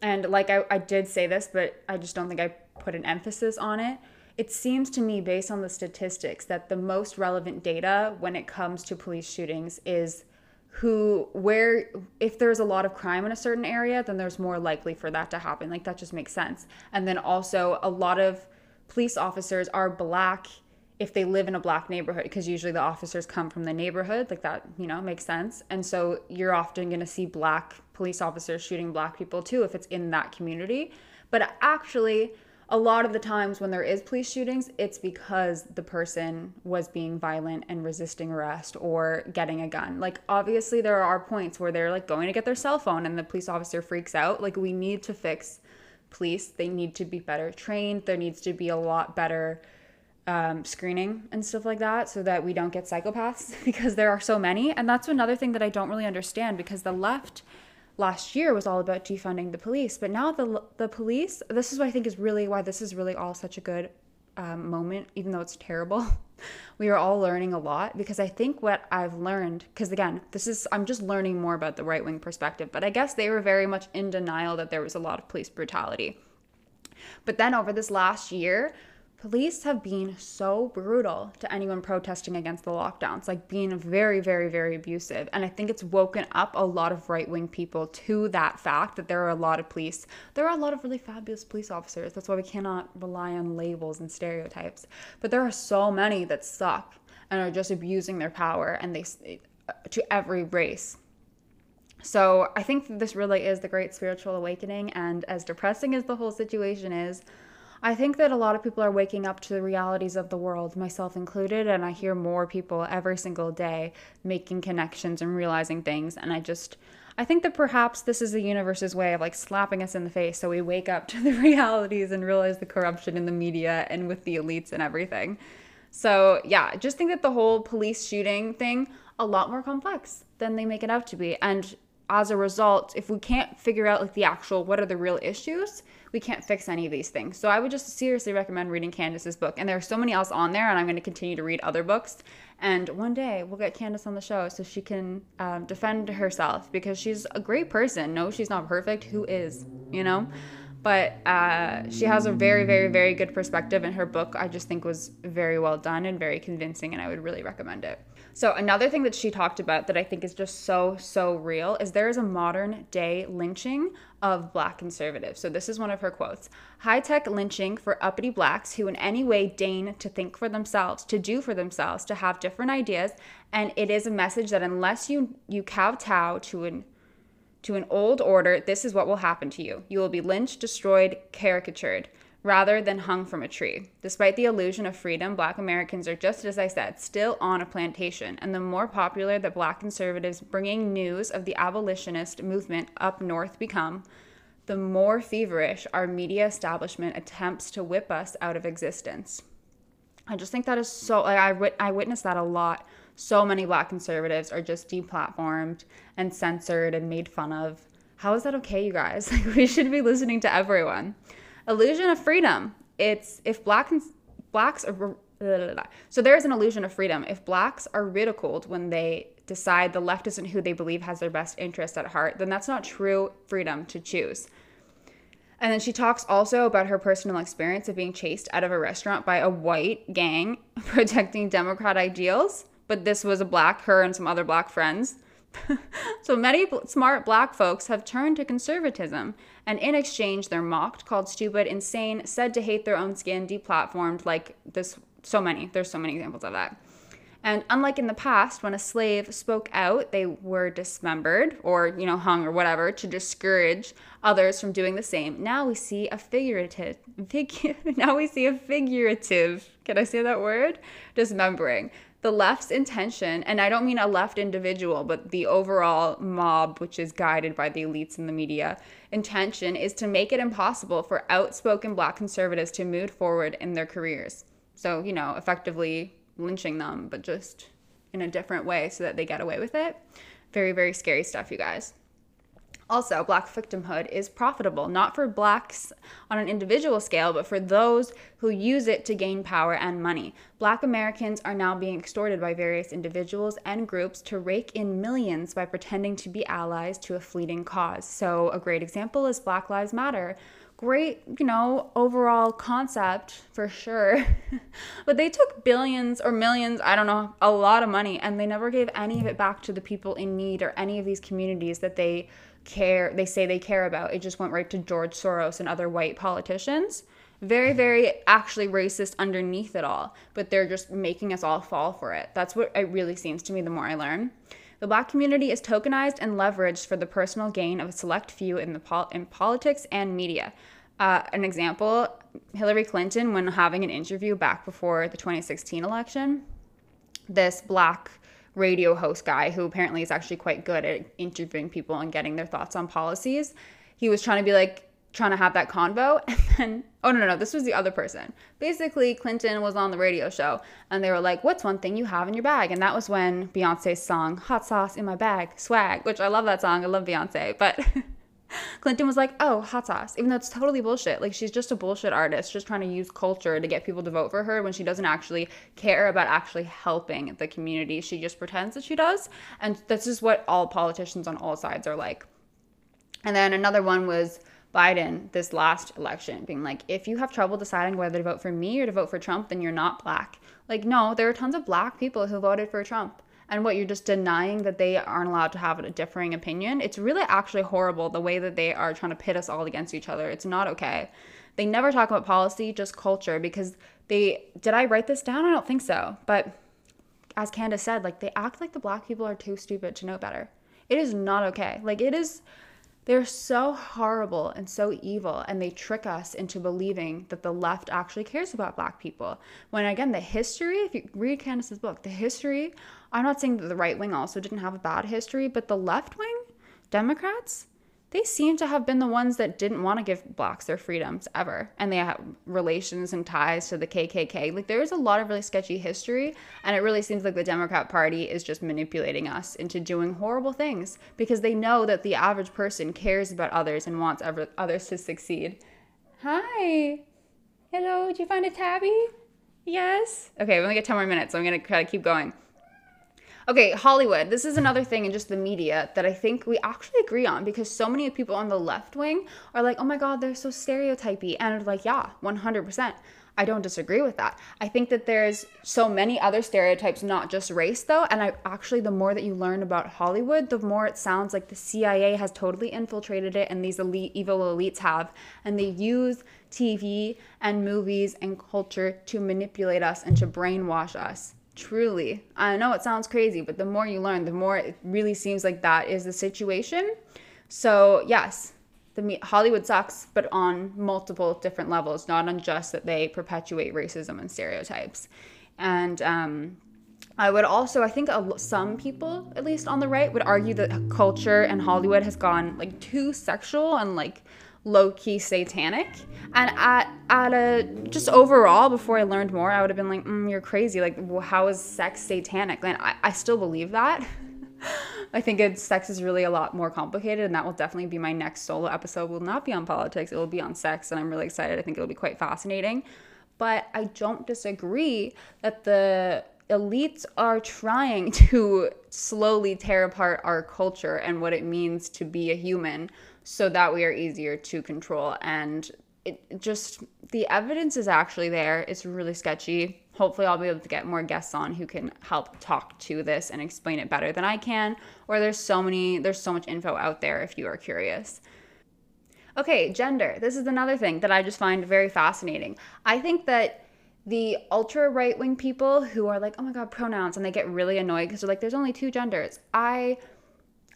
And like I, I did say this, but I just don't think I put an emphasis on it. It seems to me, based on the statistics, that the most relevant data when it comes to police shootings is who, where, if there's a lot of crime in a certain area, then there's more likely for that to happen. Like, that just makes sense. And then also, a lot of police officers are Black if they live in a Black neighborhood, because usually the officers come from the neighborhood. Like, that, you know, makes sense. And so you're often going to see Black police officers shooting Black people too, if it's in that community. But actually, a lot of the times when there is police shootings, it's because the person was being violent and resisting arrest or getting a gun. Like, obviously there are points where they're like going to get their cell phone and the police officer freaks out. Like, we need to fix police. They need to be better trained. There needs to be a lot better um, screening and stuff like that, so that we don't get psychopaths, because there are so many. And that's another thing that I don't really understand, because the left last year was all about defunding the police. But now the the police, this is what I think is really why this is really all such a good um, moment, even though it's terrible. We are all learning a lot, because I think what I've learned, because again, this is, I'm just learning more about the right-wing perspective, but I guess they were very much in denial that there was a lot of police brutality. But then over this last year, police have been so brutal to anyone protesting against the lockdowns, like being very, very, very abusive. And I think it's woken up a lot of right-wing people to that fact, that there are a lot of police. There are a lot of really fabulous police officers. That's why we cannot rely on labels and stereotypes. But there are so many that suck and are just abusing their power, and they to every race. So I think this really is the great spiritual awakening. And as depressing as the whole situation is, I think that a lot of people are waking up to the realities of the world, myself included, and I hear more people every single day making connections and realizing things. And I just, I think that perhaps this is the universe's way of like slapping us in the face, so we wake up to the realities and realize the corruption in the media and with the elites and everything. So yeah, just think that the whole police shooting thing, a lot more complex than they make it out to be. And as a result, if we can't figure out like the actual, what are the real issues, we can't fix any of these things. So I would just seriously recommend reading Candace's book. And there are so many else on there, and I'm going to continue to read other books. And one day we'll get Candace on the show so she can um, defend herself, because she's a great person. No, she's not perfect. Who is, you know? But uh, she has a very, very, very good perspective, and her book I just think was very well done and very convincing, and I would really recommend it. So another thing that she talked about that I think is just so, so real is there is a modern day lynching of Black conservatives. So this is one of her quotes. High-tech lynching for uppity Blacks who in any way deign to think for themselves, to do for themselves, to have different ideas, and it is a message that unless you, you kowtow to an To an old order, this is what will happen to you. You will be lynched, destroyed, caricatured, rather than hung from a tree. Despite the illusion of freedom, Black Americans are, just as I said, still on a plantation, and the more popular that Black conservatives bringing news of the abolitionist movement up north become, the more feverish our media establishment attempts to whip us out of existence. I just think that is so, like, I, wit- I witnessed that a lot. So many Black conservatives are just deplatformed and censored and made fun of. How is that okay, you guys? Like, we should be listening to everyone. Illusion of freedom. It's if black cons- blacks are... So there is an illusion of freedom. If blacks are ridiculed when they decide the left isn't who they believe has their best interest at heart, then that's not true freedom to choose. And then she talks also about her personal experience of being chased out of a restaurant by a white gang protecting Democrat ideals. But this was a black, her and some other black friends. So many bl- smart black folks have turned to conservatism, and in exchange they're mocked, called stupid, insane, said to hate their own skin, deplatformed, like this. So many. There's so many examples of that. And unlike in the past, when a slave spoke out, they were dismembered or, you know, hung or whatever to discourage others from doing the same. Now we see a figurative, figure, now we see a figurative, can I say that word? Dismembering. The left's intention, and I don't mean a left individual, but the overall mob, which is guided by the elites and the media, intention is to make it impossible for outspoken Black conservatives to move forward in their careers. So, you know, effectively lynching them, but just in a different way so that they get away with it. Very, very scary stuff, you guys. Also, Black victimhood is profitable, not for Blacks on an individual scale, but for those who use it to gain power and money. Black Americans are now being extorted by various individuals and groups to rake in millions by pretending to be allies to a fleeting cause. So a great example is Black Lives Matter. Great, you know, overall concept for sure. But they took billions or millions, I don't know, a lot of money, and they never gave any of it back to the people in need or any of these communities that they care, they say they care about. It just went right to George Soros and other white politicians. Very, very actually racist underneath it all, but they're just making us all fall for it. That's what it really seems to me the more I learn. The Black community is tokenized and leveraged for the personal gain of a select few in the pol- in politics and media. Uh, an example, Hillary Clinton, when having an interview back before the twenty sixteen election, this Black radio host guy, who apparently is actually quite good at interviewing people and getting their thoughts on policies, he was trying to be like, trying to have that convo, and then oh no no no this was the other person. Basically, Clinton was on the radio show and they were like, what's one thing you have in your bag? And that was when Beyonce's song Hot Sauce in My Bag, Swag, which I love that song, I love Beyonce, but Clinton was like, oh, hot sauce, even though it's totally bullshit. Like, she's just a bullshit artist just trying to use culture to get people to vote for her when she doesn't actually care about actually helping the community. She just pretends that she does, and that's just what all politicians on all sides are like. And then another one was Biden this last election, being like, if you have trouble deciding whether to vote for me or to vote for Trump, then you're not Black. Like, no, there are tons of Black people who voted for Trump. And what, you're just denying that they aren't allowed to have a differing opinion? It's really actually horrible the way that they are trying to pit us all against each other. It's not okay. They never talk about policy, just culture, because they, did I write this down? I don't think so. But as Candace said, like, they act like the Black people are too stupid to know better. It is not okay. Like, it is... They're so horrible and so evil, and they trick us into believing that the left actually cares about Black people. When, again, the history, if you read Candace's book, the history, I'm not saying that the right wing also didn't have a bad history, but the left wing, Democrats, they seem to have been the ones that didn't want to give Blacks their freedoms ever. And they have relations and ties to the K K K. Like, there is a lot of really sketchy history, and it really seems like the Democrat Party is just manipulating us into doing horrible things because they know that the average person cares about others and wants ever- others to succeed. Hi. Hello, did you find a tabby? Yes. Okay, we only get ten more minutes, so I'm going to try to keep going. Okay, Hollywood. This is another thing in just the media that I think we actually agree on, because so many people on the left wing are like, oh my God, they're so stereotypey. And like, yeah, one hundred percent. I don't disagree with that. I think that there's so many other stereotypes, not just race though. And I actually, the more that you learn about Hollywood, the more it sounds like the C I A has totally infiltrated it, and these elite, evil elites have, and they use T V and movies and culture to manipulate us and to brainwash us. Truly. I know it sounds crazy, but the more you learn, the more it really seems like that is the situation. So yes, the me- Hollywood sucks, but on multiple different levels, not on just that they perpetuate racism and stereotypes. And um, I would also, I think a, some people, at least on the right, would argue that culture and Hollywood has gone like too sexual and like low-key satanic. And at, at a, just overall, before I learned more, I would have been like, mm, you're crazy. Like, well, how is sex satanic? And I, I still believe that. I think it's, sex is really a lot more complicated, and that will definitely be my next solo episode. It will not be on politics. It will be on sex, and I'm really excited. I think it'll be quite fascinating. But I don't disagree that the elites are trying to slowly tear apart our culture and what it means to be a human so that we are easier to control. And it just, the evidence is actually there. It's really sketchy. Hopefully I'll be able to get more guests on who can help talk to this and explain it better than I can. Or there's so many, there's so much info out there if you are curious. Okay, gender. This is another thing that I just find very fascinating. I think that the ultra right-wing people who are like, oh my God, pronouns, and they get really annoyed because they're like, there's only two genders. I,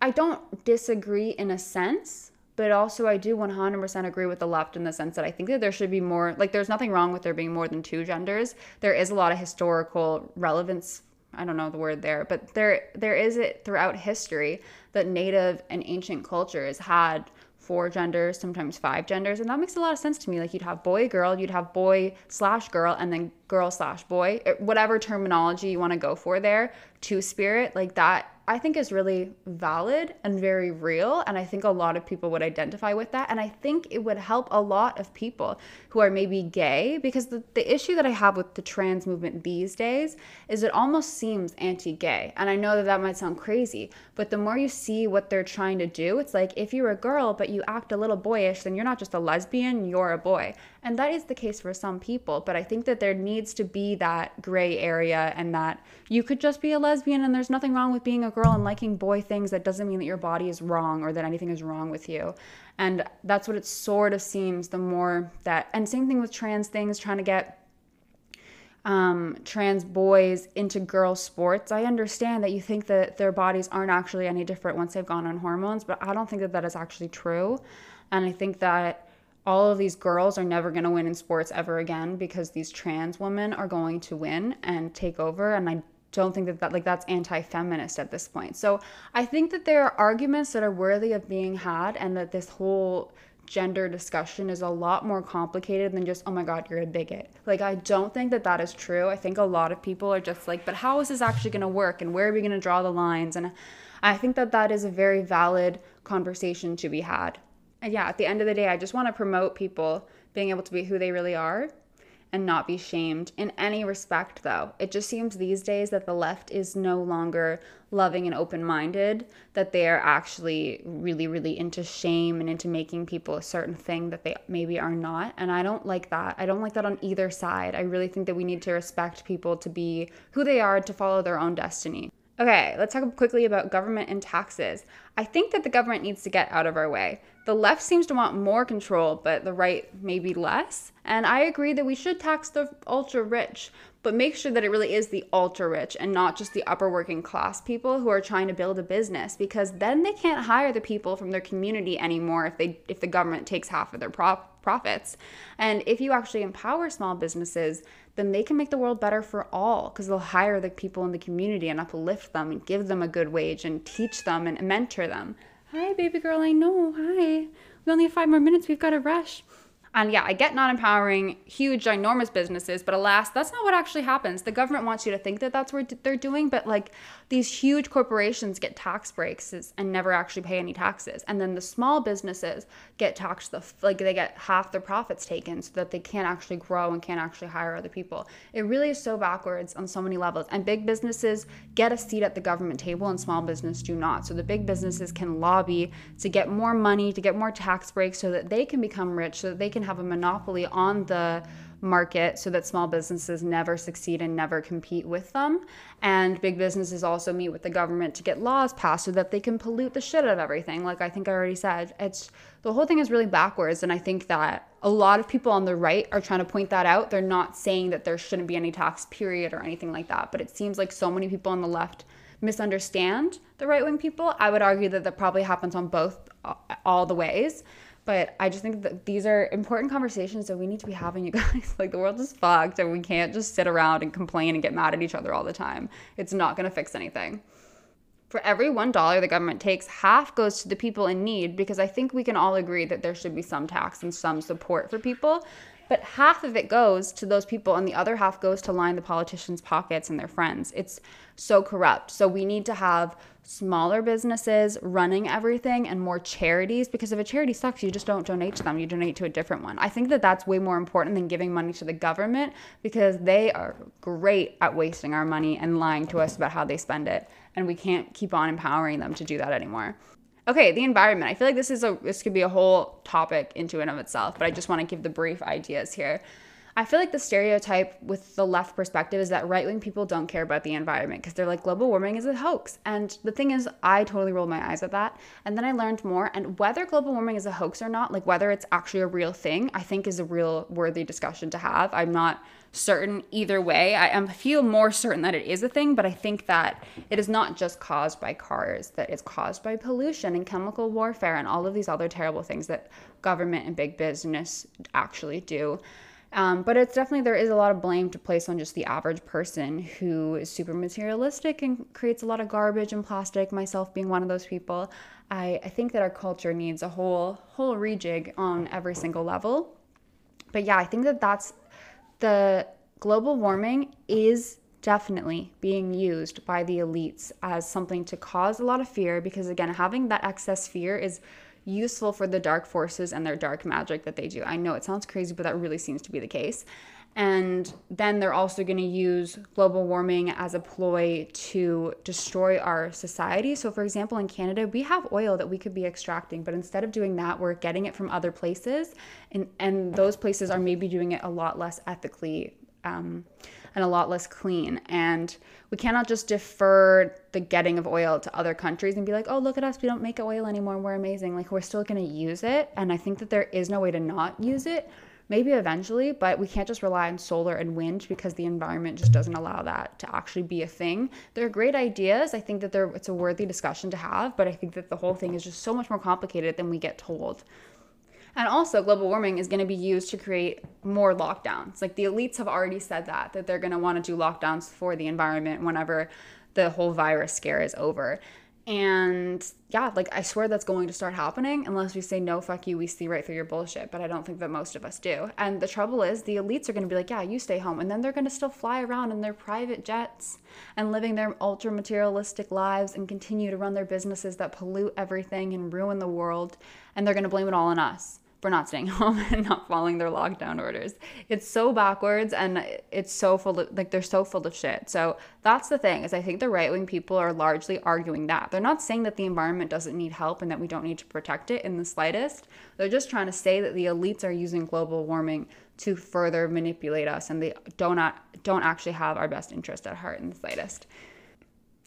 I don't disagree in a sense, but also I do one hundred percent agree with the left in the sense that I think that there should be more, like there's nothing wrong with there being more than two genders. There is a lot of historical relevance, I don't know the word there, but there there is it throughout history that Native and ancient cultures had four genders, sometimes five genders, and that makes a lot of sense to me. Like you'd have boy, girl, you'd have boy slash girl, and then girl slash boy, whatever terminology you want to go for there, two-spirit, like that I think is really valid and very real, and I think a lot of people would identify with that, and I think it would help a lot of people who are maybe gay, because the, the issue that I have with the trans movement these days is it almost seems anti-gay, and I know that that might sound crazy, but the more you see what they're trying to do, it's like if you're a girl but you act a little boyish, then you're not just a lesbian, you're a boy, and that is the case for some people, but I think that there needs to be that gray area and that you could just be a lesbian and there's nothing wrong with being a girl and liking boy things. That doesn't mean that your body is wrong or that anything is wrong with you, and that's what it sort of seems the more that, and same thing with trans things, trying to get um trans boys into girl sports. I understand that you think that their bodies aren't actually any different once they've gone on hormones, but I don't think that that is actually true, and I think that all of these girls are never going to win in sports ever again because these trans women are going to win and take over, and I don't think that, that like that's anti-feminist at this point. So I think that there are arguments that are worthy of being had, and that this whole gender discussion is a lot more complicated than just, oh my God, you're a bigot. Like, I don't think that that is true. I think a lot of people are just like, but how is this actually going to work? And where are we going to draw the lines? And I think that that is a very valid conversation to be had. And yeah, at the end of the day, I just want to promote people being able to be who they really are and not be shamed in any respect, though. It just seems these days that the left is no longer loving and open-minded, that they are actually really, really into shame and into making people a certain thing that they maybe are not. And I don't like that. I don't like that on either side. I really think that we need to respect people to be who they are, to follow their own destiny. Okay, let's talk quickly about government and taxes. I think that the government needs to get out of our way. The left seems to want more control, but the right maybe less. And I agree that we should tax the ultra-rich, but make sure that it really is the ultra-rich and not just the upper-working class people who are trying to build a business, because then they can't hire the people from their community anymore if they if the government takes half of their prop, profits. And if you actually empower small businesses, then they can make the world better for all, because they'll hire the people in the community and uplift them and give them a good wage and teach them and mentor them. Hi, baby girl, I know, hi. We only have five more minutes, we've got to rush. And yeah, I get not empowering huge, ginormous businesses, but alas, that's not what actually happens. The government wants you to think that that's what they're doing, but like these huge corporations get tax breaks and never actually pay any taxes. And then the small businesses get taxed, the, like they get half their profits taken so that they can't actually grow and can't actually hire other people. It really is so backwards on so many levels. And big businesses get a seat at the government table and small business do not. So the big businesses can lobby to get more money, to get more tax breaks so that they can become rich, so that they can have a monopoly on the market so that small businesses never succeed and never compete with them. And big businesses also meet with the government to get laws passed so that they can pollute the shit out of everything. Like I think I already said, it's the whole thing is really backwards. And I think that a lot of people on the right are trying to point that out. They're not saying that there shouldn't be any tax period or anything like that. But it seems like so many people on the left misunderstand the right-wing people. I would argue that that probably happens on both, all the ways. But I just think that these are important conversations that we need to be having, you guys. Like, the world is fucked, and we can't just sit around and complain and get mad at each other all the time. It's not going to fix anything. For every one dollar the government takes, half goes to the people in need, because I think we can all agree that there should be some tax and some support for people. But half of it goes to those people, and the other half goes to line the politicians' pockets and their friends. It's so corrupt. So we need to have smaller businesses running everything and more charities, because if a charity sucks, you just don't donate to them. You donate to a different one. I think that that's way more important than giving money to the government, because they are great at wasting our money and lying to us about how they spend it. And we can't keep on empowering them to do that anymore. Okay, the environment. I feel like this is a this could be a whole topic into and of itself, but I just want to give the brief ideas here. I feel like the stereotype with the left perspective is that right-wing people don't care about the environment because they're like, global warming is a hoax. And the thing is, I totally rolled my eyes at that. And then I learned more. And whether global warming is a hoax or not, like whether it's actually a real thing, I think is a real worthy discussion to have. I'm not certain either way. I am feel more certain that it is a thing, but I think that it is not just caused by cars, that it's caused by pollution and chemical warfare and all of these other terrible things that government and big business actually do. Um, but it's definitely, there is a lot of blame to place on just the average person who is super materialistic and creates a lot of garbage and plastic, myself being one of those people. I, I think that our culture needs a whole, whole rejig on every single level. But yeah, I think that that's the global warming is definitely being used by the elites as something to cause a lot of fear, because again, having that excess fear is useful for the dark forces and their dark magic that they do. I know it sounds crazy, but that really seems to be the case. And then they're also going to use global warming as a ploy to destroy our society. So for example, in Canada, we have oil that we could be extracting, but instead of doing that, we're getting it from other places. And, and those places are maybe doing it a lot less ethically um, and a lot less clean. And we cannot just defer the getting of oil to other countries and be like, oh, look at us, we don't make oil anymore, we're amazing. Like, we're still going to use it. And I think that there is no way to not use it, maybe eventually, but we can't just rely on solar and wind because the environment just doesn't allow that to actually be a thing. They're great ideas. I think that they're, it's a worthy discussion to have, but I think that the whole thing is just so much more complicated than we get told. And also, global warming is going to be used to create more lockdowns. Like, the elites have already said that, that they're going to want to do lockdowns for the environment whenever the whole virus scare is over. And yeah, like, I swear that's going to start happening unless we say, no, fuck you, we see right through your bullshit. But I don't think that most of us do. And the trouble is, the elites are going to be like, yeah, you stay home. And then they're going to still fly around in their private jets and living their ultra materialistic lives and continue to run their businesses that pollute everything and ruin the world. And they're going to blame it all on us for not staying home and not following their lockdown orders. It's so backwards, and it's so full of, like, they're so full of shit. So that's the thing, is I think the right-wing people are largely arguing that. They're not saying that the environment doesn't need help and that we don't need to protect it in the slightest. They're just trying to say that the elites are using global warming to further manipulate us, and they do not, don't actually have our best interest at heart in the slightest.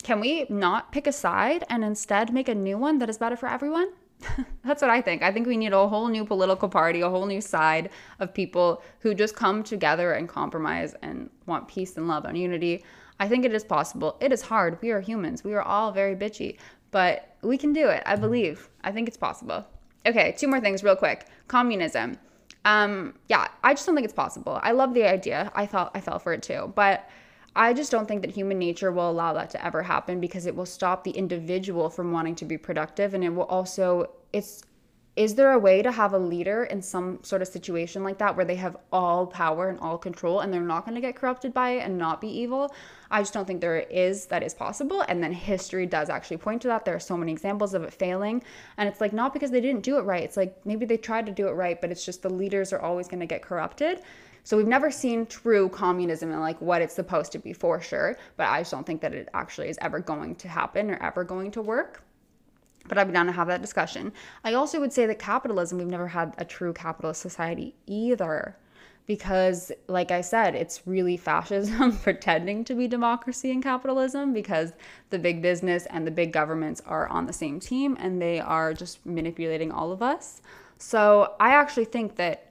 Can we not pick a side and instead make a new one that is better for everyone? That's what I think. I think we need a whole new political party, a whole new side of people who just come together and compromise and want peace and love and unity. I think it is possible. It is hard. We are humans. We are all very bitchy, but we can do it. I believe. I think it's possible. Okay, two more things real quick. Communism. Um, yeah, I just don't think it's possible. I love the idea. I thought I fell for it too, but I just don't think that human nature will allow that to ever happen, because it will stop the individual from wanting to be productive. And it will also, it's, is there a way to have a leader in some sort of situation like that where they have all power and all control and they're not going to get corrupted by it and not be evil? I just don't think there is, that is possible. And then history does actually point to that. There are so many examples of it failing. And it's like, not because they didn't do it right. It's like, maybe they tried to do it right, but it's just the leaders are always going to get corrupted. So we've never seen true communism and like what it's supposed to be, for sure, but I just don't think that it actually is ever going to happen or ever going to work. But I'd be down to have that discussion. I also would say that capitalism, we've never had a true capitalist society either, because like I said, it's really fascism pretending to be democracy and capitalism, because the big business and the big governments are on the same team and they are just manipulating all of us. So I actually think that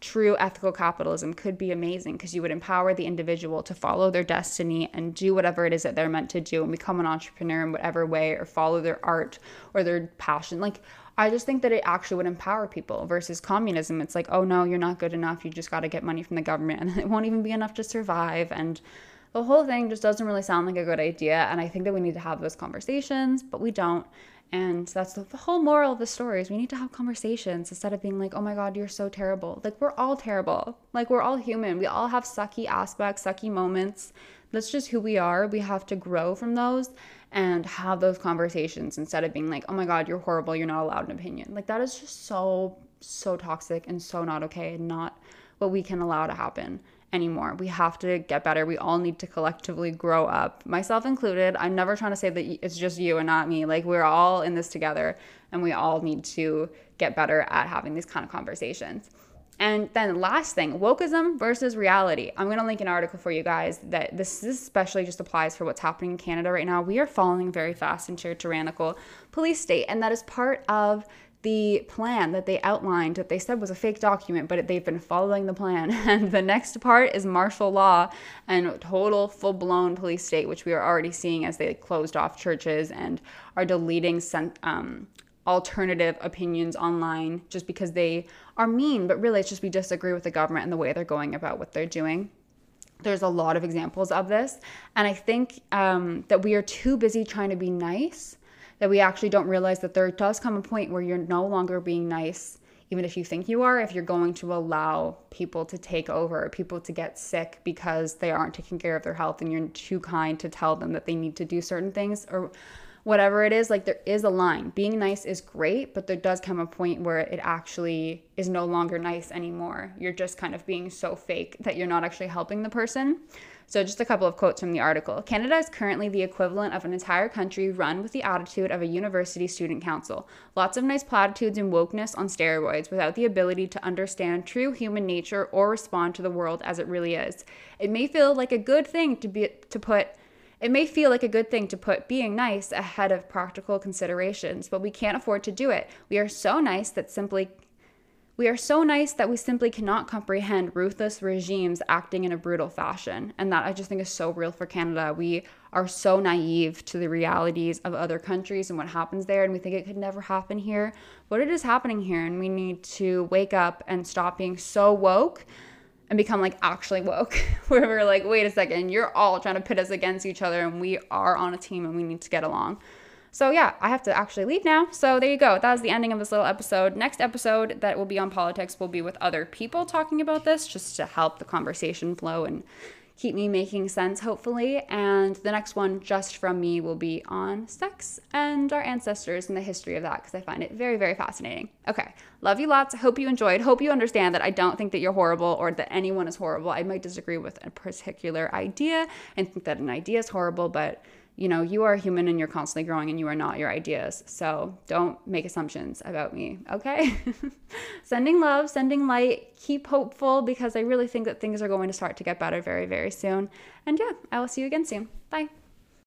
true ethical capitalism could be amazing, because you would empower the individual to follow their destiny and do whatever it is that they're meant to do and become an entrepreneur in whatever way, or follow their art or their passion. Like, I just think that it actually would empower people, versus communism. It's like, oh no, you're not good enough. You just got to get money from the government, and it won't even be enough to survive. And The whole thing just doesn't really sound like a good idea, and I think that we need to have those conversations, but we don't. And that's the whole moral of the story, is we need to have conversations instead of being like, oh my God, you're so terrible. Like, we're all terrible. Like, we're all human. We all have sucky aspects, sucky moments. That's just who we are. We have to grow from those and have those conversations instead of being like, oh my God, you're horrible. You're not allowed an opinion. Like, that is just so, so toxic and so not okay, and not what we can allow to happen anymore. We have to get better. We all need to collectively grow up, myself included. I'm never trying to say that it's just you and not me. Like, we're all in this together, and we all need to get better at having these kind of conversations. And then last thing, wokeism versus reality. I'm going to link an article for you guys that this, this especially just applies for what's happening in Canada right now. We are falling very fast into a tyrannical police state, and that is part of the plan that they outlined, that they said was a fake document, but they've been following the plan. And the next part is martial law and total full-blown police state, which we are already seeing as they closed off churches and are deleting um, alternative opinions online just because they are mean. But really, it's just we disagree with the government and the way they're going about what they're doing. There's a lot of examples of this. And I think um, that we are too busy trying to be nice that we actually don't realize that there does come a point where you're no longer being nice, even if you think you are, if you're going to allow people to take over, people to get sick because they aren't taking care of their health and you're too kind to tell them that they need to do certain things or whatever it is. Like, there is a line. Being nice is great, but there does come a point where it actually is no longer nice anymore. You're just kind of being so fake that you're not actually helping the person. So just a couple of quotes from the article. Canada is currently the equivalent of an entire country run with the attitude of a university student council. Lots of nice platitudes and wokeness on steroids without the ability to understand true human nature or respond to the world as it really is. It may feel like a good thing to be to put It may feel like a good thing to put being nice ahead of practical considerations, but we can't afford to do it. We are so nice that simply We are so nice that we simply cannot comprehend ruthless regimes acting in a brutal fashion. And that I just think is so real for Canada. We are so naive to the realities of other countries and what happens there. And we think it could never happen here, but it is happening here. And we need to wake up and stop being so woke and become like actually woke, where we're like, wait a second, you're all trying to pit us against each other. And we are on a team and we need to get along. So yeah, I have to actually leave now. So there you go. That was the ending of this little episode. Next episode that will be on politics will be with other people talking about this, just to help the conversation flow and keep me making sense, hopefully. And the next one just from me will be on sex and our ancestors and the history of that, because I find it very, very fascinating. Okay. Love you lots. Hope you enjoyed. Hope you understand that I don't think that you're horrible or that anyone is horrible. I might disagree with a particular idea and think that an idea is horrible, but you know, you are human and you're constantly growing and you are not your ideas. So don't make assumptions about me, okay? Sending love, sending light, keep hopeful, because I really think that things are going to start to get better very, very soon. And yeah, I will see you again soon. Bye.